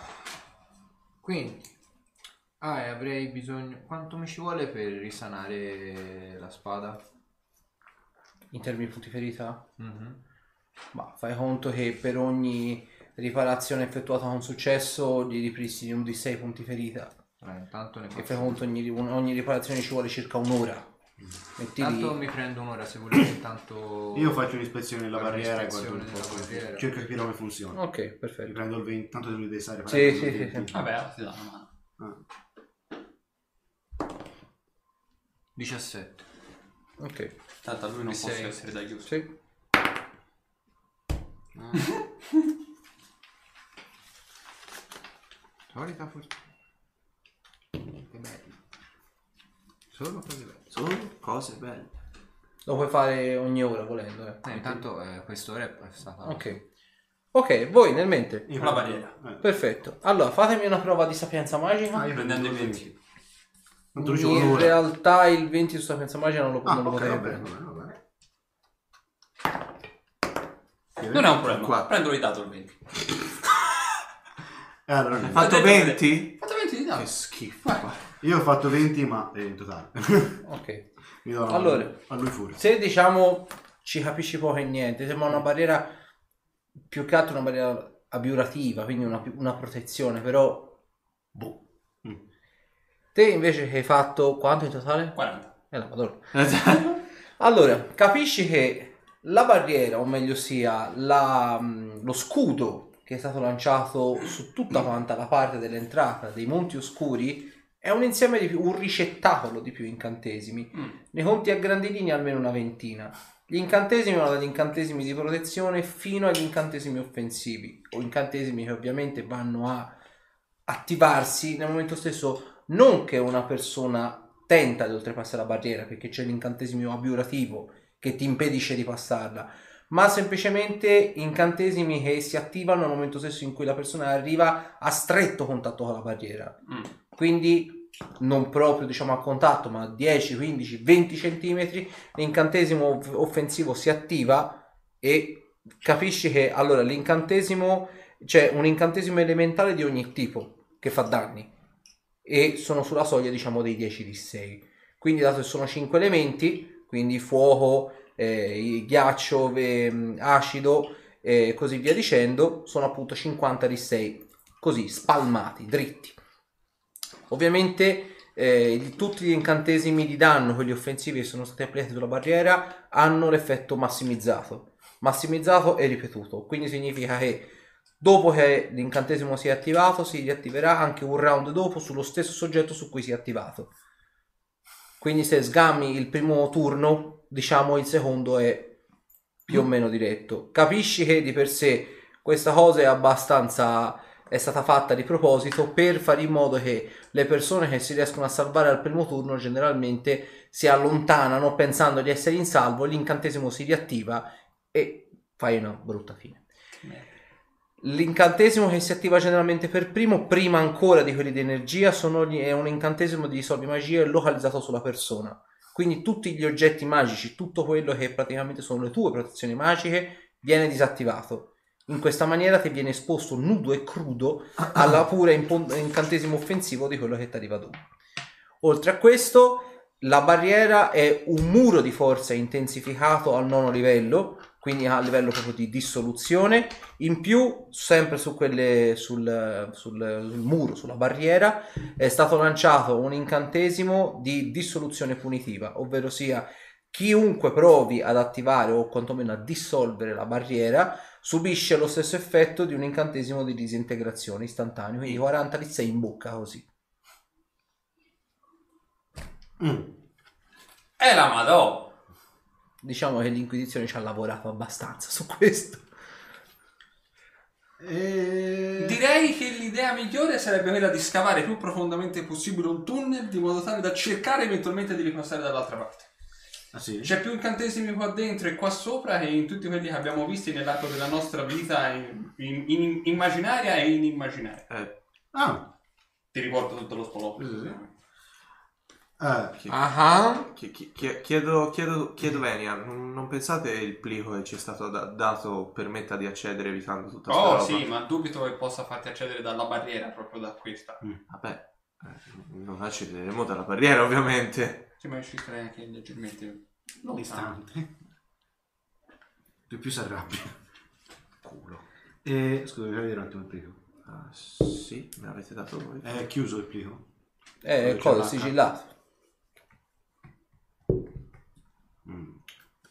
Quindi avrei bisogno... Quanto mi ci vuole per risanare la spada? In termini di punti ferita? Ma fai conto che per ogni riparazione effettuata con successo gli ripristini un di 6 punti ferita. Intanto ne faccio. E fai conto ogni riparazione ci vuole circa un'ora. Intanto mi prendo un'ora se volete. Intanto io faccio un'ispezione della barriera e guardo un po'. Cerco di capire come funziona. Ok, perfetto. Mi prendo il 20, tanto devo riparare. Sì. Vabbè, ti dà una mano. 17. Ok. Tanto a lui non posso essere d'aiuto. Sì. Solita fortuna. Solo cose belle. Lo puoi fare ogni ora volendo. Intanto quest'ora è stata. Ok, voi nel mente. Io la barriera. Perfetto. Allora fatemi una prova di sapienza magica. Io prendendo il 20. In realtà il 20 su sapienza magica non lo potrei prendere. Non è un problema. Prendo il dato il 20. Allora, hai fatto 20? Fatto 20 di dato. Che schifo. Io ho fatto 20 ma in totale. Ok. Allora, a lui fuori. Se diciamo ci capisci poco e niente, sembra una barriera più che altro una barriera abiurativa, quindi una protezione, però boh. Te invece che hai fatto quanto in totale? 40. La madonna. Allora, capisci che la barriera, o meglio sia lo scudo che è stato lanciato su tutta quanta la parte dell'entrata dei Monti Oscuri è un insieme di un ricettacolo di più incantesimi. Ne conti a grandi linee almeno una ventina. Gli incantesimi vanno dagli incantesimi di protezione fino agli incantesimi offensivi, o incantesimi che ovviamente vanno a attivarsi nel momento stesso non che una persona tenta di oltrepassare la barriera, perché c'è l'incantesimo abiurativo che ti impedisce di passarla, ma semplicemente incantesimi che si attivano nel momento stesso in cui la persona arriva a stretto contatto con la barriera. Quindi non proprio diciamo a contatto, ma 10, 15, 20 centimetri l'incantesimo offensivo si attiva e capisci che allora l'incantesimo, c'è un incantesimo elementale di ogni tipo che fa danni e sono sulla soglia diciamo dei 10d6, quindi dato che sono 5 elementi, quindi fuoco, ghiaccio, acido e così via dicendo, sono appunto 50d6 così spalmati, dritti. Ovviamente tutti gli incantesimi di danno, quelli offensivi che sono stati applicati sulla barriera, hanno l'effetto massimizzato e ripetuto. Quindi significa che dopo che l'incantesimo si è attivato, si riattiverà anche un round dopo sullo stesso soggetto su cui si è attivato. Quindi se sgammi il primo turno, diciamo il secondo è più o meno diretto. Capisci che di per sé questa cosa è abbastanza... è stata fatta di proposito per fare in modo che le persone che si riescono a salvare al primo turno generalmente si allontanano pensando di essere in salvo, l'incantesimo si riattiva e fai una brutta fine. L'incantesimo che si attiva generalmente per primo, prima ancora di quelli di energia, è un incantesimo di dissolvi magie localizzato sulla persona. Quindi tutti gli oggetti magici, tutto quello che praticamente sono le tue protezioni magiche, viene disattivato. In questa maniera ti viene esposto nudo e crudo alla pura incantesimo offensivo di quello che ti arriva dopo. Oltre a questo, la barriera è un muro di forza intensificato al 9° livello, quindi a livello proprio di dissoluzione. In più, sempre su quelle, sul muro, sulla barriera, è stato lanciato un incantesimo di dissoluzione punitiva, ovvero sia chiunque provi ad attivare o quantomeno a dissolvere la barriera subisce lo stesso effetto di un incantesimo di disintegrazione istantaneo, quindi 40 di 6 in bocca così. È la madò! Diciamo che l'Inquisizione ci ha lavorato abbastanza su questo. Direi che l'idea migliore sarebbe quella di scavare più profondamente possibile un tunnel di modo tale da cercare eventualmente di ripassare dall'altra parte. Ah, sì? C'è più incantesimi qua dentro e qua sopra che in tutti quelli che abbiamo visti nell'arco della nostra vita in immaginaria e inimmaginaria. Ti riporto tutto lo spolotto. Chiedo venia, non pensate il plico che ci è stato dato permetta di accedere evitando tutta questa roba? Sì, ma dubito che possa farti accedere dalla barriera, proprio da questa. Vabbè, non accederemo dalla barriera ovviamente. Ma ci sarei anche leggermente distante. Di più si arrabbia. Culo. Scusa, volevo vedere un attimo il plico. Sì, me l'avete dato voi. È chiuso il plico. Cosa sigillato.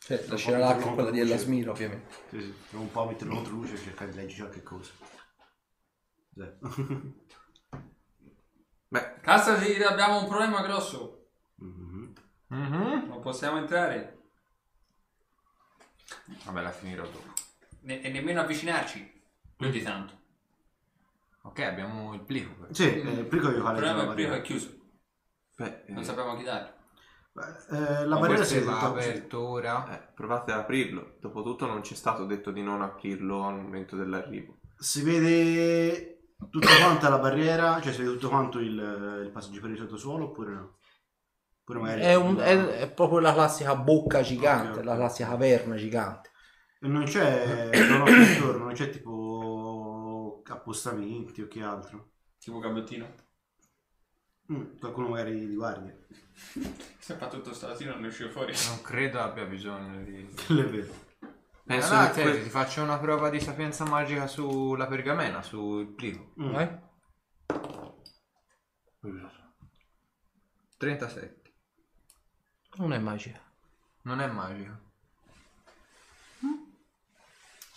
Cioè, lascerà l'acqua con quella di Elasmiro, ovviamente. Sì. Un po' metterlo contro luce e cercare di leggere qualche cosa. Beh, Castasir, abbiamo un problema grosso. Non possiamo entrare. Vabbè, la finirò dopo. E nemmeno avvicinarci più di tanto. Ok, abbiamo il plico però. Sì, il plico è il plico è chiuso. Beh, non sappiamo chi darlo. La barriera si è aperta. Provate ad aprirlo. Dopotutto non c'è stato detto di non aprirlo al momento dell'arrivo. Si vede tutta quanta la barriera, cioè si vede tutto quanto il passaggio per il sottosuolo oppure no? È proprio la classica bocca gigante, okay. La classica caverna gigante. Non c'è intorno, non c'è tipo appostamenti o che altro. Tipo gabbettino. Qualcuno magari di guardia. Se fa tutto stamattina non esce fuori. Non credo abbia bisogno di... Penso che ti faccio una prova di sapienza magica sulla pergamena, sul plico. 37. Non è magica. Non è magica.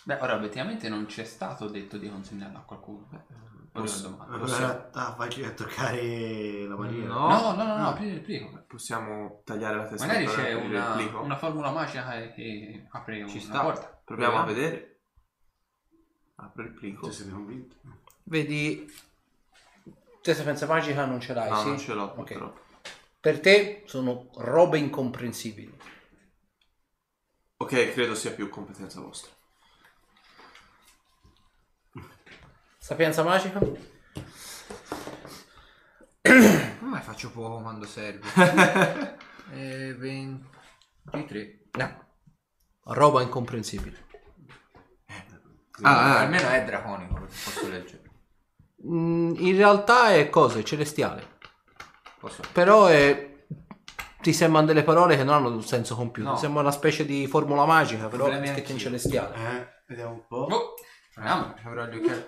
Beh, ora obiettivamente non c'è stato detto di consegnarla a qualcuno. Vai a toccare la maniera. No, aprire il plico. Possiamo tagliare la testa. Magari c'è una formula magica che apre una porta. Proviamo a vedere. Apre il plico. Se siete convinti. Vedi, te sapienza magica non ce l'hai, sì? No, non ce l'ho, purtroppo. Per te sono robe incomprensibili. Ok, credo sia più competenza vostra. Sapienza magica? Ma faccio poco quando serve. 23. No. Roba incomprensibile. Almeno è draconico, posso leggere. In realtà è cosa? È celestiale. Posso. Però ti sembrano delle parole che non hanno un senso compiuto. No. Sembra una specie di formula magica, però è che è in celestiale. Vediamo un po'. Oh. Proviamo, avrò gli occhiali.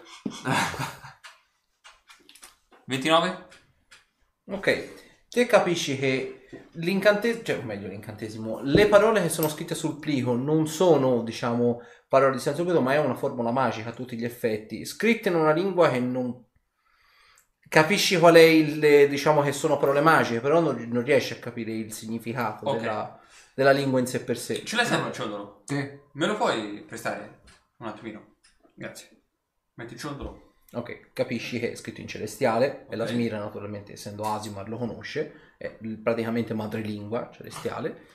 29. Ok, te capisci che l'incantesimo, cioè, o meglio l'incantesimo, le parole che sono scritte sul plico non sono, diciamo, parole di senso compiuto, ma è una formula magica a tutti gli effetti, scritte in una lingua che non capisci qual è il, diciamo che sono parole magiche, però non riesci a capire il significato della lingua in sé per sé. Ce l'hai sempre un ciondolo? Sì. Me lo puoi prestare un attimino? Grazie. Metti il ciondolo. Ok, capisci che è scritto in celestiale, e Elasmiro naturalmente, essendo Asimar, lo conosce, è praticamente madrelingua celestiale,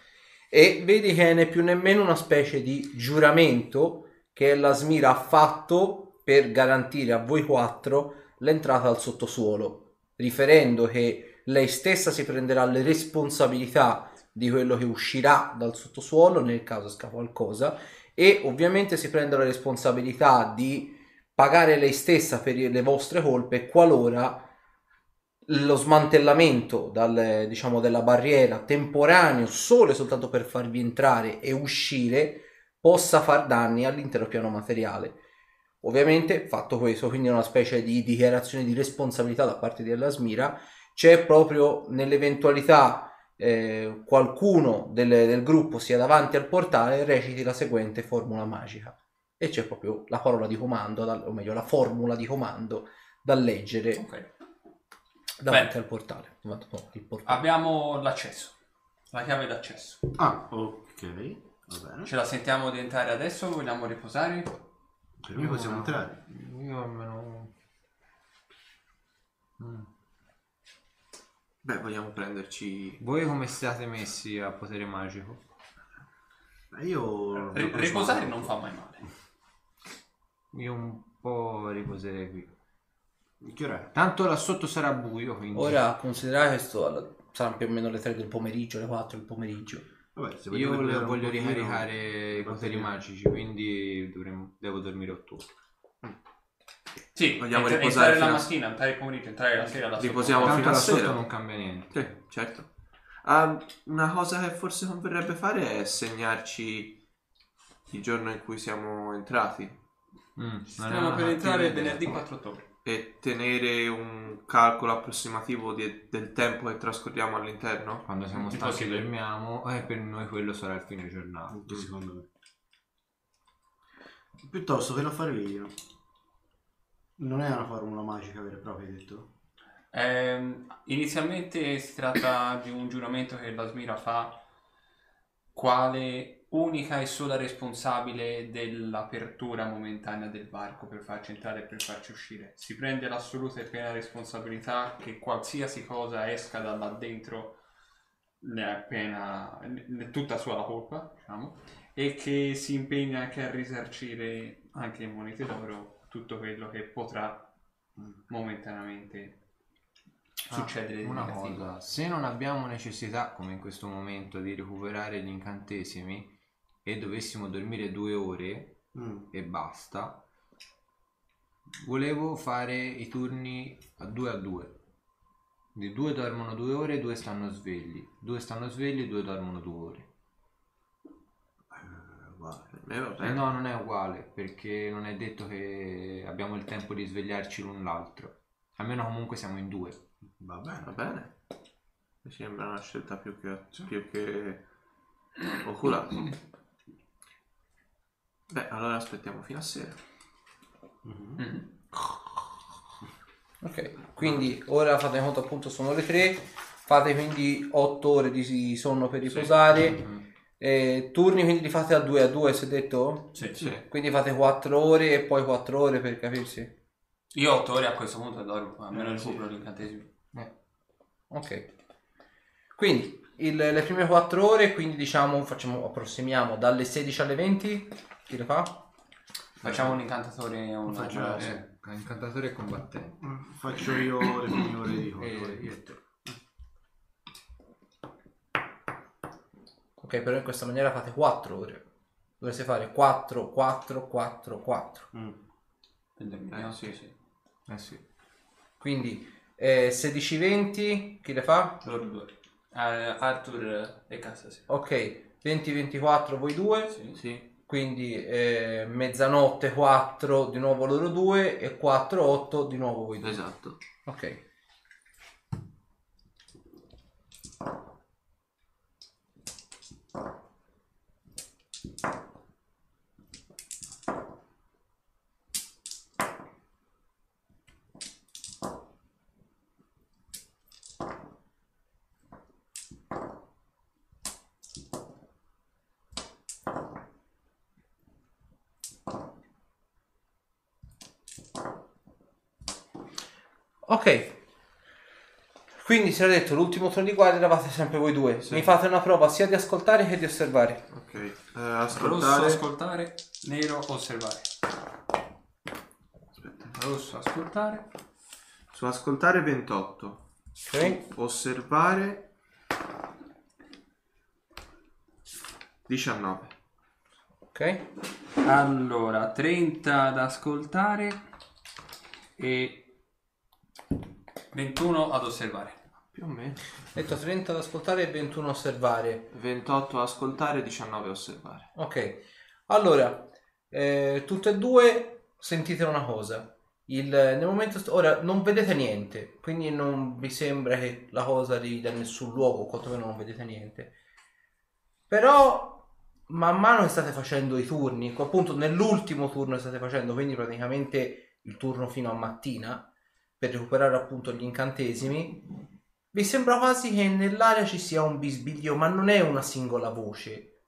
e vedi che è né più né meno una specie di giuramento che Elasmiro ha fatto per garantire a voi quattro l'entrata al sottosuolo, riferendo che lei stessa si prenderà le responsabilità di quello che uscirà dal sottosuolo, nel caso esca qualcosa, e ovviamente si prende la responsabilità di pagare lei stessa per le vostre colpe qualora lo smantellamento diciamo, della barriera temporaneo solo e soltanto per farvi entrare e uscire possa far danni all'intero piano materiale. Ovviamente fatto questo, quindi una specie di dichiarazione di responsabilità da parte di Elasmiro, c'è proprio nell'eventualità qualcuno del gruppo sia davanti al portale, reciti la seguente formula magica, e c'è proprio la parola di comando, o meglio la formula di comando da leggere davanti al portale. Abbiamo l'accesso, la chiave d'accesso. Ok, va bene. Ce la sentiamo di entrare adesso, vogliamo riposare? Per noi possiamo entrare. Io almeno beh, vogliamo prenderci. Voi come siete messi a potere magico? Io riposare non fa mai male. Io un po' riposerei qui. Che ora? Tanto là sotto sarà buio, quindi. Ora considerate questo, saranno più o meno le 3 del pomeriggio, le 4 del pomeriggio. Vabbè, se io voglio ricaricare i poteri magici, quindi devo dormire 8 ore. Sì, vogliamo riposare la mattina, entrare il pomeriggio, entrare la sera, la sera. Riposiamo fino a sera, non cambia niente. Sì, certo. Una cosa che forse converrebbe fare è segnarci il giorno in cui siamo entrati. Stiamo per entrare venerdì 4 ottobre. E tenere un calcolo approssimativo del tempo che trascorriamo all'interno? Quando siamo stanchi dormiamo, per noi quello sarà il fine giornata. Secondo me. Piuttosto che lo fare io. Non è una formula magica vera e propria, hai detto? Inizialmente si tratta di un giuramento che Elasmiro fa quale unica e sola responsabile dell'apertura momentanea del varco per farci entrare e per farci uscire. Si prende l'assoluta e piena responsabilità che qualsiasi cosa esca da là dentro è tutta sua la colpa, diciamo, e che si impegna anche a risarcire anche in monete d'oro tutto quello che potrà momentaneamente succedere. Una cosa, se non abbiamo necessità, come in questo momento, di recuperare gli incantesimi e dovessimo dormire 2 ore e basta, volevo fare i turni a 2 a 2. Di 2 dormono 2 ore, 2 stanno svegli, 2 stanno svegli e 2 dormono 2 ore. uguale. No, non è uguale, perché non è detto che abbiamo il tempo di svegliarci l'un l'altro. Almeno comunque siamo in due. Va bene, va bene. Mi sembra una scelta più che oculata. Beh, allora aspettiamo fino a sera. Mm-hmm. Ok, quindi ora fate conto, appunto sono le 3. Fate quindi 8 ore di sonno per riposare. Sì. Mm-hmm. Turni quindi li fate a due si è detto? Sì, sì. Quindi fate 4 ore e poi 4 ore per capirsi. Io 8 ore a questo punto dormo, almeno recupero l'incantesimo. Ok. Quindi le prime 4 ore, quindi diciamo facciamo, approssimiamo dalle 16 alle 20. Chi lo fa? Facciamo un incantatore, un incantatore e combattente. Faccio io le prime ore di conto. Ok, però in questa maniera fate 4 ore. Dovreste fare 4, 4, 4, 4. Sì. Quindi 16-20 chi le fa? Arthur e Castasir. Ok, 20-24 voi due. Sì, sì. Quindi mezzanotte 4 di nuovo loro due e 4-8 di nuovo voi due. Esatto. Ok. Ok, quindi si era detto l'ultimo turno di guardia eravate sempre voi due, sì. Mi fate una prova sia di ascoltare che di osservare. Ok, ascoltare. Rosso, ascoltare, nero, osservare. Aspetta, rosso, ascoltare. Su ascoltare 28. Ok. Su osservare 19. Ok. Allora, 30 ad ascoltare e 21 ad osservare. Più o meno. Detto 30 ad ascoltare e 21 ad osservare. 28 ad ascoltare e 19 ad osservare. Ok. Allora, tutte e due sentite una cosa. Nel momento ora non vedete niente, quindi non vi sembra che la cosa arrivi da nessun luogo, quantomeno non vedete niente. Però man mano che state facendo i turni, appunto nell'ultimo turno che state facendo, quindi praticamente il turno fino a mattina, per recuperare appunto gli incantesimi, vi sembra quasi che nell'aria ci sia un bisbiglio, ma non è una singola voce,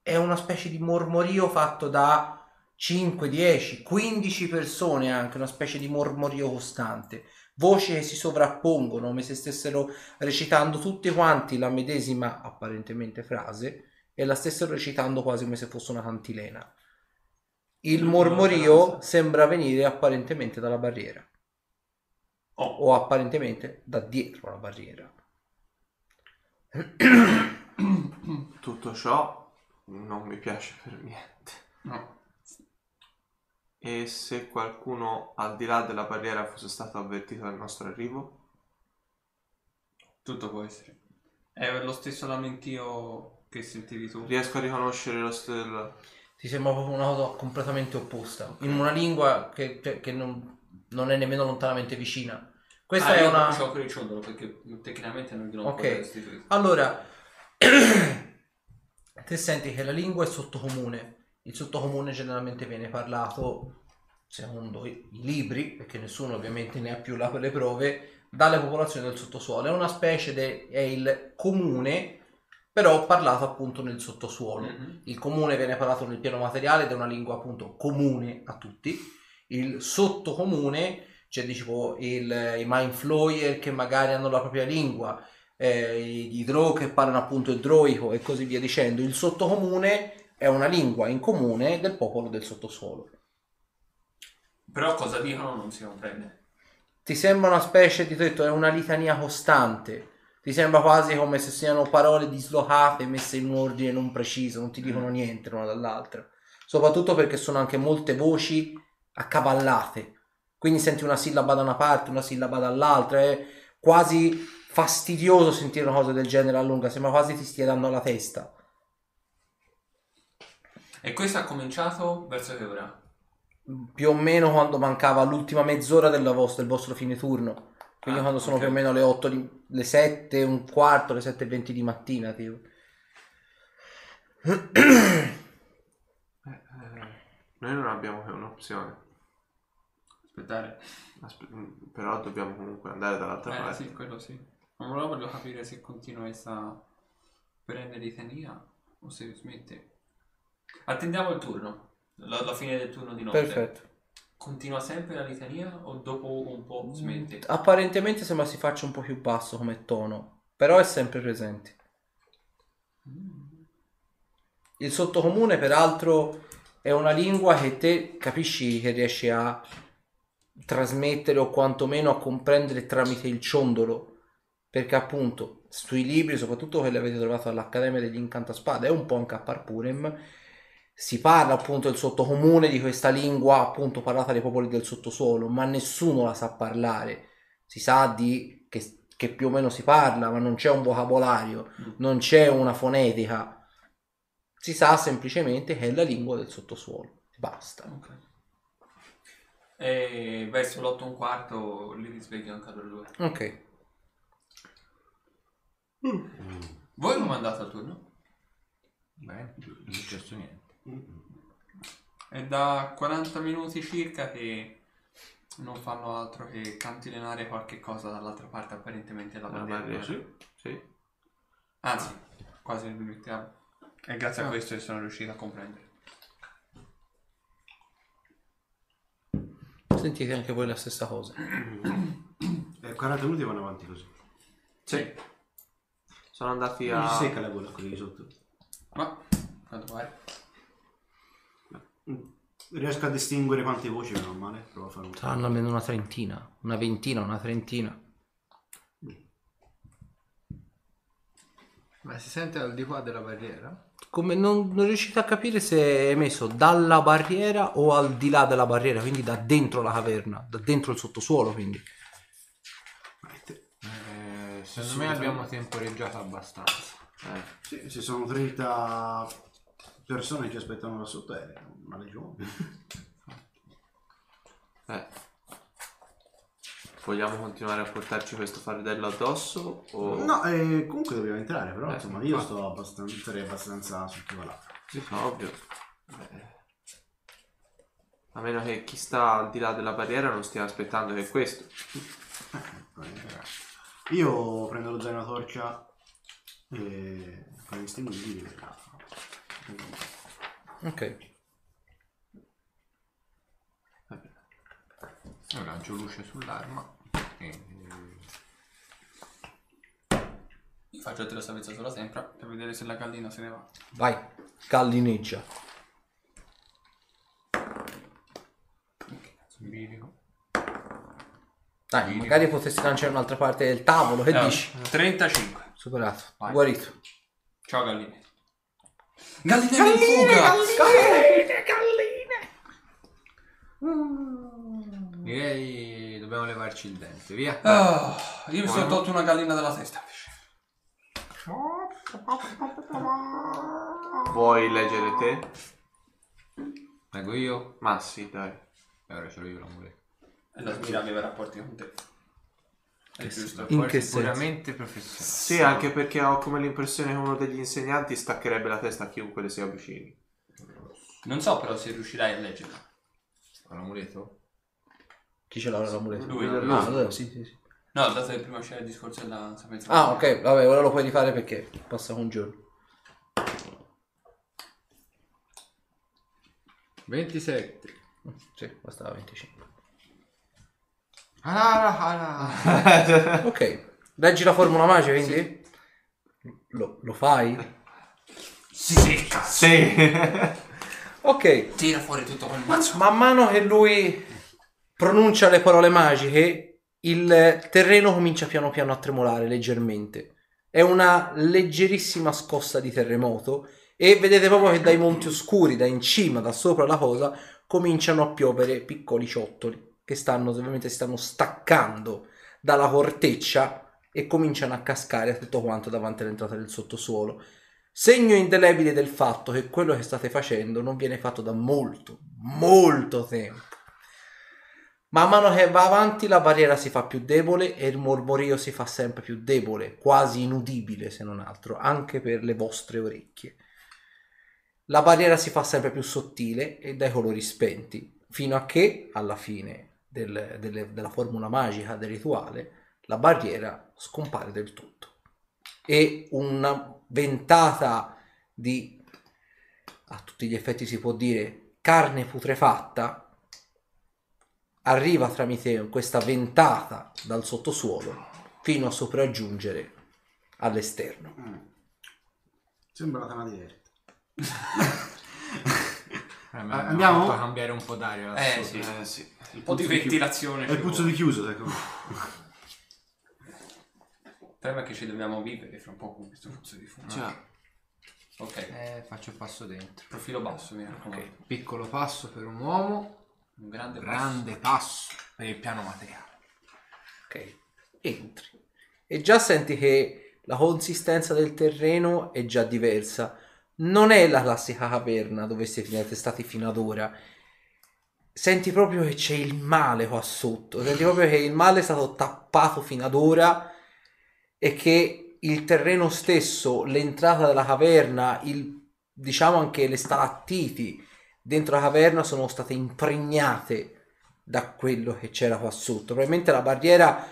è una specie di mormorio fatto da 5, 10, 15 persone anche, una specie di mormorio costante, voci che si sovrappongono come se stessero recitando tutti quanti la medesima apparentemente frase e la stessero recitando quasi come se fosse una cantilena. Il mormorio sembra venire apparentemente dalla barriera. O apparentemente da dietro la barriera. Tutto ciò non mi piace per niente. No. E se qualcuno al di là della barriera fosse stato avvertito del nostro arrivo? Tutto può essere. È lo stesso lamentio che sentivi tu. Riesco a riconoscere lo stesso. Ti sembra proprio una cosa completamente opposta. Okay. In una lingua che non è nemmeno lontanamente vicina. Questa è una. Non c'ho per il ciondolo perché tecnicamente non okay. Restituire. Allora, te senti che la lingua è sottocomune. Il sottocomune generalmente viene parlato secondo i libri, perché nessuno ovviamente ne ha più là per le prove, dalle popolazioni del sottosuolo. È una specie è il comune, però parlato appunto nel sottosuolo. Mm-hmm. Il comune viene parlato nel piano materiale ed è una lingua appunto comune a tutti. Il sottocomune, cioè tipo i mindflayer che magari hanno la propria lingua, i drow che parlano appunto il droico e così via dicendo. Il sottocomune è una lingua in comune del popolo del sottosuolo. Però cosa dicono non si comprende. Ti sembra una specie di detto, è una litania costante. Ti sembra quasi come se siano parole dislocate, messe in un ordine non preciso, non ti dicono niente l'una dall'altra. Soprattutto perché sono anche molte voci accavallate, quindi senti una sillaba da una parte, una sillaba dall'altra. È quasi fastidioso sentire una cosa del genere a lunga, sembra quasi ti stia dando alla testa. E questo ha cominciato verso che ora? Più o meno quando mancava l'ultima mezz'ora del vostro fine turno. Quindi quando sono okay. Più o meno le 8, le 7, un quarto, le 7:20 di mattina tipo. Noi non abbiamo che un'opzione. Aspettare. Però dobbiamo comunque andare dall'altra parte. Sì, quello sì. Ma allora voglio capire se continua questa perennialità o se smette. Attendiamo il turno, la fine del turno di notte. Perfetto. Continua sempre la litania o dopo un po' smette? Apparentemente sembra si faccia un po' più basso come tono, però è sempre presente. Il sottocomune peraltro è una lingua che te capisci che riesci a trasmettere o quantomeno a comprendere tramite il ciondolo, perché appunto sui libri, soprattutto quelli avete trovato all'Accademia degli Incantaspade, è un po' anche a Parpurem, si parla appunto del sottocomune, di questa lingua appunto parlata dai popoli del sottosuolo, ma nessuno la sa parlare. Si sa di che più o meno si parla, ma non c'è un vocabolario, non c'è una fonetica. Si sa semplicemente che è la lingua del sottosuolo. Basta. Okay. E verso l'8:15 li risveglio anche loro due. Ok. Voi come andate al turno? Beh, non è successo niente. È da 40 minuti circa che non fanno altro che cantilenare qualche cosa dall'altra parte, apparentemente la bandiera. Sì. Anzi, quasi non mettiamo. È grazie a questo che sono riuscito a comprendere. Sentite anche voi la stessa cosa. 40 minuti vanno avanti così. Sì. Sono andati a... Non si secca la gola così sotto. Ma, quanto pare. Riesco a distinguere quante voci, meno male. Provo a fare un... Saranno almeno una trentina, una ventina, una trentina. Ma si sente al di qua della barriera? Come non riuscite a capire se è messo dalla barriera o al di là della barriera, quindi da dentro la caverna, da dentro il sottosuolo, quindi. Secondo me abbiamo temporeggiato abbastanza. Sì, ci sono 30 persone che aspettano la sotterra, una legione. Vogliamo continuare a portarci questo fardello addosso? O... No, comunque dobbiamo entrare, però insomma io sto abbastanza sottovalata. Sì, ovvio. A meno che chi sta al di là della barriera non stia aspettando che questo. Io prendo lo zaino a torcia e con gli stimoli. Ok. Io lancio luce sull'arma e... Faccio te la salvezza sulla tempra per vedere se la gallina se ne va. Vai, gallineggia. Che cazzo mirico. Dai, magari potessi lanciare un'altra parte del tavolo, che dici? 35. Superato. Vai. Guarito. Ciao galline. Galline in fuga! Direi dobbiamo levarci il dente, via. Io mi sono tolto una gallina dalla testa. Vuoi leggere te? Leggo io? Ma sì, dai. E ora ce l'ho io la muletta. E la sbira aveva rapporti con te. È giusto, sicuramente professionale. Sì, anche perché ho come l'impressione che uno degli insegnanti staccherebbe la testa a chiunque le si avvicini. Non so però se riuscirai a leggerla. Ha l'amuleto? Chi ce l'ha l'amuleto? Lui. Allora, sì. No, dato che prima c'era il discorso della sapienza. Ah, ok, vabbè, ora lo puoi rifare perché passa un giorno. 27. Sì, bastava 25. Ok, leggi la formula magica quindi? Sì. Lo fai? Sì. Ok. Tira fuori tutto quel mazzo. Man mano che lui pronuncia le parole magiche, il terreno comincia piano piano a tremolare leggermente. È una leggerissima scossa di terremoto e vedete proprio che dai Monti Oscuri, da in cima, da sopra la cosa, cominciano a piovere piccoli ciottoli. Che si stanno staccando dalla corteccia e cominciano a cascare tutto quanto davanti all'entrata del sottosuolo. Segno indelebile del fatto che quello che state facendo non viene fatto da molto, molto tempo. Man mano che va avanti la barriera si fa più debole e il mormorio si fa sempre più debole, quasi inudibile se non altro, anche per le vostre orecchie. La barriera si fa sempre più sottile e dai colori spenti, fino a che, alla fine della formula magica del rituale, la barriera scompare del tutto. E una ventata di, a tutti gli effetti si può dire, carne putrefatta arriva tramite questa ventata dal sottosuolo fino a sopraggiungere all'esterno. Sembra una tana diversa. Andiamo a cambiare un po' d'aria. Sì. Un po' di ventilazione. È il puzzo di chiuso, ecco. Prima che ci dobbiamo vivere fra un po' con questo puzzo di fumo. Cioè, ok. Faccio il passo dentro. Profilo basso, mi raccomando. Okay. Piccolo passo per un uomo, un grande passo per il piano materiale. Ok. Entri. E già senti che la consistenza del terreno è già diversa. Non è la classica caverna dove siete stati fino ad ora. Senti proprio che c'è il male qua sotto. Senti proprio che il male è stato tappato fino ad ora. E che il terreno stesso, l'entrata della caverna, diciamo anche le stalattiti dentro la caverna sono state impregnate da quello che c'era qua sotto. Probabilmente la barriera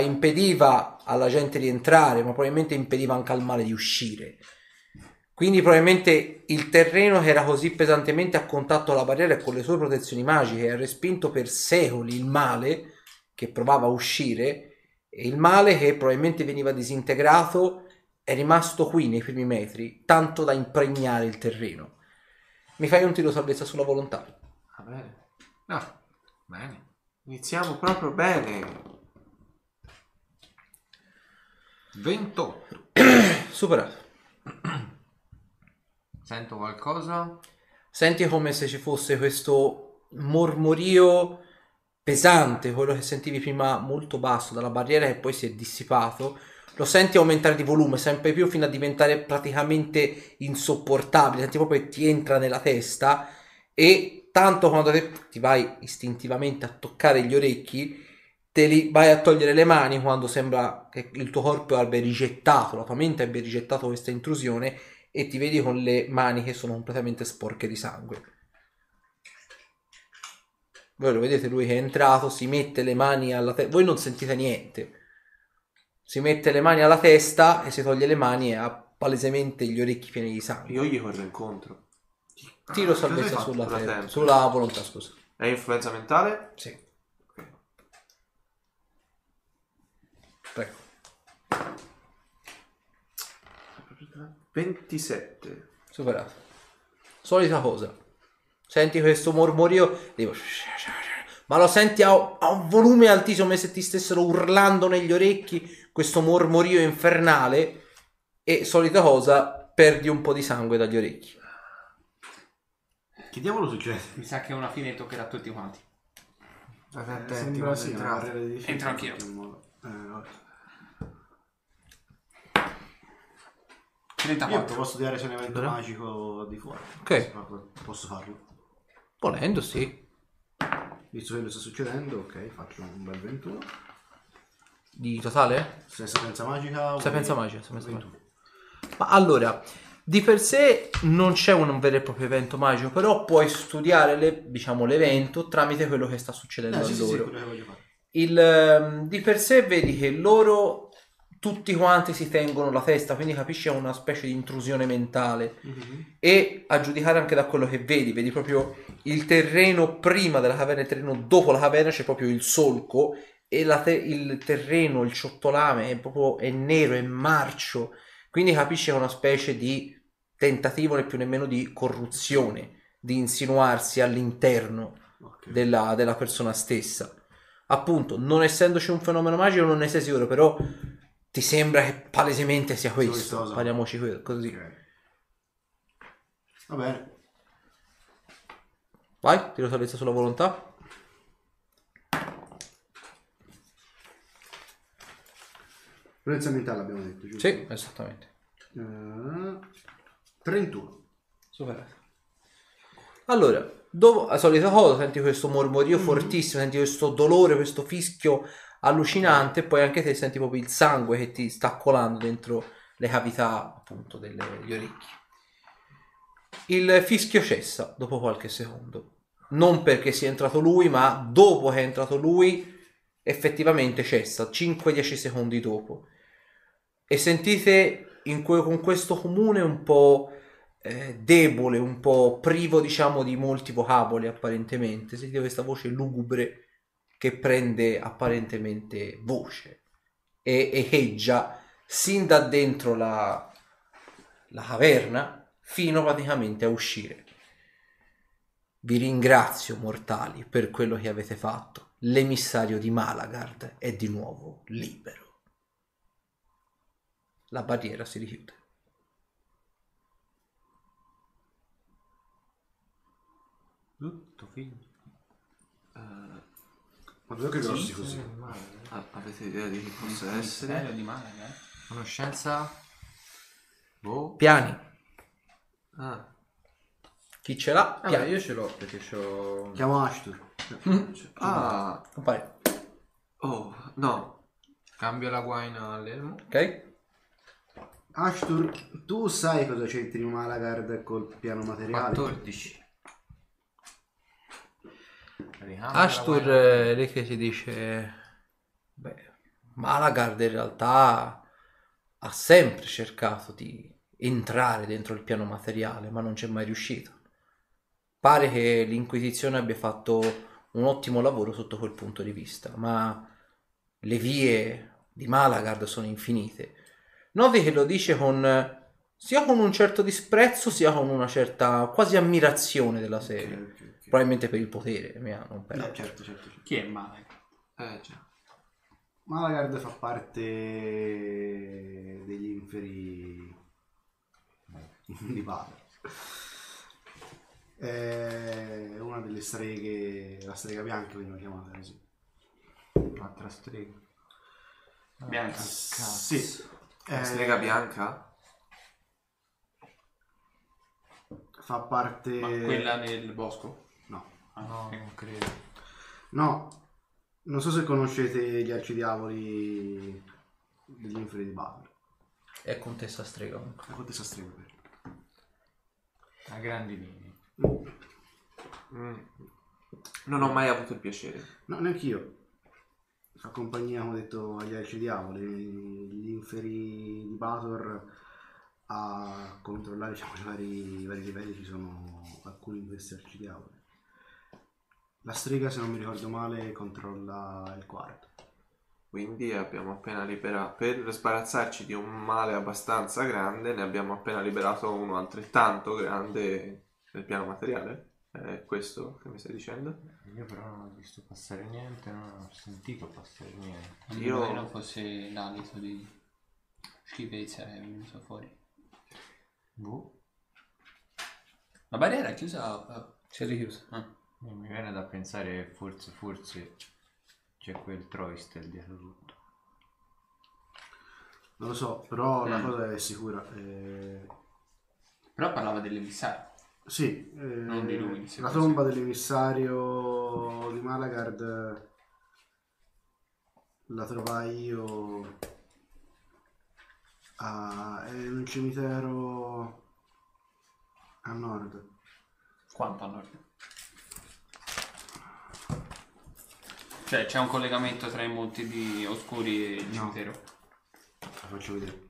impediva alla gente di entrare, ma probabilmente impediva anche al male di uscire. Quindi probabilmente il terreno che era così pesantemente a contatto con la barriera e con le sue protezioni magiche ha respinto per secoli il male che provava a uscire. E il male, che probabilmente veniva disintegrato, è rimasto qui nei primi metri, tanto da impregnare il terreno. Mi fai un tiro salvezza sulla volontà? Va bene. No, bene. Iniziamo proprio bene. 28. Superato. Sento qualcosa? Senti come se ci fosse questo mormorio pesante, quello che sentivi prima molto basso dalla barriera, che poi si è dissipato. Lo senti aumentare di volume sempre più fino a diventare praticamente insopportabile. Senti proprio che ti entra nella testa, e tanto quando ti vai istintivamente a toccare gli orecchi, te li vai a togliere le mani quando sembra che il tuo corpo abbia rigettato, la tua mente abbia rigettato questa intrusione, e ti vedi con le mani che sono completamente sporche di sangue. Voi lo vedete, lui che è entrato, si mette le mani alla testa. Voi non sentite niente. Si mette le mani alla testa e si toglie le mani e ha palesemente gli orecchi pieni di sangue. Io gli corro incontro. Tiro salvezza sulla terra. Sulla volontà, scusa. È influenza mentale? Sì. Okay. Prego. 27. Superato. Solita cosa. Senti questo mormorio, ma lo senti a un volume altissimo, come se ti stessero urlando negli orecchi questo mormorio infernale, e solita cosa, perdi un po' di sangue dagli orecchi. Che diavolo succede? Mi sa che una fine toccherà a tutti quanti. State attenti quando entrate. Entro anch'io. Posso tirare se ne va il magico di fuori. Ok. Posso farlo. Volendo, sì. Visto quello che sta succedendo, ok, faccio un bel 21. Di totale? Sapienza magica? Sapienza magica, sapienza magica. Ma allora, di per sé non c'è un vero e proprio evento magico, però puoi studiare l'evento tramite quello che sta succedendo a loro. Di per sé vedi che loro tutti quanti si tengono la testa, quindi capisci è una specie di intrusione mentale. E a giudicare anche da quello che vedi proprio il terreno prima della caverna e il terreno dopo la caverna, c'è proprio il solco, e il terreno, il ciottolame è nero, è marcio, quindi capisci è una specie di tentativo né più nemmeno di corruzione, di insinuarsi all'interno della persona stessa. Appunto, non essendoci un fenomeno magico non ne sei sicuro, però ti sembra che palesemente sia questo. Parliamoci così. Okay. Va bene. Vai, tiro salvezza sulla volontà. 3 mentale abbiamo detto, giusto? Sì, esattamente. 31. Superato. Allora, dopo, la solita cosa, senti questo mormorio fortissimo, senti questo dolore, questo fischio allucinante, e poi anche te senti proprio il sangue che ti sta colando dentro le cavità appunto degli orecchi. Il fischio cessa dopo qualche secondo, non perché sia entrato lui, ma dopo che è entrato lui effettivamente cessa, 5-10 secondi dopo, e sentite con questo comune un po' debole, un po' privo diciamo di molti vocaboli apparentemente, sentite questa voce lugubre che prende apparentemente voce e echeggia sin da dentro la caverna fino praticamente a uscire. Vi ringrazio mortali per quello che avete fatto, l'emissario di Malagard è di nuovo libero. La barriera si richiude. Tutto finito. Ma dove che grossi così? Avete idea di che possa essere? Di Malagard? Conoscenza? Boh. Piani. Ah. Chi ce l'ha? Piani. Io ce l'ho perché c'ho... Chiamo Ashtur. Ah. Compare. Oh, no. Cambio la guaina all'elmo. Ok. Ashtur, tu sai cosa c'entri in Malagard col piano materiale? 14. Ashtur, lei che si dice, beh, Malagard in realtà ha sempre cercato di entrare dentro il piano materiale, ma non c'è mai riuscito. Pare che l'Inquisizione abbia fatto un ottimo lavoro sotto quel punto di vista, ma le vie di Malagard sono infinite. Noti che lo dice sia con un certo disprezzo, sia con una certa quasi ammirazione della serie. Okay. Probabilmente per il potere, non per altro. Certo. Chi è Malagard? Malagard fa parte degli inferi di Bavel. È una delle streghe, la strega bianca veniva chiamata così. Un'altra strega bianca? Sì. La strega bianca fa parte. Ma quella nel bosco? No. Ah, no, non credo. No, non so se conoscete gli arcidiavoli degli inferi di Bavel. È contessa strega. È contessa strega. A grandi linee. Non ho mai avuto il piacere. No, neanch'io. Fa compagnia, come ho detto, agli arcidiavoli, gli inferi di Bator a controllare i vari livelli. Ci sono alcuni di questi arcidiavoli. La strega, se non mi ricordo male, controlla il quarto. Quindi abbiamo appena liberato, per sbarazzarci di un male abbastanza grande, ne abbiamo appena liberato uno altrettanto grande nel piano materiale. È questo che mi stai dicendo? Io però non ho visto passare niente, non ho sentito passare niente. Io non fosse l'alito di schifezza che è venuto fuori. Boh. La barriera è chiusa? Si è richiusa. Mi viene da pensare che forse c'è quel Troistel dietro tutto. Non lo so, però la cosa è sicura. Però parlava dell'emissario. Sì, non di lui, la tomba dell'emissario di Malagard la trovai io in un cimitero a nord. Quanto a nord? Cioè c'è un collegamento tra i Monti di Oscuri e il cimitero? No. La faccio vedere.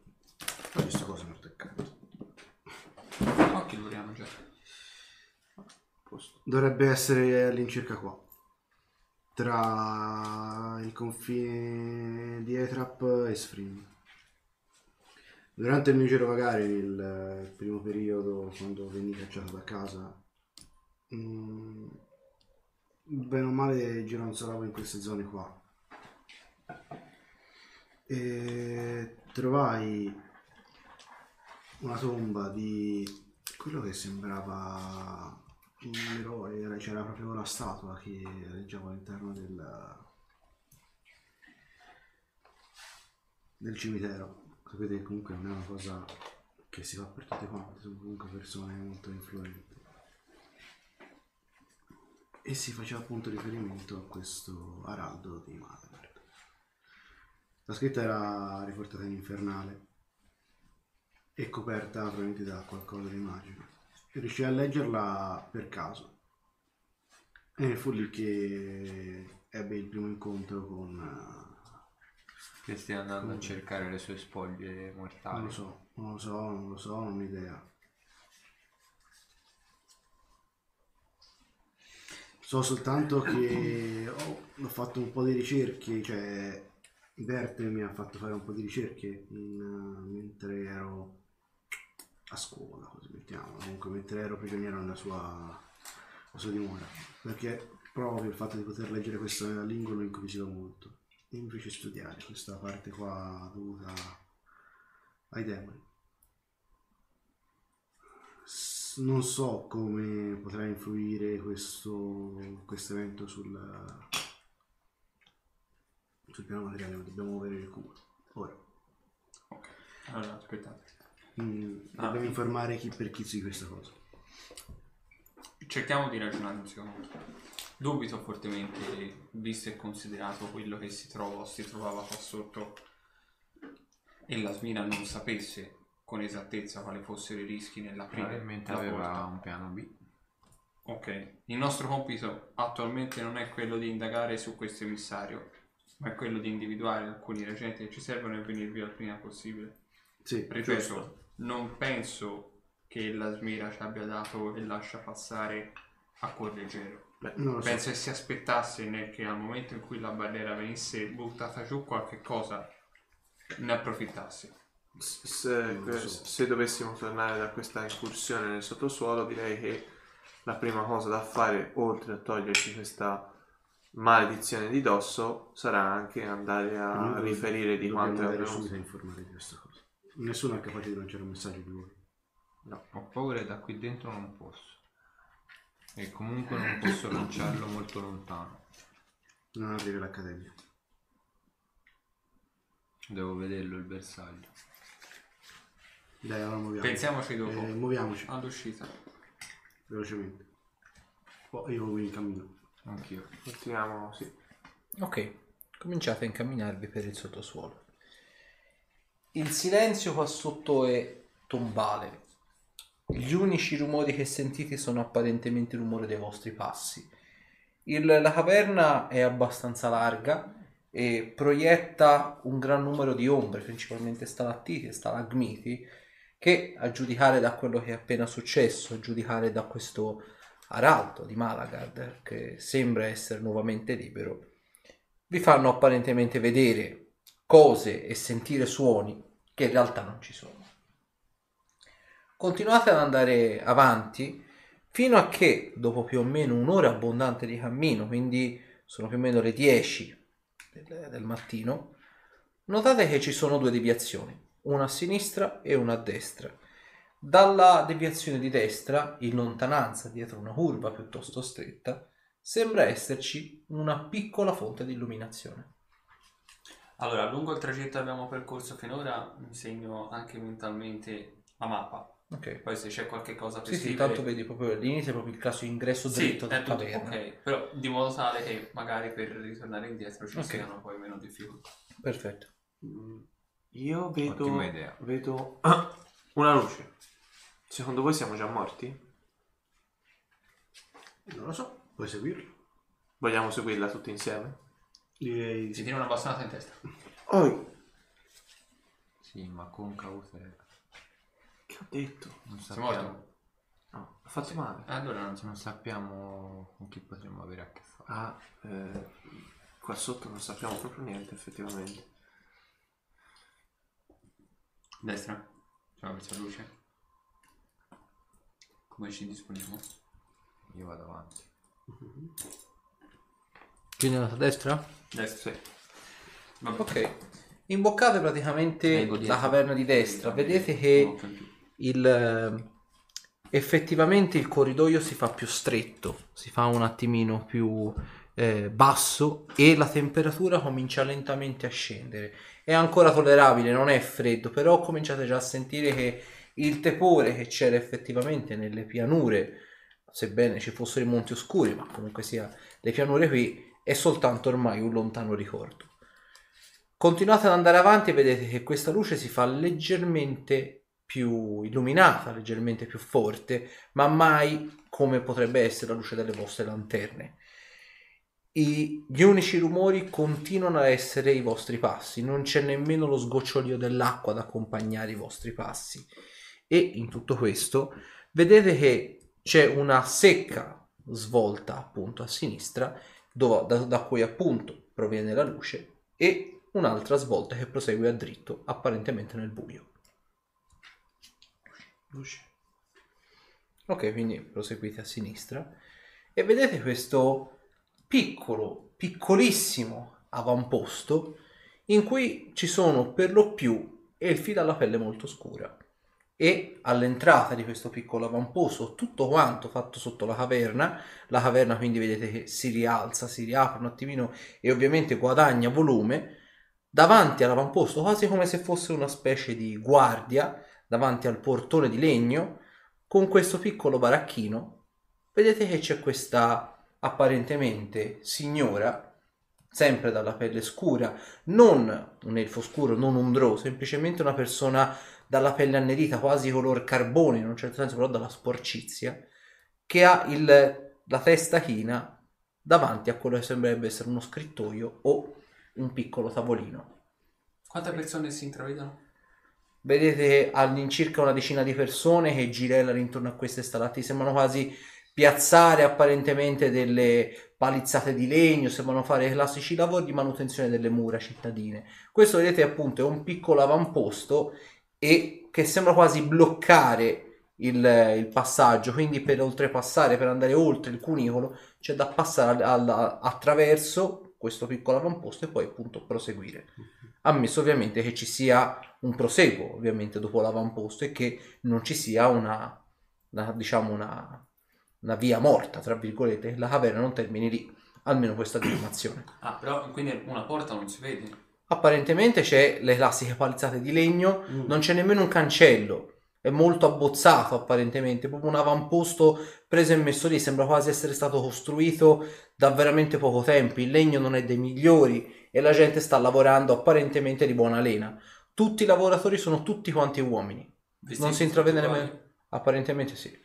Poi questa cosa non ho toccato. Occhi lo vediamo già. Dovrebbe essere all'incirca qua, tra il confine di Etrap e Spring. Durante il mio giro vagare, il primo periodo, quando venni cacciato da casa, bene o male gironzolavo in queste zone qua e trovai una tomba di quello che sembrava un eroe. C'era proprio la statua che reggiava all'interno del cimitero. Sapete che comunque non è una cosa che si fa per tutte quante, sono comunque persone molto influenti. E si faceva appunto riferimento a questo araldo di Malagard. La scritta era riportata in infernale e coperta probabilmente da qualcosa di magico. E riuscii a leggerla per caso. E fu lì che ebbe il primo incontro con... Che stia andando a cercare le sue spoglie mortali. Non lo so, non ho idea. So soltanto che ho fatto un po' di ricerche, cioè Bert mi ha fatto fare un po' di ricerche mentre ero a scuola, così mettiamo, comunque mentre ero prigioniero nella sua dimora, perché proprio il fatto di poter leggere questa lingua lo incuriosiva molto. E mi fece studiare questa parte qua dovuta ai demoni. Non so come potrà influire questo evento sul piano materiale, ma dobbiamo avere il cubo. Ora. Ok, allora aspettate. Dobbiamo informare chi per chi di questa cosa. Cerchiamo di ragionare un secondo. Dubito fortemente, visto e considerato quello che si trovava qua sotto, e Elasmiro non sapesse con esattezza quali fossero i rischi nella prima. Probabilmente aveva un piano B. Ok, il nostro compito attualmente non è quello di indagare su questo emissario, ma è quello di individuare alcuni reagenti che ci servono e venir via il prima possibile. Sì, ripeto, giusto. Non penso che Elasmiro ci abbia dato e lascia passare a cuor leggero. Beh, penso che si aspettasse che al momento in cui la bandiera venisse buttata giù qualche cosa ne approfittasse. Se dovessimo tornare da questa incursione nel sottosuolo, direi che la prima cosa da fare, oltre a toglierci questa maledizione di dosso, sarà anche andare a riferire di quanto è avvenuto. Informare di questa cosa. Nessuno è capace di lanciare un messaggio di voi. No, ho paura, da qui dentro non posso. E comunque non posso lanciarlo molto lontano. Non aprire l'accademia. Devo vederlo il bersaglio. Dai, allora muoviamoci. Pensiamoci dopo. Muoviamoci. All'uscita. Velocemente. Poi io mi cammino. Anch'io. Continuiamo, sì. Ok. Cominciate a incamminarvi per il sottosuolo. Il silenzio qua sotto è tombale. Gli unici rumori che sentite sono apparentemente il rumore dei vostri passi. La caverna è abbastanza larga e proietta un gran numero di ombre, principalmente stalattiti e stalagmiti, che a giudicare da quello che è appena successo, a giudicare da questo araldo di Malagard che sembra essere nuovamente libero, vi fanno apparentemente vedere cose e sentire suoni che in realtà non ci sono. Continuate ad andare avanti fino a che, dopo più o meno un'ora abbondante di cammino, quindi sono più o meno le 10 del mattino, notate che ci sono due deviazioni, una a sinistra e una a destra. Dalla deviazione di destra, in lontananza, dietro una curva piuttosto stretta, sembra esserci una piccola fonte di illuminazione. Allora, lungo il tragitto che abbiamo percorso finora, mi segno anche mentalmente la mappa. Okay. Poi se c'è qualche cosa per sì, tanto vedi proprio all'inizio proprio il caso ingresso dritto della taverna. Ok, però di modo tale che magari per ritornare indietro ci siano poi meno difficoltà. Perfetto. Io vedo una luce. Secondo voi siamo già morti? Non lo so, puoi seguirlo. Vogliamo seguirla tutti insieme? Direi si tiene una bastonata in testa. Oh. Sì, ma con cautela. Che ho detto? Non sappiamo. No, ho fatto male. Allora non sappiamo con chi potremmo avere a che fare. Qua sotto non sappiamo proprio niente, effettivamente. Destra. C'è questa luce. Come ci disponiamo? Io vado avanti. Quindi andate a destra? Destra, sì. Vabbè. Ok. Imboccate praticamente la caverna di destra. Vedete che... effettivamente il corridoio si fa più stretto, si fa un attimino più basso e la temperatura comincia lentamente a scendere. È ancora tollerabile, non è freddo, però cominciate già a sentire che il tepore che c'era effettivamente nelle pianure, sebbene ci fossero i Monti Oscuri, ma comunque sia le pianure qui, è soltanto ormai un lontano ricordo. Continuate ad andare avanti e vedete che questa luce si fa leggermente più illuminata, leggermente più forte, ma mai come potrebbe essere la luce delle vostre lanterne. Gli unici rumori continuano a essere i vostri passi, non c'è nemmeno lo sgocciolio dell'acqua ad accompagnare i vostri passi. E in tutto questo vedete che c'è una secca svolta appunto a sinistra, da cui appunto proviene la luce, e un'altra svolta che prosegue a dritto, apparentemente nel buio. Luce. Ok, quindi proseguite a sinistra e vedete questo piccolo, piccolissimo avamposto in cui ci sono per lo più elfi dalla pelle molto scura, e all'entrata di questo piccolo avamposto, tutto quanto fatto sotto la caverna quindi vedete che si rialza, si riapre un attimino e ovviamente guadagna volume. Davanti all'avamposto, quasi come se fosse una specie di guardia, davanti al portone di legno, con questo piccolo baracchino, vedete che c'è questa apparentemente signora, sempre dalla pelle scura, non un elfo scuro, non un drow, semplicemente una persona dalla pelle annerita, quasi color carbone, in un certo senso, però dalla sporcizia, che ha la testa china davanti a quello che sembrerebbe essere uno scrittoio o un piccolo tavolino. Quante persone si intravedono? Vedete all'incirca una decina di persone che girellano intorno a queste stalatti, sembrano quasi piazzare apparentemente delle palizzate di legno, sembrano fare i classici lavori di manutenzione delle mura cittadine. Questo vedete appunto è un piccolo avamposto e che sembra quasi bloccare il passaggio, quindi per oltrepassare, per andare oltre il cunicolo c'è da passare attraverso questo piccolo avamposto e poi appunto proseguire, ammesso ovviamente che ci sia un proseguo ovviamente dopo l'avamposto e che non ci sia una via morta tra virgolette, la caverna non termini lì, almeno questa affermazione. Ah, però quindi una porta non si vede? Apparentemente c'è le classiche palizzate di legno, non c'è nemmeno un cancello, è molto abbozzato apparentemente, proprio un avamposto preso e messo lì, sembra quasi essere stato costruito da veramente poco tempo, il legno non è dei migliori e la gente sta lavorando apparentemente di buona lena, tutti i lavoratori sono tutti quanti uomini, non si intravede nemmeno, apparentemente sì.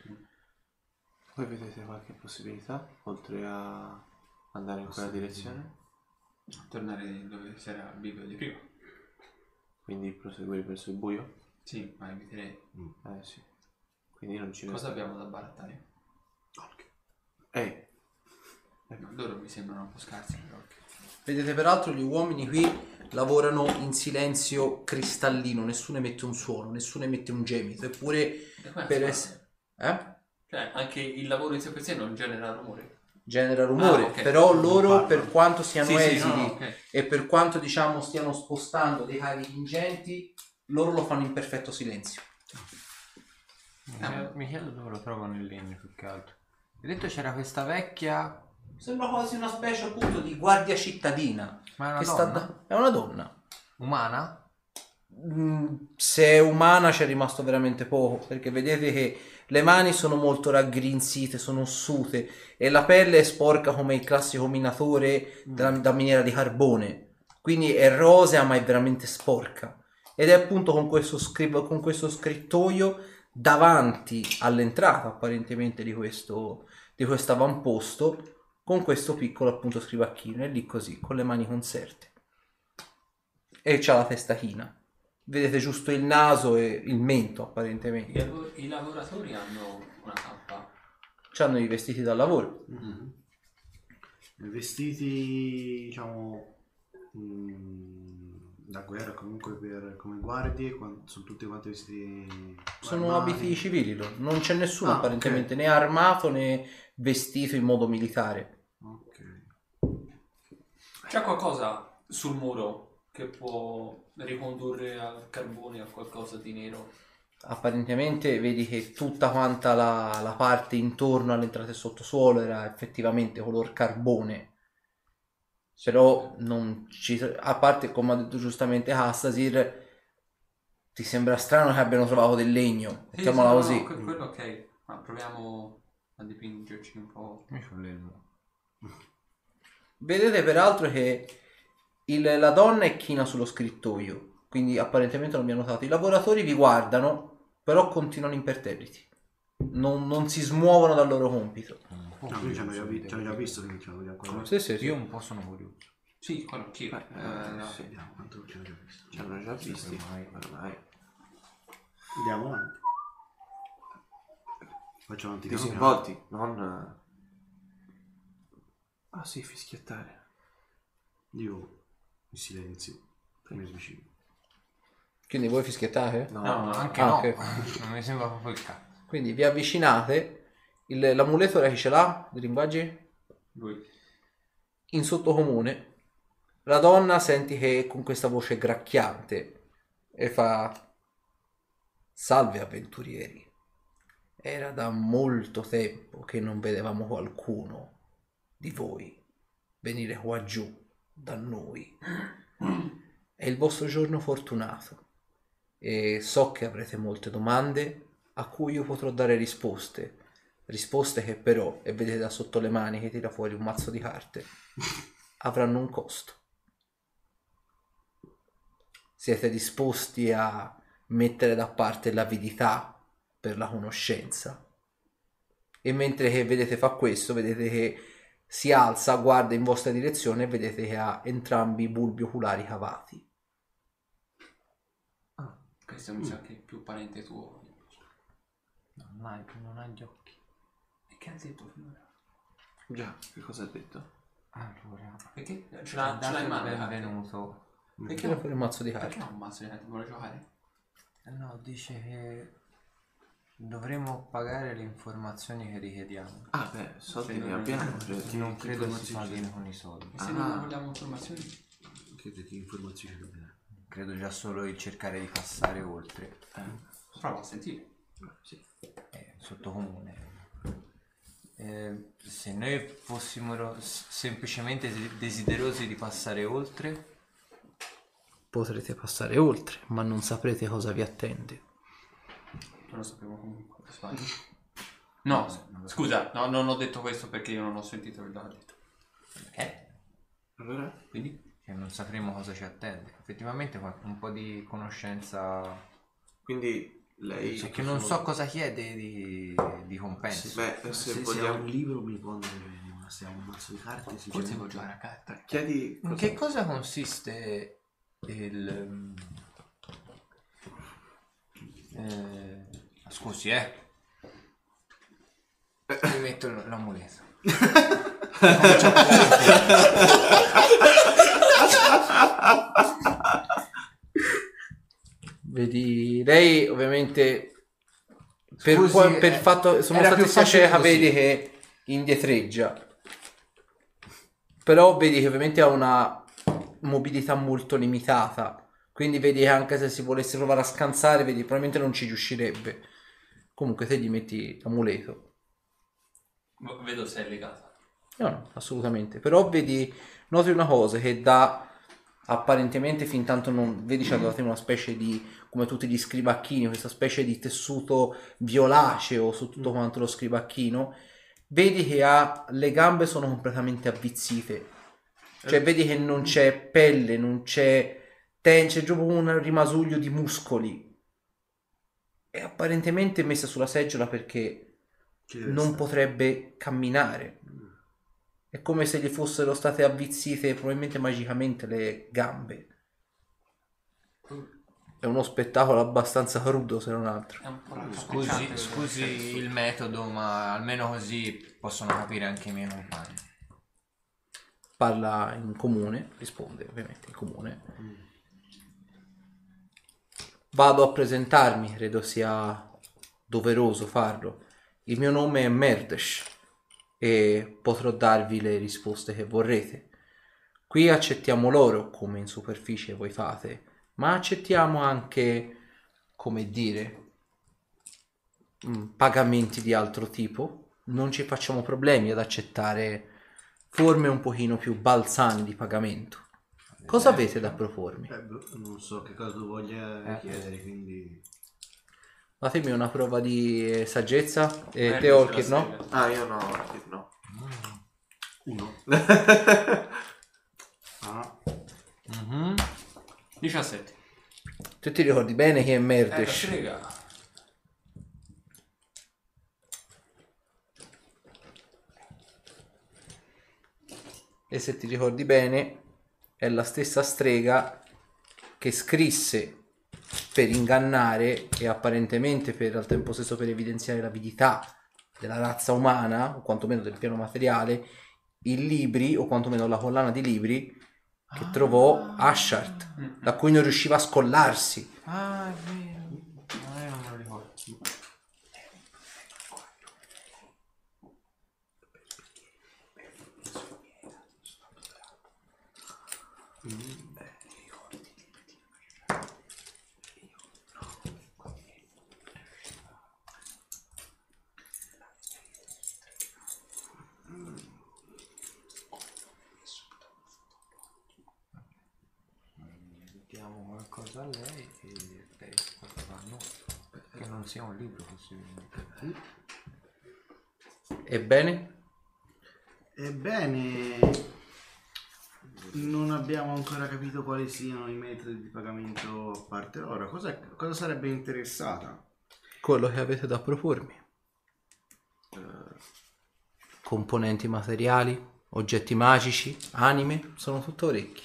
Voi vedete qualche possibilità oltre a andare in quella direzione? Tornare dove c'era il bivio di prima, quindi proseguire verso il buio? Sì, ma eviterei. Sì. Quindi non ci cosa abbiamo da barattare? Orche. Loro mi sembrano un po' scarsi. Vedete peraltro gli uomini qui lavorano in silenzio cristallino, nessuno emette un suono, nessuno emette un gemito, eppure per essere... Cioè, anche il lavoro in sé per sé non genera rumore. Genera rumore, okay. Però loro per quanto siano esili e per quanto diciamo stiano spostando dei carichi ingenti, loro lo fanno in perfetto silenzio. Mi chiedo dove lo trovano il legno più che altro. Hai detto c'era questa vecchia... Sembra quasi una specie appunto di guardia cittadina. Ma è una donna? È una donna. Umana? Se è umana c'è rimasto veramente poco, perché vedete che le mani sono molto raggrinzite, sono ossute e la pelle è sporca come il classico minatore da miniera di carbone. Quindi è rosea ma è veramente sporca. Ed è appunto con questo scrittoio davanti all'entrata apparentemente di questo avamposto, con questo piccolo appunto scrivacchino, e lì così, con le mani conserte. E c'ha la testa china. Vedete giusto il naso e il mento apparentemente. I lavoratori hanno una cappa? C'hanno i vestiti da lavoro. Vestiti, diciamo... da guerra comunque come guardie, sono tutti quanti vestiti, sono armati. Abiti civili, non c'è nessuno apparentemente né armato né vestito in modo militare. C'è qualcosa sul muro che può ricondurre al carbone, a qualcosa di nero? Apparentemente vedi che tutta quanta la parte intorno all'entrata sottosuolo era effettivamente color carbone. Però non ci, a parte come ha detto giustamente Castasir, Ti sembra strano che abbiano trovato del legno? Mettiamola così. Quello ok, ma proviamo a dipingerci un po'. Vedete peraltro che la donna è china sullo scrittoio, quindi apparentemente non mi ha notato. I lavoratori vi guardano, però continuano imperterriti. Non si smuovono dal loro compito. Noi ci hanno già visto che ci hanno già. Sì, io un po' sono curioso. Sì, quello anch'io. Vediamo quanto ci hanno già visto. Ci hanno già visti. Ormai. Andiamo avanti. Facciamo avanti. Disinvolti, non... Ah sì, fischiettare. Io in silenzio, prima mi vicino. Quindi voi fischiettate? No, anche no. Okay. Non mi sembra proprio il caso. Quindi vi avvicinate. L'amuleto era chi ce l'ha? Dei linguaggi? Lui. In sottocomune. La donna senti che con questa voce gracchiante e fa: salve avventurieri. Era da molto tempo che non vedevamo qualcuno di voi venire qua giù da noi. È il vostro giorno fortunato e so che avrete molte domande a cui io potrò dare risposte che però, e vedete da sotto le mani che tira fuori un mazzo di carte, avranno un costo. Siete disposti a mettere da parte l'avidità per la conoscenza? E mentre che vedete fa questo, vedete che si alza, guarda in vostra direzione e vedete che ha entrambi i bulbi oculari cavati. Ah, questo mi sa che è più parente tuo. Non ha gli occhi. E che ha detto finora? Già, che cosa ha detto? Allora, perché ce l'ha in mano? Benvenuto. Perché non fa il mazzo di carte? Perché non un mazzo di carte? Vuole giocare? No, dice che dovremmo pagare le informazioni che richiediamo. Ah beh, soldi ne abbiamo. Non credo si paghino con i soldi. E se non vogliamo informazioni? Che informazioni dobbiamo? Credo già solo il cercare di passare oltre. Prova a sentire. Sì. Sottocomune. Se noi fossimo semplicemente desiderosi di passare oltre, potrete passare oltre, ma non saprete cosa vi attende. Non lo sapevo comunque. No, scusa, no, non ho detto questo perché io non ho sentito che l'ha detto. Allora? Quindi? Che non sapremo cosa ci attende. Effettivamente un po' di conoscenza. Quindi lei, cioè, che non so cosa chiede di compenso. Se vogliamo un libro mi può andare, ma se ha un mazzo di carte si forse può giocare a carte. Chiedi in che cosa consiste il scusi, mi metto l'amuleto. Vedi, lei ovviamente per fatto sono stati cieca, vedi che indietreggia, però vedi che ovviamente ha una mobilità molto limitata, quindi vedi che anche se si volesse provare a scansare, vedi, probabilmente non ci riuscirebbe. Comunque te gli metti l'amuleto. Vedo se è legata. No, assolutamente, però vedi, noti una cosa che da... apparentemente fin tanto non vedi, c'è una specie di, come tutti gli scribacchini, questa specie di tessuto violaceo su tutto quanto lo scribacchino. Vedi che le gambe sono completamente avvizzite, cioè vedi che non c'è pelle, non c'è c'è giù un rimasuglio di muscoli. È apparentemente messa sulla seggiola perché non potrebbe camminare. È come se gli fossero state avvizzite probabilmente magicamente le gambe. È uno spettacolo abbastanza crudo, se non altro. Scusi il metodo, ma almeno così possono capire anche i miei compagni. Parla in comune, risponde ovviamente in comune. Vado a presentarmi, credo sia doveroso farlo. Il mio nome è Merdesh e potrò darvi le risposte che vorrete. Qui accettiamo l'oro, come in superficie voi fate, ma accettiamo anche, come dire, pagamenti di altro tipo. Non ci facciamo problemi ad accettare forme un pochino più balzane di pagamento. Cosa avete da propormi? Non so che cosa tu voglia chiedere, quindi... Fatemi una prova di saggezza. E te Holkir no? Ah, io no, Holkir no. Uno. Ah. Mm-hmm. 17. Tu ti ricordi bene chi è Merdesh? E se ti ricordi bene è la stessa strega che scrisse per ingannare e apparentemente per al tempo stesso per evidenziare l'avidità della razza umana o quantomeno del piano materiale i libri o quantomeno la collana di libri che trovò Ashtur da cui non riusciva a scollarsi. Ah, è vero. No, io non me lo ricordo. Diamo qualcosa a lei e lei qualcosa a noi, che non sia un libro possibilmente. Ebbene? Ebbene... Non abbiamo ancora capito quali siano i metodi di pagamento a parte ora. Cosa sarebbe interessata? Quello che avete da propormi. Componenti materiali, oggetti magici, anime, sono tutto orecchi.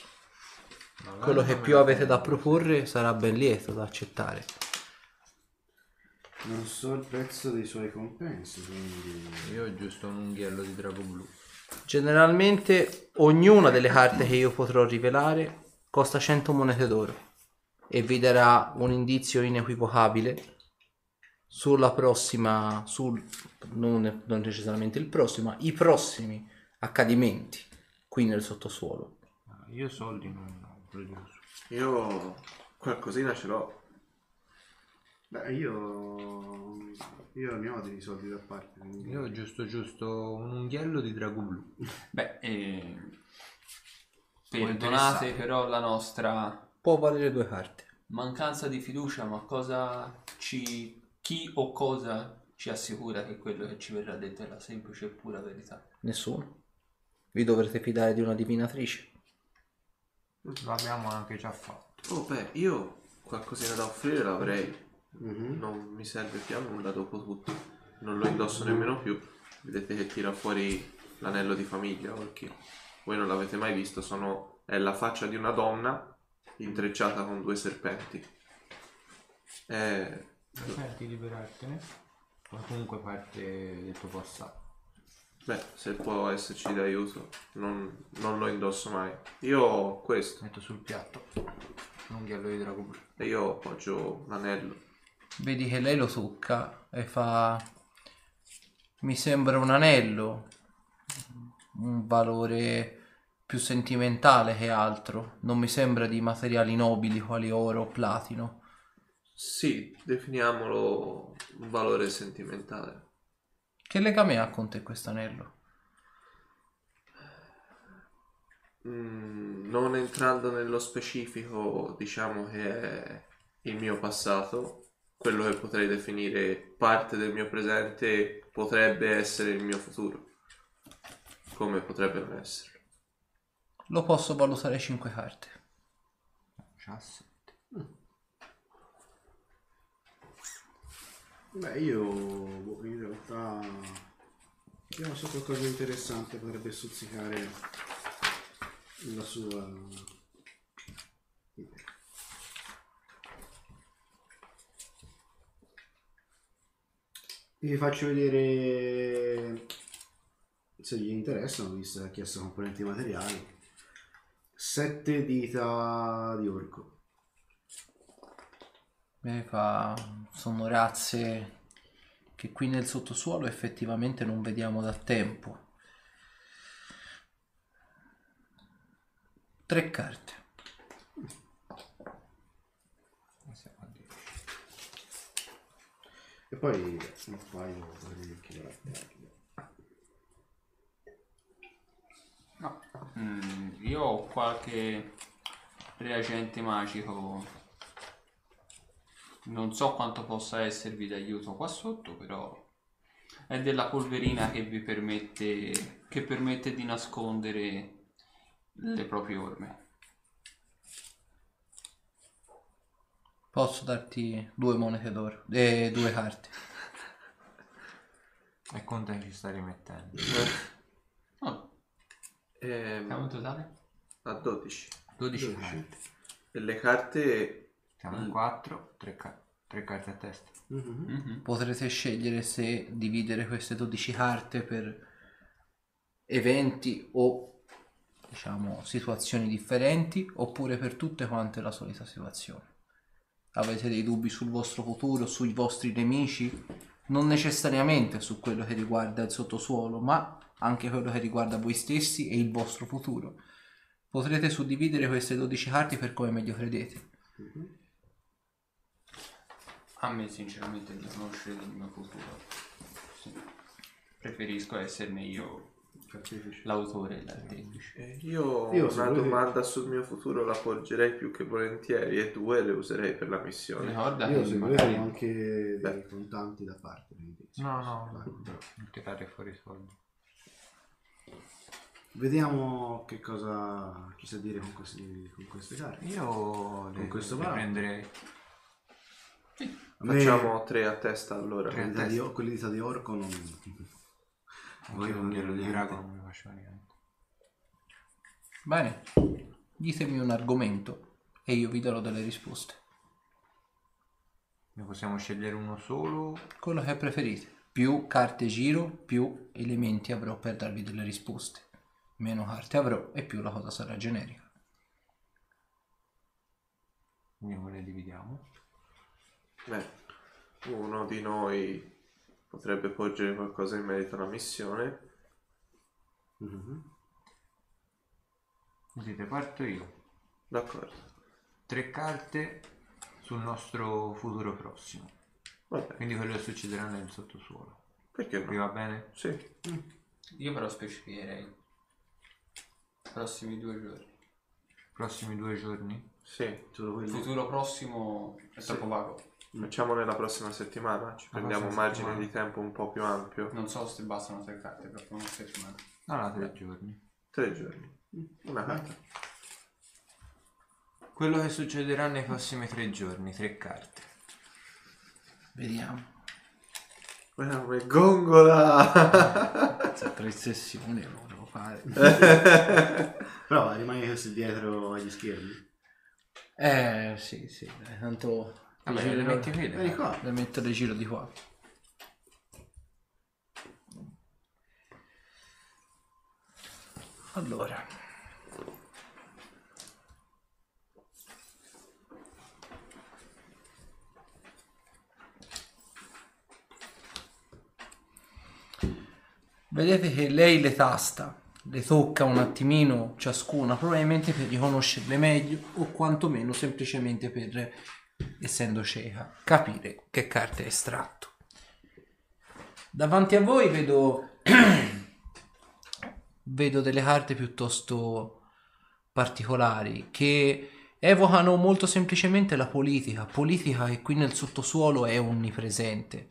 Quello che più avete da proporre sarà ben lieto da accettare. Non so il prezzo dei suoi compensi, quindi... Io ho giusto un unghiello di Drago blu. Generalmente ognuna delle carte che io potrò rivelare costa 100 monete d'oro e vi darà un indizio inequivocabile sulla prossima, non necessariamente il prossimo, ma i prossimi accadimenti qui nel sottosuolo. Io soldi non produco. Io qualcosina ce l'ho. Beh, io ne ho dei soldi da parte. Quindi... Io ho giusto un unghiello di Drago blu. Beh, perdonate però la nostra... Può valere due carte. Mancanza di fiducia, ma cosa ci... Chi o cosa ci assicura che quello che ci verrà detto è la semplice e pura verità? Nessuno. Vi dovrete fidare di una divinatrice. L'abbiamo anche già fatto. Oh beh, io qualcosina da offrire l'avrei. Mm-hmm. Non mi serve più a nulla dopo tutto. Non lo indosso nemmeno più. Vedete che tira fuori l'anello di famiglia perché voi non l'avete mai visto. È la faccia di una donna intrecciata con due serpenti. Senti liberartene o comunque parte del tuo passato. Beh, se può esserci d'aiuto. Non lo indosso mai. Io ho questo. Metto sul piatto l'unghiello di Drago blu e io appoggio l'anello. Vedi che lei lo tocca e fa... Mi sembra un anello, un valore più sentimentale che altro. Non mi sembra di materiali nobili quali oro o platino. Sì, definiamolo un valore sentimentale. Che legame ha con te questo anello? Non entrando nello specifico, diciamo che è il mio passato. Quello che potrei definire parte del mio presente potrebbe essere il mio futuro. Come potrebbe non esserlo? Lo posso valutare 5 carte. 17. Beh, io in realtà non so qualcosa di interessante potrebbe stuzzicare la sua idea. Vi faccio vedere se gli interessano, visto che ha chiesto componenti materiali. 7 dita di orco. Beh, qua sono razze che qui nel sottosuolo effettivamente non vediamo da tempo. 3 carte. E poi un paio di... No, io ho qualche reagente magico. Non so quanto possa esservi d'aiuto qua sotto, però è della polverina che vi permette, che permette di nascondere le proprie orme. Posso darti 2 monete d'oro e 2 carte. E quanto ci stai rimettendo? Oh. Siamo in totale? A 12. 12 carte. E le carte? Siamo in 4, 3 carte a testa. Potrete scegliere se dividere queste 12 carte per eventi o, diciamo, situazioni differenti, oppure per tutte quante la solita situazione. Avete dei dubbi sul vostro futuro, sui vostri nemici? Non necessariamente su quello che riguarda il sottosuolo, ma anche quello che riguarda voi stessi e il vostro futuro. Potrete suddividere queste 12 carte per come meglio credete. A me sinceramente di conoscere il mio futuro, sì. Preferisco esserne io l'autore. Io una domanda sul mio futuro la porgerei più che volentieri, e 2 le userei per la missione. Ricorda, io se magari ho anche dei contanti da parte. No, non tirare fuori soldi. Vediamo che cosa ci sa dire con queste carte. Io le prenderei. Facciamo 3 a testa allora. Quelli di Tadi Orco non... Voi non glielo di Drago non mi faceva niente. Bene, ditemi un argomento e io vi darò delle risposte. Ne possiamo scegliere uno solo? Quello che preferite. Più carte giro, più elementi avrò per darvi delle risposte. Meno carte avrò e più la cosa sarà generica. Andiamo, ne dividiamo. Beh, uno di noi potrebbe porgere qualcosa in merito alla missione. Vedete, parto io. D'accordo. 3 carte sul nostro futuro prossimo. Vabbè. Quindi quello che succederà nel sottosuolo. Perché no? Vi va bene? Sì. Io però specificherei prossimi 2 giorni. Prossimi 2 giorni? Sì. Futuro prossimo è troppo vago. Facciamo nella prossima settimana, ci prendiamo un margine di tempo un po' più ampio. Non so se bastano 3 carte per una settimana. No, 3 giorni. 3 giorni. Una carta. Quello che succederà nei prossimi 3 giorni, 3 carte. Vediamo. Guarda come gongola! C'è 3 sessioni, lo devo fare. Però rimani così dietro agli schermi. Sì, dai, tanto... Vabbè, le metti qui, le metto di giro di qua. Allora, vedete che lei le tasta, le tocca un attimino ciascuna, probabilmente per riconoscerle meglio o quantomeno semplicemente per, essendo cieca, capire che carta è estratto. Davanti a voi vedo delle carte piuttosto particolari che evocano molto semplicemente la politica che qui nel sottosuolo è onnipresente.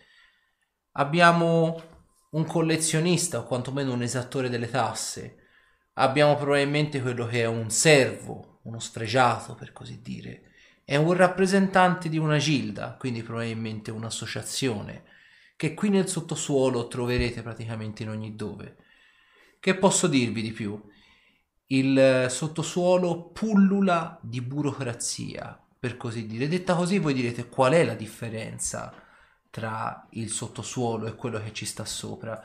Abbiamo un collezionista o quantomeno un esattore delle tasse, abbiamo probabilmente quello che è un servo, uno sfregiato per così dire. È un rappresentante di una gilda, quindi probabilmente un'associazione, che qui nel sottosuolo troverete praticamente in ogni dove. Che posso dirvi di più? Il sottosuolo pullula di burocrazia, per così dire. Detta così voi direte: qual è la differenza tra il sottosuolo e quello che ci sta sopra?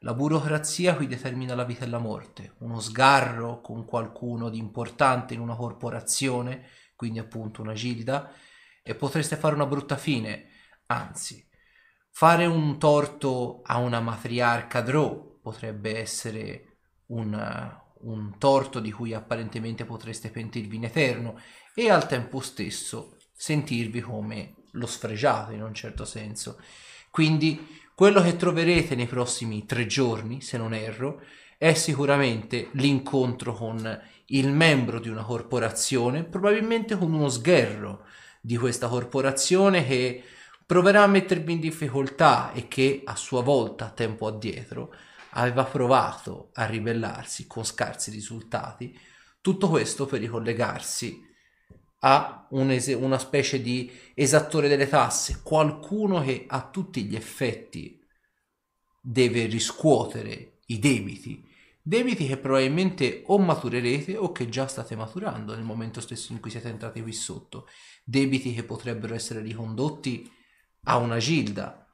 La burocrazia qui determina la vita e la morte. Uno sgarro con qualcuno di importante in una corporazione, quindi appunto una gilda, e potreste fare una brutta fine, anzi, fare un torto a una matriarca Drow potrebbe essere un torto di cui apparentemente potreste pentirvi in eterno e al tempo stesso sentirvi come lo sfregiato in un certo senso. Quindi quello che troverete nei prossimi 3 giorni, se non erro, è sicuramente l'incontro con il membro di una corporazione, probabilmente con uno sgherro di questa corporazione che proverà a mettermi in difficoltà e che a sua volta, tempo addietro, aveva provato a ribellarsi con scarsi risultati. Tutto questo per ricollegarsi a una specie di esattore delle tasse, qualcuno che a tutti gli effetti deve riscuotere i debiti che probabilmente o maturerete o che già state maturando nel momento stesso in cui siete entrati qui sotto, debiti che potrebbero essere ricondotti a una gilda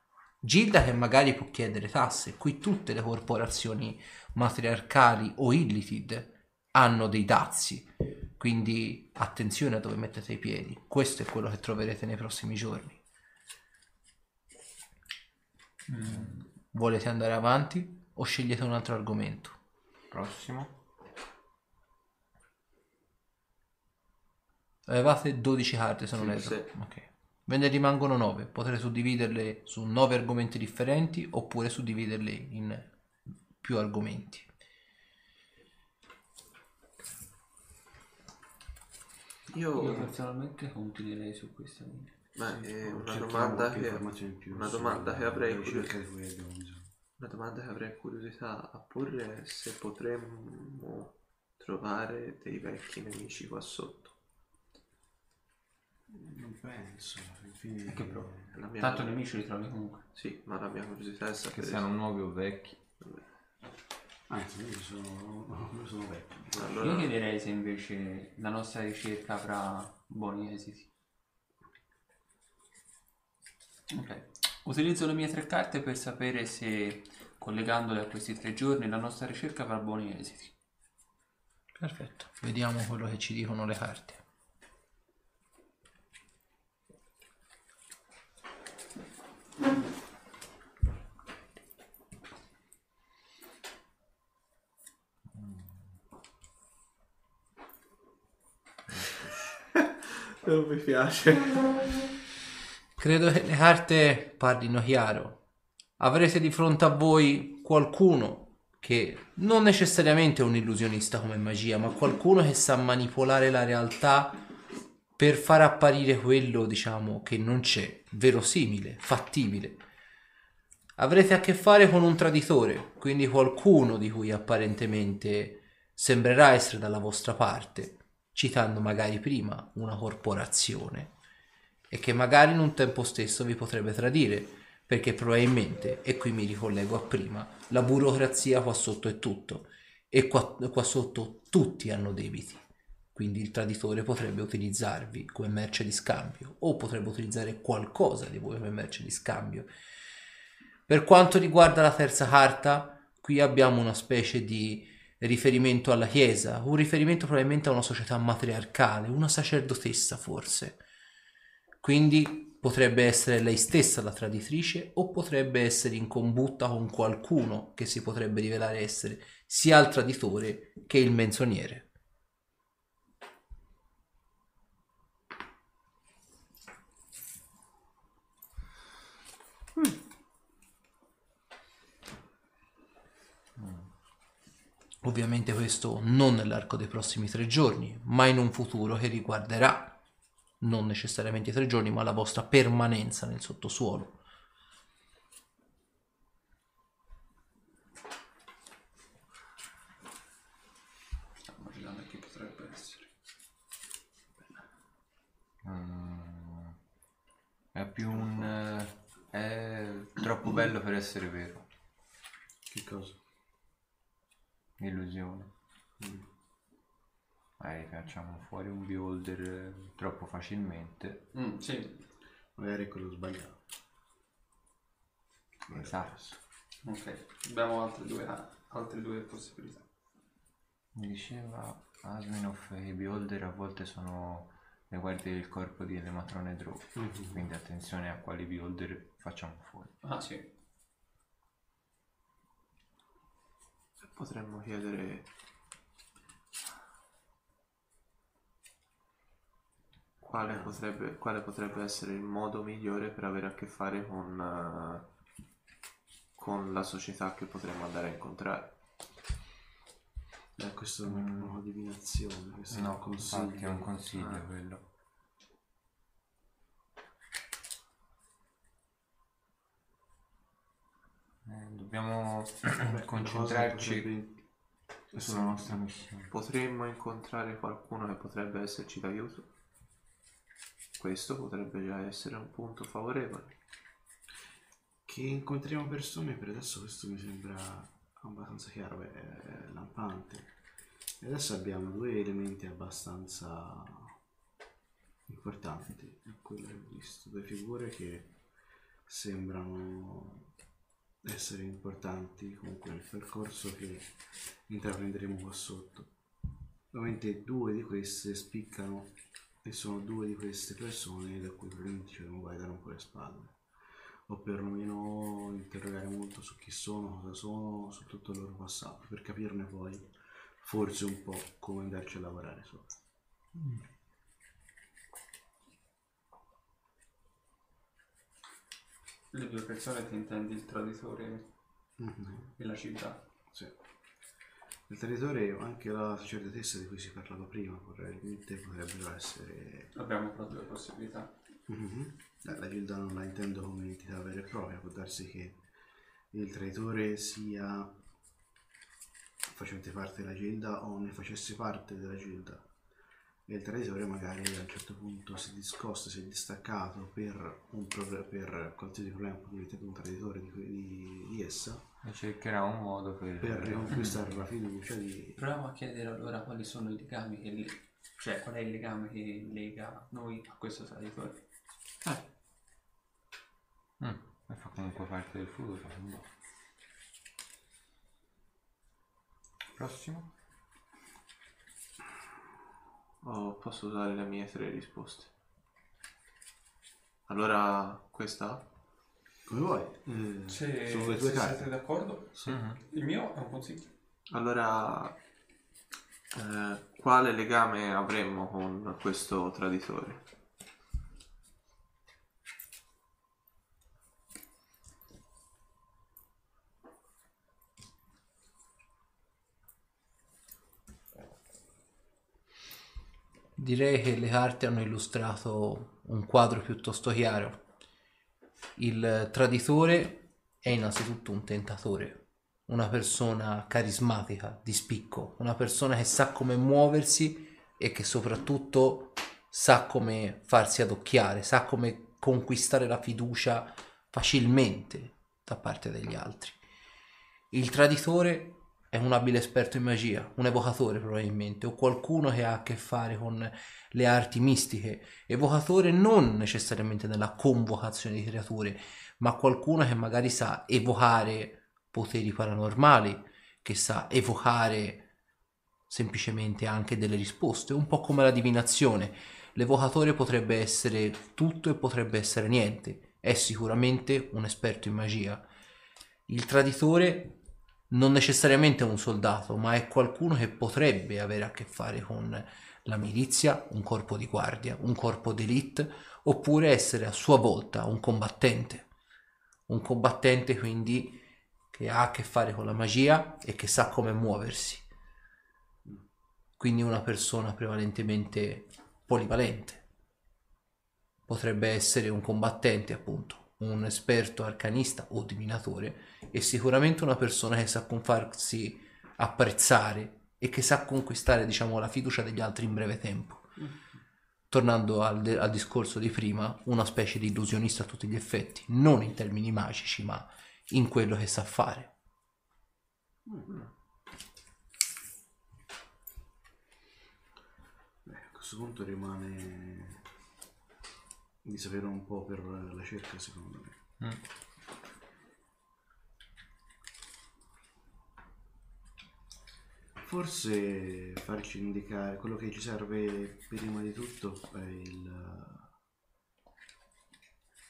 che magari può chiedere tasse. Qui tutte le corporazioni matriarcali o illithid hanno dei dazi, quindi attenzione a dove mettete i piedi. Questo è quello che troverete nei prossimi giorni. Volete andare avanti o scegliete un altro argomento? Prossimo. Avevate 12 carte se non erro. Sì. Ok. Ve ne rimangono 9, potrete suddividerle su 9 argomenti differenti oppure suddividerle in più argomenti. Io personalmente continuerei su questa linea. Ma è una domanda che avrei curiosità a porre è se potremmo trovare dei vecchi nemici qua sotto. Non penso, infine, che però, tanto nemici li trovi comunque. Sì, ma la mia curiosità è sapere che siano nuovi o vecchi. Anzi, io sono vecchio. Allora, io chiederei se invece la nostra ricerca avrà buoni esiti. Ok, utilizzo le mie 3 carte per sapere se, collegandole a questi 3 giorni, la nostra ricerca avrà buoni esiti. Perfetto, vediamo quello che ci dicono le carte. Non mi piace. Credo che le carte parlino chiaro. Avrete di fronte a voi qualcuno che non necessariamente è un illusionista come magia, ma qualcuno che sa manipolare la realtà per far apparire quello, diciamo, che non c'è, verosimile, fattibile. Avrete a che fare con un traditore, quindi qualcuno di cui apparentemente sembrerà essere dalla vostra parte, citando magari prima una corporazione, e che magari in un tempo stesso vi potrebbe tradire, perché probabilmente, e qui mi ricollego a prima, la burocrazia qua sotto è tutto, e qua sotto tutti hanno debiti. Quindi il traditore potrebbe utilizzarvi come merce di scambio, o potrebbe utilizzare qualcosa di voi come merce di scambio. Per quanto riguarda la terza carta, qui abbiamo una specie di riferimento alla chiesa, un riferimento probabilmente a una società matriarcale, una sacerdotessa forse. Quindi potrebbe essere lei stessa la traditrice, o potrebbe essere in combutta con qualcuno che si potrebbe rivelare essere sia il traditore che il menzognere. Ovviamente questo non nell'arco dei prossimi 3 giorni, ma in un futuro che riguarderà non necessariamente i 3 giorni, ma la vostra permanenza nel sottosuolo. Stiamo girando chi potrebbe essere. È più un... è troppo bello per essere vero. Che cosa? Illusione. Magari facciamo fuori un beholder troppo facilmente. Sì. Magari quello sbagliato. Esatto. Ok, abbiamo altre due possibilità. Mi diceva Asminoff, i beholder a volte sono le guardie del corpo delle matrone Drow. Quindi attenzione a quali beholder facciamo fuori. Ah sì. Potremmo chiedere quale potrebbe essere il modo migliore per avere a che fare con la società che potremmo andare a incontrare. Questo non è una divinazione, questo no, è un consiglio. Infatti è un consiglio quello. Dobbiamo concentrarci sulla nostra missione. Potremmo incontrare qualcuno che potrebbe esserci d'aiuto. Questo potrebbe già essere un punto favorevole. Che incontriamo persone, per adesso questo mi sembra abbastanza chiaro, è lampante. E adesso abbiamo due elementi abbastanza importanti, quello che ho visto, due figure che sembrano essere importanti comunque nel percorso che intraprenderemo qua sotto. Ovviamente due di queste spiccano e sono due di queste persone da cui probabilmente ci dobbiamo guardare un po' le spalle, o perlomeno interrogare molto su chi sono, cosa sono, su tutto il loro passato, per capirne poi forse un po' come andarci a lavorare sopra. Le due persone ti intendi il traditore e la città? Sì. Il traditore, anche la sacerdotessa di cui si parlava prima, probabilmente potrebbero essere... Abbiamo proprio le possibilità. La gilda non la intendo come entità vera e propria, può darsi che il traditore sia facente parte della gilda o ne facesse parte della gilda, e il traditore magari a un certo punto si è discosto, si è distaccato per qualsiasi problema può diventare un traditore di essa, e cercherà un modo per riconquistare la fiducia di... Proviamo a chiedere allora quali sono i legami che li... cioè qual è il legame che lega noi a questo traditore. Fa comunque parte del futuro. Prossimo. Posso usare le mie tre risposte? Allora questa? Come vuoi? Sono le tue carte. Siete d'accordo? Sì. Il mio è un consiglio. Allora, quale legame avremmo con questo traditore? Direi che le carte hanno illustrato un quadro piuttosto chiaro. Il traditore è innanzitutto un tentatore, una persona carismatica, di spicco, una persona che sa come muoversi e che soprattutto sa come farsi adocchiare, sa come conquistare la fiducia facilmente da parte degli altri. Il traditore è un abile esperto in magia, un evocatore probabilmente, o qualcuno che ha a che fare con le arti mistiche. Evocatore non necessariamente nella convocazione di creature, ma qualcuno che magari sa evocare poteri paranormali, che sa evocare semplicemente anche delle risposte, un po' come la divinazione. L'evocatore potrebbe essere tutto e potrebbe essere niente, è sicuramente un esperto in magia. Il traditore non necessariamente un soldato, ma è qualcuno che potrebbe avere a che fare con la milizia, un corpo di guardia, un corpo d'élite, oppure essere a sua volta un combattente quindi che ha a che fare con la magia e che sa come muoversi, quindi una persona prevalentemente polivalente. Potrebbe essere un combattente appunto, un esperto arcanista o divinatore, è sicuramente una persona che sa farsi apprezzare e che sa conquistare, diciamo, la fiducia degli altri in breve tempo. Tornando al discorso di prima, una specie di illusionista a tutti gli effetti, non in termini magici ma in quello che sa fare. Beh, a questo punto rimane di sapere un po' per la cerca, secondo me. Forse farci indicare quello che ci serve prima di tutto è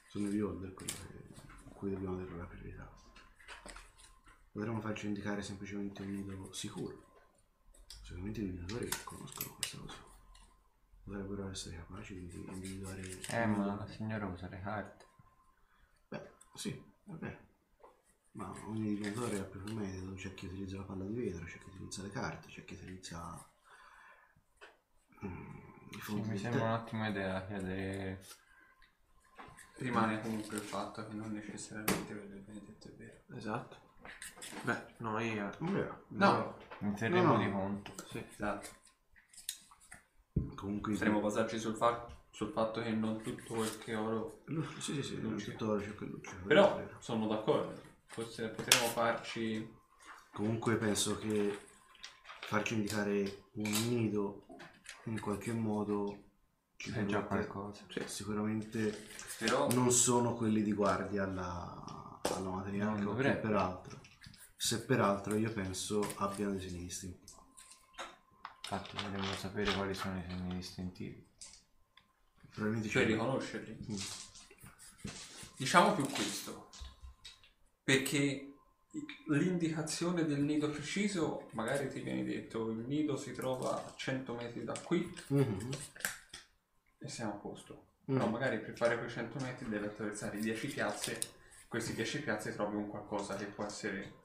sono i Beholder, quello a cui dobbiamo dare la priorità. Potremmo farci indicare semplicemente un nido sicuro. Sicuramente i minatori conoscono questa cosa, dovrebbero essere capaci di individuare... ma la signora usa le carte. Beh, sì, vabbè. Ma ogni giocatore ha il proprio metodo, c'è chi utilizza la palla di vetro, c'è chi utilizza le carte, c'è chi utilizza... Sì, mi sembra un'ottima idea chiedere... Rimane comunque il fatto che non necessariamente ve l'avete detto è vero. Esatto. Beh, noi... No! Non terremo di conto. Sì, esatto. Comunque... Potremmo basarci sul fatto che non tutto quel che oro... Sì, sì, sì, non tutto oro c'è che luce. Però sono d'accordo. Forse potremmo farci... Comunque penso che farci indicare un nido in qualche modo... C'è già qualcosa. Cioè, sicuramente però... non sono quelli di guardia alla materiale, no, che peraltro. Se peraltro io penso abbiano dei segni distintivi. Infatti vogliamo sapere quali sono i segni distintivi. Probabilmente cioè riconoscerli. Diciamo più questo. Perché l'indicazione del nido preciso, magari ti viene detto, il nido si trova a 100 metri da qui. Mm-hmm. E siamo a posto. Però magari per fare quei 100 metri deve attraversare 10 piazze. Questi 10 piazze trovi un qualcosa che può essere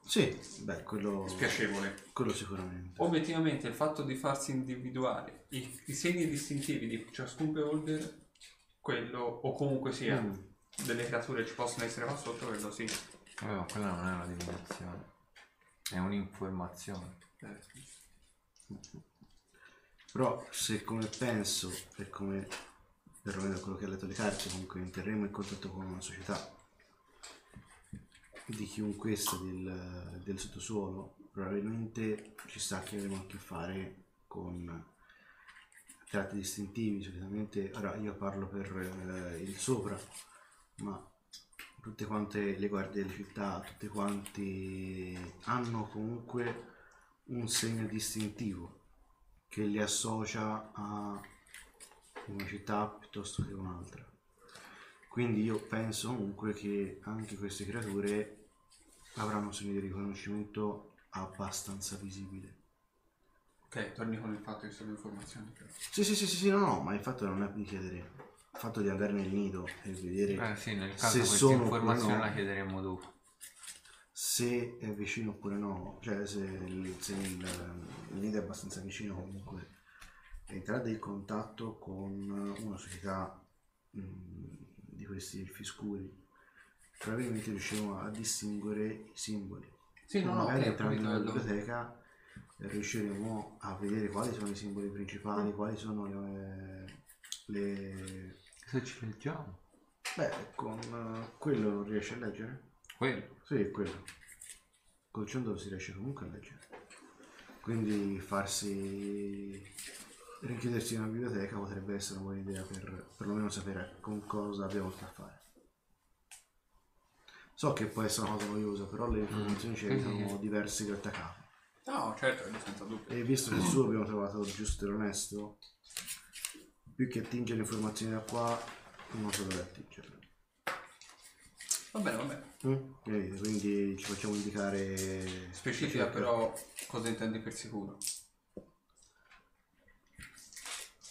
quello spiacevole. Quello sicuramente. Obiettivamente il fatto di farsi individuare i segni distintivi di ciascun beholder, quello o comunque sia delle creature ci possono essere qua sotto, quello sì. Vabbè, ma quella non è una divinazione, è un'informazione. Però se come penso e come perlomeno quello che ha letto le carte, comunque entreremo in contatto con una società di chiunque sia del sottosuolo, probabilmente ci sta che avremo a che fare con tratti distintivi. Solitamente, ora io parlo per il sopra, ma tutte quante le guardie delle città, tutti quanti hanno comunque un segno distintivo che li associa a una città piuttosto che un'altra. Quindi io penso comunque che anche queste creature avranno un segno di riconoscimento abbastanza visibile. Ok, torni con il fatto che sono informazioni. Sì, ma il fatto non è di chiedere, il fatto di andare nel nido e vedere nel caso se sono informazioni no, la chiederemo dopo. Se è vicino oppure no, cioè se il nido è abbastanza vicino comunque entrerà del contatto con una società di questi fiscuri, probabilmente riusciremo a distinguere i simboli. Sì, no, magari entrando nella biblioteca riusciremo a vedere quali sono i simboli principali, quali sono le... Se ci leggiamo? Beh, con quello non riesci a leggere? Quello? Sì, quello. Col ciondolo si riesce comunque a leggere. Quindi farsi rinchiudersi in una biblioteca potrebbe essere una buona idea per perlomeno sapere con cosa abbiamo a che fare. So che può essere una cosa noiosa, però le informazioni c'erano diverse grattacapi. No, certo, senza dubbio. E visto che il suo abbiamo trovato giusto e onesto, più che attingere informazioni da qua, non so dove attingerle. Va bene. Quindi ci facciamo indicare... Specifica però cosa intendi per sicuro.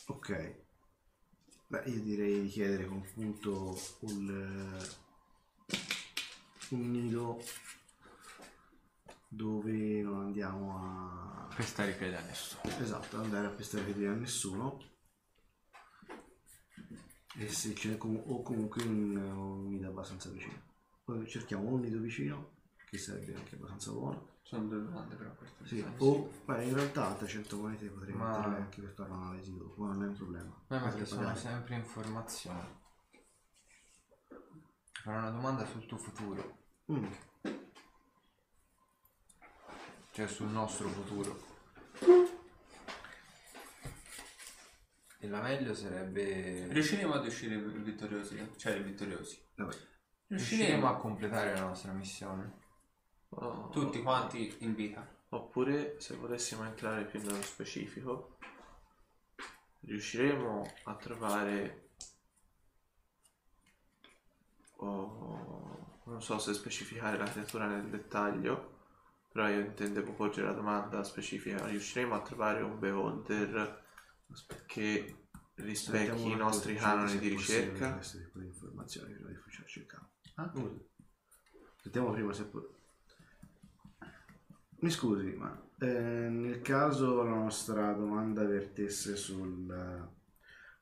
Ok. Beh, io direi di chiedere con punto un nido dove non andiamo a... pestare piedi a nessuno. Esatto, andare a pestare piedi a nessuno. E se c'è comunque un nido abbastanza vicino. Cerchiamo un nido vicino che sarebbe anche abbastanza buono. Sono due domande però queste. Sì. Beh, in realtà altre 100 monete potremmo metterle anche per fare un'analisi dopo, non è un problema. Beh, ma che sono sempre informazioni. Farò una domanda sul tuo futuro. Cioè sul nostro futuro. E la meglio sarebbe... Riusciremo ad uscire vittoriosi? Cioè vittoriosi. Vabbè. Riusciremo a completare la nostra missione? Tutti quanti in vita. Oppure, se volessimo entrare più nello specifico, riusciremo a trovare... non so se specificare la creatura nel dettaglio, però io intendevo porgere la domanda specifica. Riusciremo a trovare un beholder che rispecchi i nostri canoni di ricerca? Questo tipo di informazioni che noi cerchiamo. Sentiamo prima se Mi scusi, ma nel caso la nostra domanda vertesse sul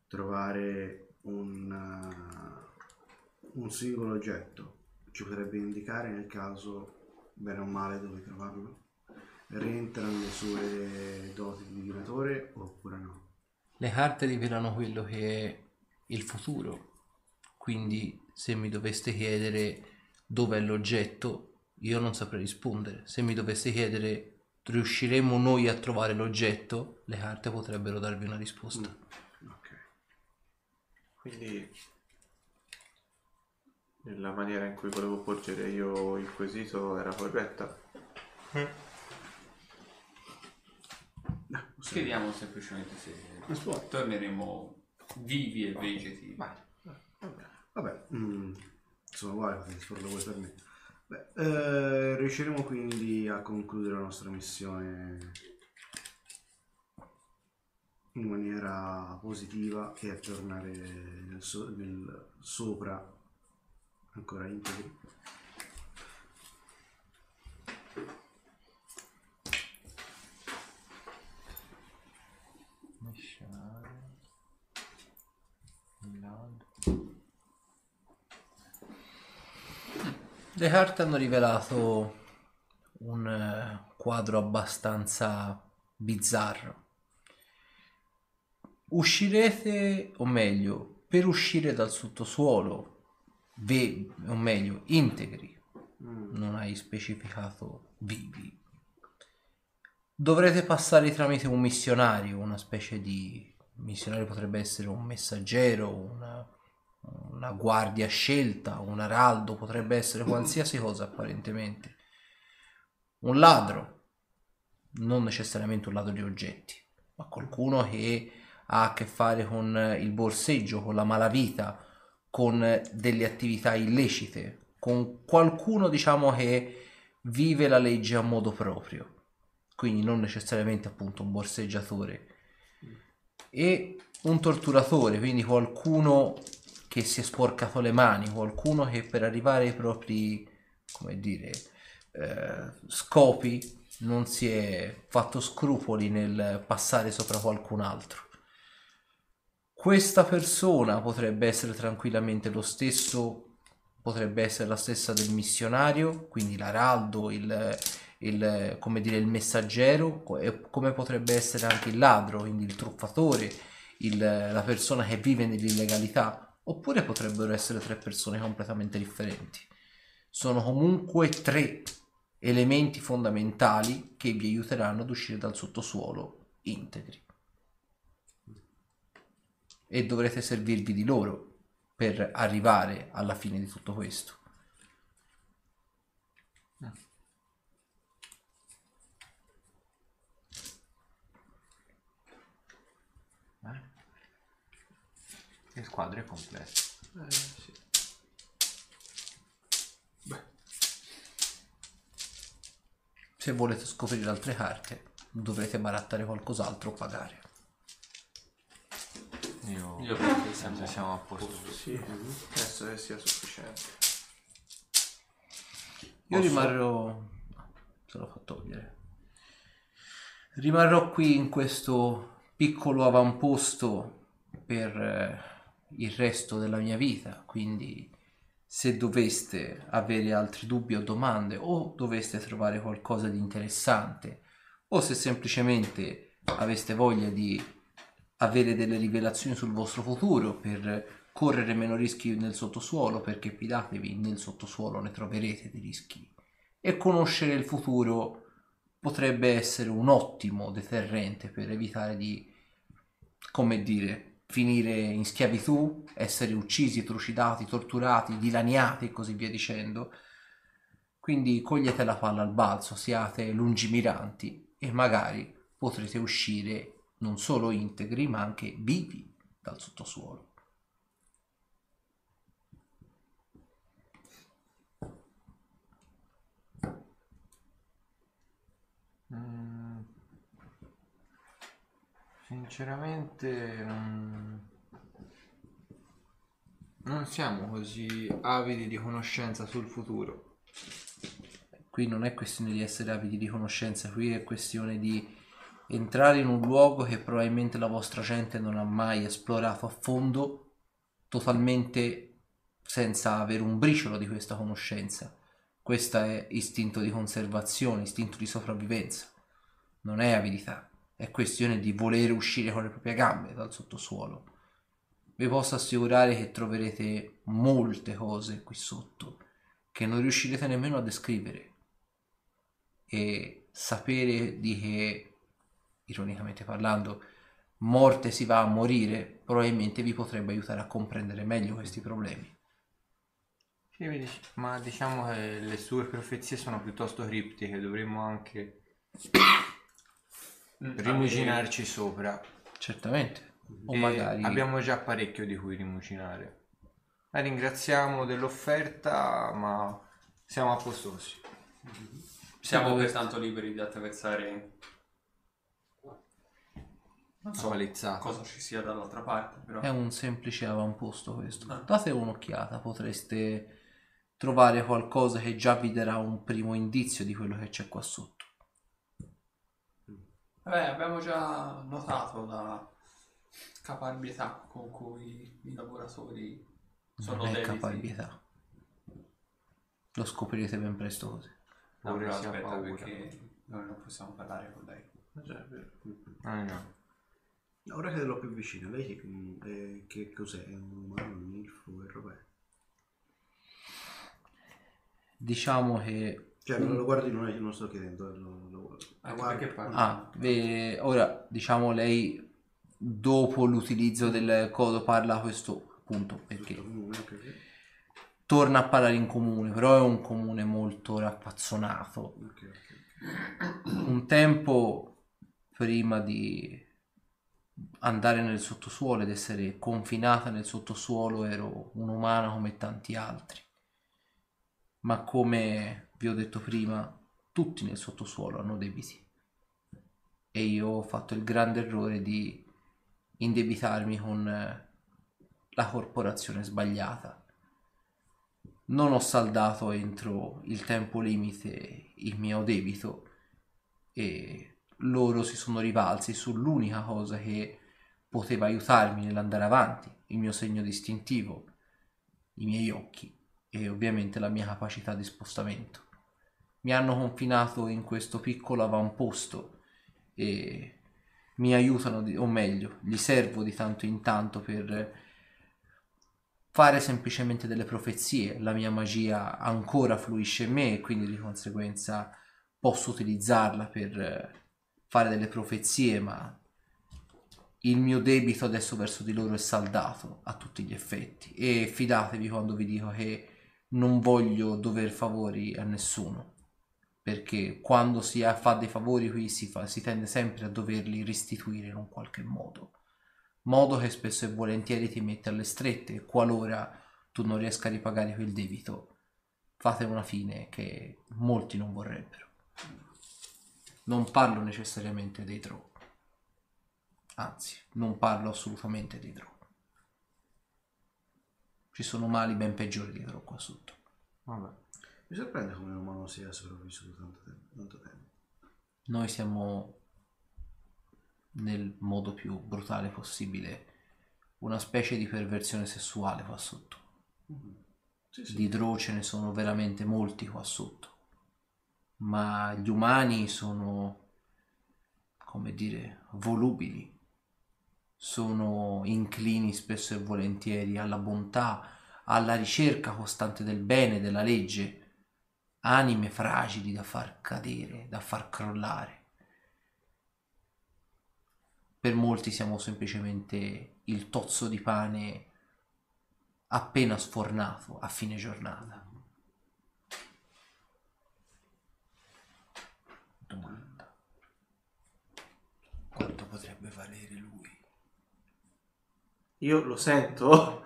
trovare un singolo oggetto, ci potrebbe indicare nel caso bene o male dove trovarlo? Rientrano le sue doti di divinatore oppure no? Le carte rivelano quello che è il futuro, quindi se mi doveste chiedere dove è l'oggetto io non saprei rispondere. Se mi doveste chiedere riusciremo noi a trovare l'oggetto, le carte potrebbero darvi una risposta. Ok, quindi nella maniera in cui volevo porgere io il quesito era corretta. Chiediamo semplicemente se torneremo vivi e vegeti. Vabbè, sono uguali, farlo voi per me. Riusciremo quindi a concludere la nostra missione in maniera positiva e a tornare nel sopra ancora integri. Le carte hanno rivelato un quadro abbastanza bizzarro. Uscirete, o meglio, per uscire dal sottosuolo, o meglio, integri, non hai specificato vivi, dovrete passare tramite un missionario, una specie di missionario, potrebbe essere un messaggero, una guardia scelta, un araldo, potrebbe essere qualsiasi cosa apparentemente. Un ladro, non necessariamente un ladro di oggetti, ma qualcuno che ha a che fare con il borseggio, con la malavita, con delle attività illecite, con qualcuno diciamo che vive la legge a modo proprio, quindi non necessariamente appunto un borseggiatore. E un torturatore, quindi qualcuno che si è sporcato le mani, qualcuno che per arrivare ai propri, come dire, scopi non si è fatto scrupoli nel passare sopra qualcun altro. Questa persona potrebbe essere tranquillamente lo stesso, potrebbe essere la stessa del missionario, quindi l'araldo, come dire, il messaggero, come potrebbe essere anche il ladro, quindi il truffatore, la persona che vive nell'illegalità. Oppure potrebbero essere tre persone completamente differenti. Sono comunque tre elementi fondamentali che vi aiuteranno ad uscire dal sottosuolo integri. E dovrete servirvi di loro per arrivare alla fine di tutto questo. Il quadro è completo. Sì. Beh. Se volete scoprire altre carte dovrete barattare qualcos'altro o pagare. Io penso che siamo a posto. Sì, penso che sia sufficiente. Io rimarrò... Se lo fa togliere. Rimarrò qui in questo piccolo avamposto per... il resto della mia vita, quindi se doveste avere altri dubbi o domande, o doveste trovare qualcosa di interessante, o se semplicemente aveste voglia di avere delle rivelazioni sul vostro futuro per correre meno rischi nel sottosuolo, perché fidatevi, nel sottosuolo ne troverete di rischi, e conoscere il futuro potrebbe essere un ottimo deterrente per evitare di, come dire, finire in schiavitù, essere uccisi, trucidati, torturati, dilaniati e così via dicendo. Quindi cogliete la palla al balzo, siate lungimiranti e magari potrete uscire non solo integri ma anche vivi dal sottosuolo. Sinceramente non siamo così avidi di conoscenza sul futuro, Qui non è questione di essere avidi di conoscenza, qui è questione di entrare in un luogo che probabilmente la vostra gente non ha mai esplorato a fondo, totalmente senza avere un briciolo di questa conoscenza. Questo è istinto di conservazione, istinto di sopravvivenza, non è avidità, è questione di volere uscire con le proprie gambe dal sottosuolo. Vi posso assicurare che troverete molte cose qui sotto che non riuscirete nemmeno a descrivere, e sapere di che, ironicamente parlando, morte si va a morire probabilmente vi potrebbe aiutare a comprendere meglio questi problemi. Sì, ma diciamo che le sue profezie sono piuttosto criptiche, dovremmo anche rimuginarci sopra. Certamente, o magari abbiamo già parecchio di cui rimuginare. La ringraziamo dell'offerta, ma siamo appostosi. Siamo pertanto liberi di attraversare. Non so cosa ci sia dall'altra parte, però. È un semplice avamposto questo. Date un'occhiata, potreste trovare qualcosa che già vi darà un primo indizio di quello che c'è qua sotto. Vabbè, abbiamo già notato la caparbietà con cui i lavoratori sono debiti. Caparbietà. Lo scoprirete ben presto così. No, però aspetta, perché noi non possiamo parlare con lei. No. Ora che l'ho più vicino, lei che cos'è? È un umano, un elfo, un europeo? Diciamo che... Cioè, non lo guardi, non sto chiedendo, lo guardi. Ora, diciamo, lei dopo l'utilizzo del codo parla a questo punto, perché torna a parlare in comune, però è un comune molto raffazzonato. Un tempo, prima di andare nel sottosuolo ed essere confinata nel sottosuolo, ero un umano come tanti altri, ma come vi ho detto prima, tutti nel sottosuolo hanno debiti e io ho fatto il grande errore di indebitarmi con la corporazione sbagliata. Non ho saldato entro il tempo limite il mio debito e loro si sono rivalsi sull'unica cosa che poteva aiutarmi nell'andare avanti, il mio segno distintivo, i miei occhi e ovviamente la mia capacità di spostamento. Mi hanno confinato in questo piccolo avamposto e mi aiutano, o meglio, gli servo di tanto in tanto per fare semplicemente delle profezie. La mia magia ancora fluisce in me e quindi di conseguenza posso utilizzarla per fare delle profezie, ma il mio debito adesso verso di loro è saldato a tutti gli effetti e fidatevi quando vi dico che non voglio dover favori a nessuno, perché quando si fa dei favori qui si tende sempre a doverli restituire in un qualche modo che spesso e volentieri ti mette alle strette e qualora tu non riesca a ripagare quel debito fate una fine che molti non vorrebbero. Non parlo necessariamente dei drog, anzi, non parlo assolutamente dei drog. Ci sono mali ben peggiori di drog qua sotto. Vabbè. Mi sorprende come un umano sia sopravvissuto tanto tempo. Noi siamo, nel modo più brutale possibile, una specie di perversione sessuale qua sotto. Sì. Di drog ce ne sono veramente molti qua sotto. Ma gli umani sono, come dire, volubili, sono inclini spesso e volentieri alla bontà, alla ricerca costante del bene, della legge, anime fragili da far cadere, da far crollare. Per molti siamo semplicemente il tozzo di pane appena sfornato a fine giornata. Domanda: quanto potrebbe valere lui? Io lo sento,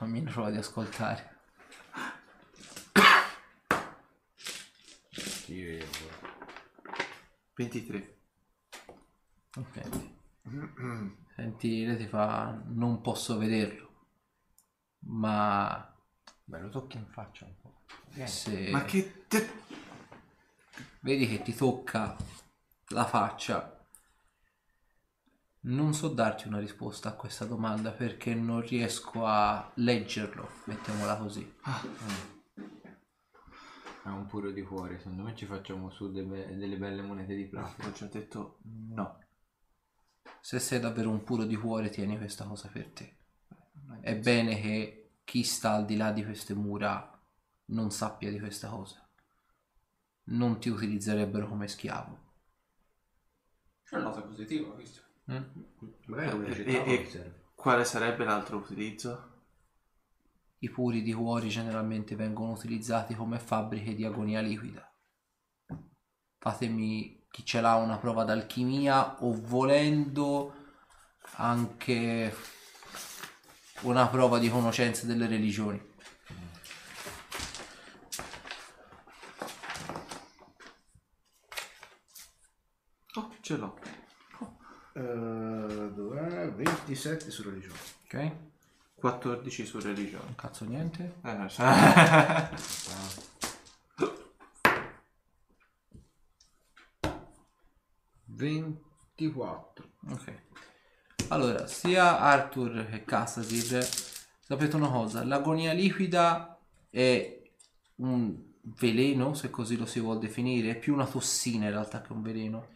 ma mi prova di ascoltare. Io 23. Ok. Senti, lei ti fa: non posso vederlo, ma me lo tocchi in faccia un po'. Se... Ma che te... vedi che ti tocca la faccia. Non so darti una risposta a questa domanda perché non riesco a leggerlo, mettiamola così. È un puro di cuore, secondo me ci facciamo su delle belle monete di plastica. Ho già detto no. Se sei davvero un puro di cuore tieni questa cosa per te. È bene che chi sta al di là di queste mura non sappia di questa cosa. Non ti utilizzerebbero come schiavo. C'è una cosa positiva, visto? E quale sarebbe l'altro utilizzo? I puri di cuori generalmente vengono utilizzati come fabbriche di agonia liquida. Fatemi, chi ce l'ha, una prova d'alchimia, o volendo anche una prova di conoscenza delle religioni. Oh, ce l'ho. Oh. Dov'è? 27 su religione. Ok. 14 su religione. Non cazzo niente. No, no. 24. Ok. Allora, sia Arthur che Castasir sapete una cosa, l'agonia liquida è un veleno, se così lo si vuol definire, è più una tossina in realtà che un veleno,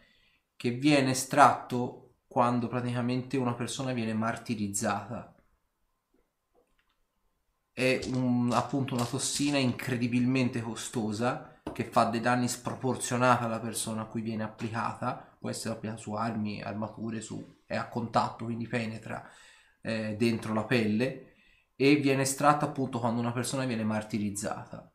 che viene estratto quando praticamente una persona viene martirizzata. È appunto una tossina incredibilmente costosa che fa dei danni sproporzionati alla persona a cui viene applicata, può essere applicata su armi, armature, è a contatto, quindi penetra dentro la pelle e viene estratta appunto quando una persona viene martirizzata.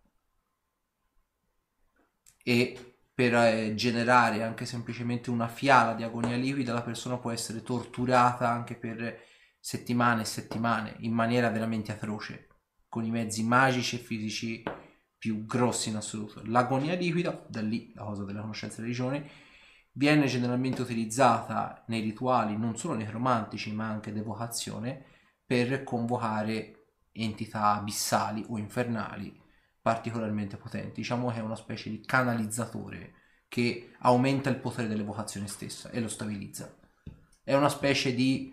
E per generare anche semplicemente una fiala di agonia liquida la persona può essere torturata anche per settimane e settimane in maniera veramente atroce, con i mezzi magici e fisici più grossi in assoluto. L'agonia liquida, da lì la cosa della conoscenza della religione, viene generalmente utilizzata nei rituali non solo necromantici ma anche d'evocazione per convocare entità abissali o infernali particolarmente potenti. Diciamo che è una specie di canalizzatore che aumenta il potere dell'evocazione stessa e lo stabilizza. È una specie di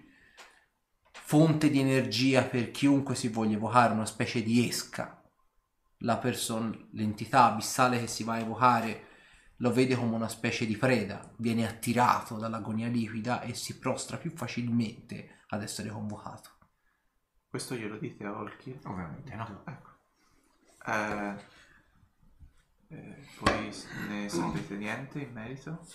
fonte di energia per chiunque si voglia evocare, una specie di esca. L'entità abissale che si va a evocare lo vede come una specie di preda, viene attirato dall'agonia liquida e si prostra più facilmente ad essere convocato. Questo glielo dite a Holkir? Ovviamente no. Ecco. Poi ne sapete niente in merito?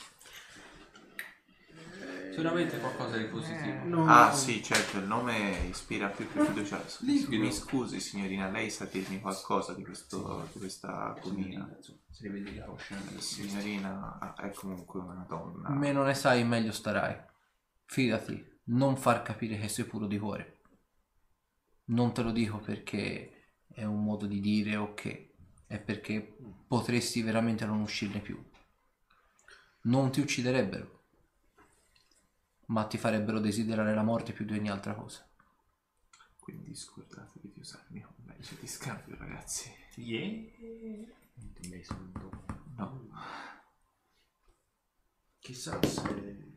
Sicuramente qualcosa di positivo. No. Ah sì, certo, il nome ispira più fiducia. Mi scusi signorina, lei sa dirmi qualcosa di questa comina? Se ne vede la signorina è comunque una donna. Meno ne sai meglio starai. Fidati, non far capire che sei puro di cuore. Non te lo dico perché è un modo di dire o che è perché potresti veramente non uscirne più. Non ti ucciderebbero, ma ti farebbero desiderare la morte più di ogni altra cosa. Quindi scordatevi di usarmi come merce di scambio, ragazzi. No. Chissà se...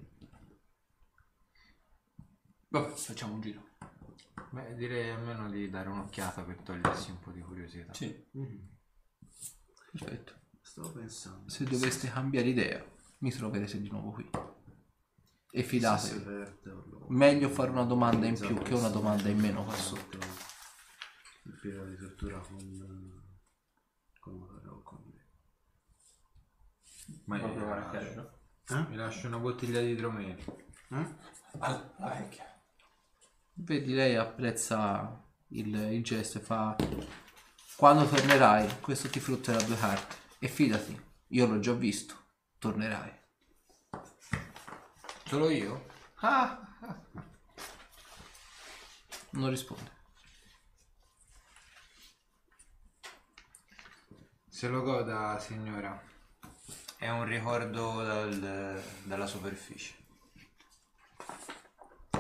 Vabbè, facciamo un giro. Beh, direi almeno di dare un'occhiata per togliersi un po' di curiosità. Sì. Perfetto. Sto pensando. Se doveste cambiare idea, mi troverete di nuovo qui. E fidatevi, meglio fare una domanda in più che una domanda in meno qua sotto. Il periodo di tortura con me. Ma io lascio. Mi lascio una bottiglia di idromele. Vedi, lei apprezza il gesto e fa: quando tornerai questo ti frutterà 2 carte e fidati, io l'ho già visto, tornerai. Solo io? Non risponde. Se lo goda, signora. È un ricordo dalla superficie.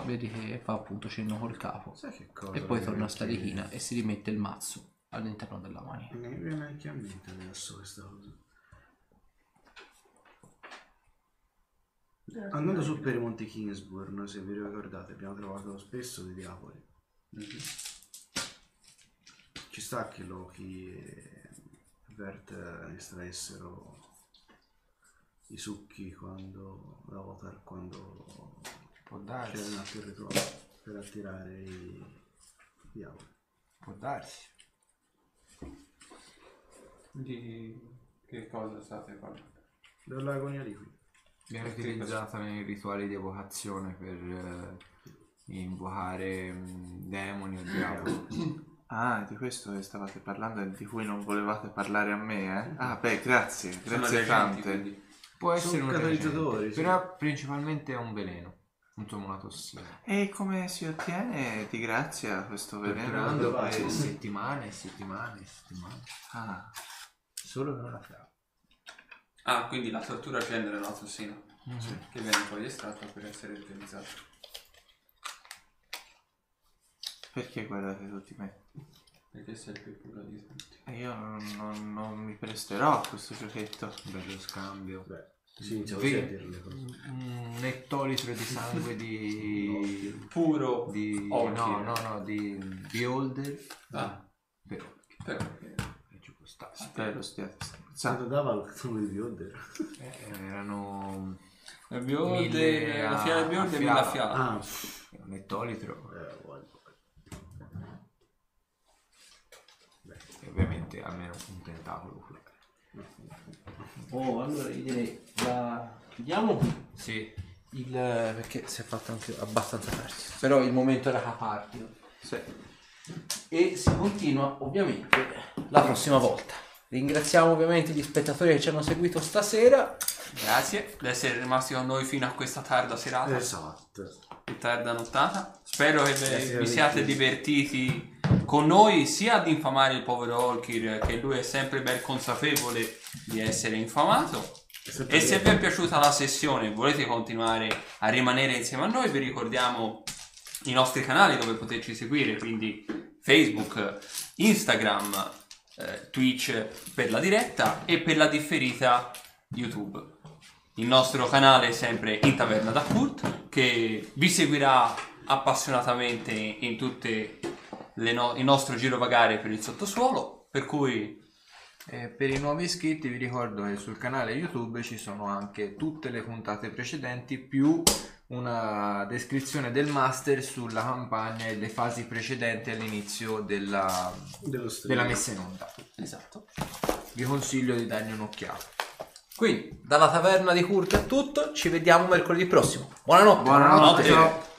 Vedi che fa appunto cenno col capo. Sai che cosa? E poi torna a starichina e si rimette il mazzo all'interno della manica. Non mi viene anche a mente adesso questa cosa. Andando su per i Monti Kingsburn, se vi ricordate, abbiamo trovato spesso dei diavoli. Ci sta che Loki e Bert estraessero i succhi quando da Othar, quando può darsi c'era un altro rituale per attirare i diavoli. Può darsi. Di che cosa state parlando? Dell'agonia liquida. Viene utilizzata nei rituali di evocazione per invocare demoni o diavoli. Ah, di questo che stavate parlando e di cui non volevate parlare a me, eh? Ah, beh, grazie, grazie tante. Può essere un catalizzatore, però principalmente è un veleno, insomma una tossina. E come si ottiene di grazia questo veleno? Per settimane e settimane e settimane. Ah, solo per una frase. Ah, quindi la tortura c'è nella tossina, che viene poi estratta per essere utilizzata. Perché guardate tutti me? Perché sei il più puro di tutti. E io non mi presterò a questo giochetto. Bello scambio. Beh, sì, già sì, a dire le cose. Un ettolitro di sangue di... no, puro di... Holkir. No, di Beholder. Ah, vero. E ci può stare. Spero stiate scherzando. Dava il sangue di Beholder? Erano... La Beholder... La fiala di Beholder e la fiala. Ah, un ettolitro. Ovviamente almeno un tentacolo. Oh, allora io direi la chiudiamo? Sì. Perché si è fatto anche abbastanza tardi. Però il momento era capartito. Sì. E si continua ovviamente la prossima volta. Ringraziamo ovviamente gli spettatori che ci hanno seguito stasera. Grazie di essere rimasti con noi fino a questa tarda serata. Esatto. Più tarda nottata. Spero che vi siate divertiti con noi, sia ad infamare il povero Holkir, che lui è sempre ben consapevole di essere infamato, e se vi è piaciuta la sessione e volete continuare a rimanere insieme a noi, vi ricordiamo i nostri canali dove poterci seguire, quindi Facebook, Instagram, Twitch per la diretta e per la differita YouTube. Il nostro canale è sempre in Taverna da Kurt, che vi seguirà appassionatamente in tutte il nostro girovagare per il sottosuolo, per cui per i nuovi iscritti vi ricordo che sul canale YouTube ci sono anche tutte le puntate precedenti più una descrizione del master sulla campagna e le fasi precedenti all'inizio della messa in onda. Esatto, vi consiglio di dargli un'occhiata. Quindi dalla Taverna di Kurt è tutto, ci vediamo mercoledì prossimo. Buonanotte. Buonanotte.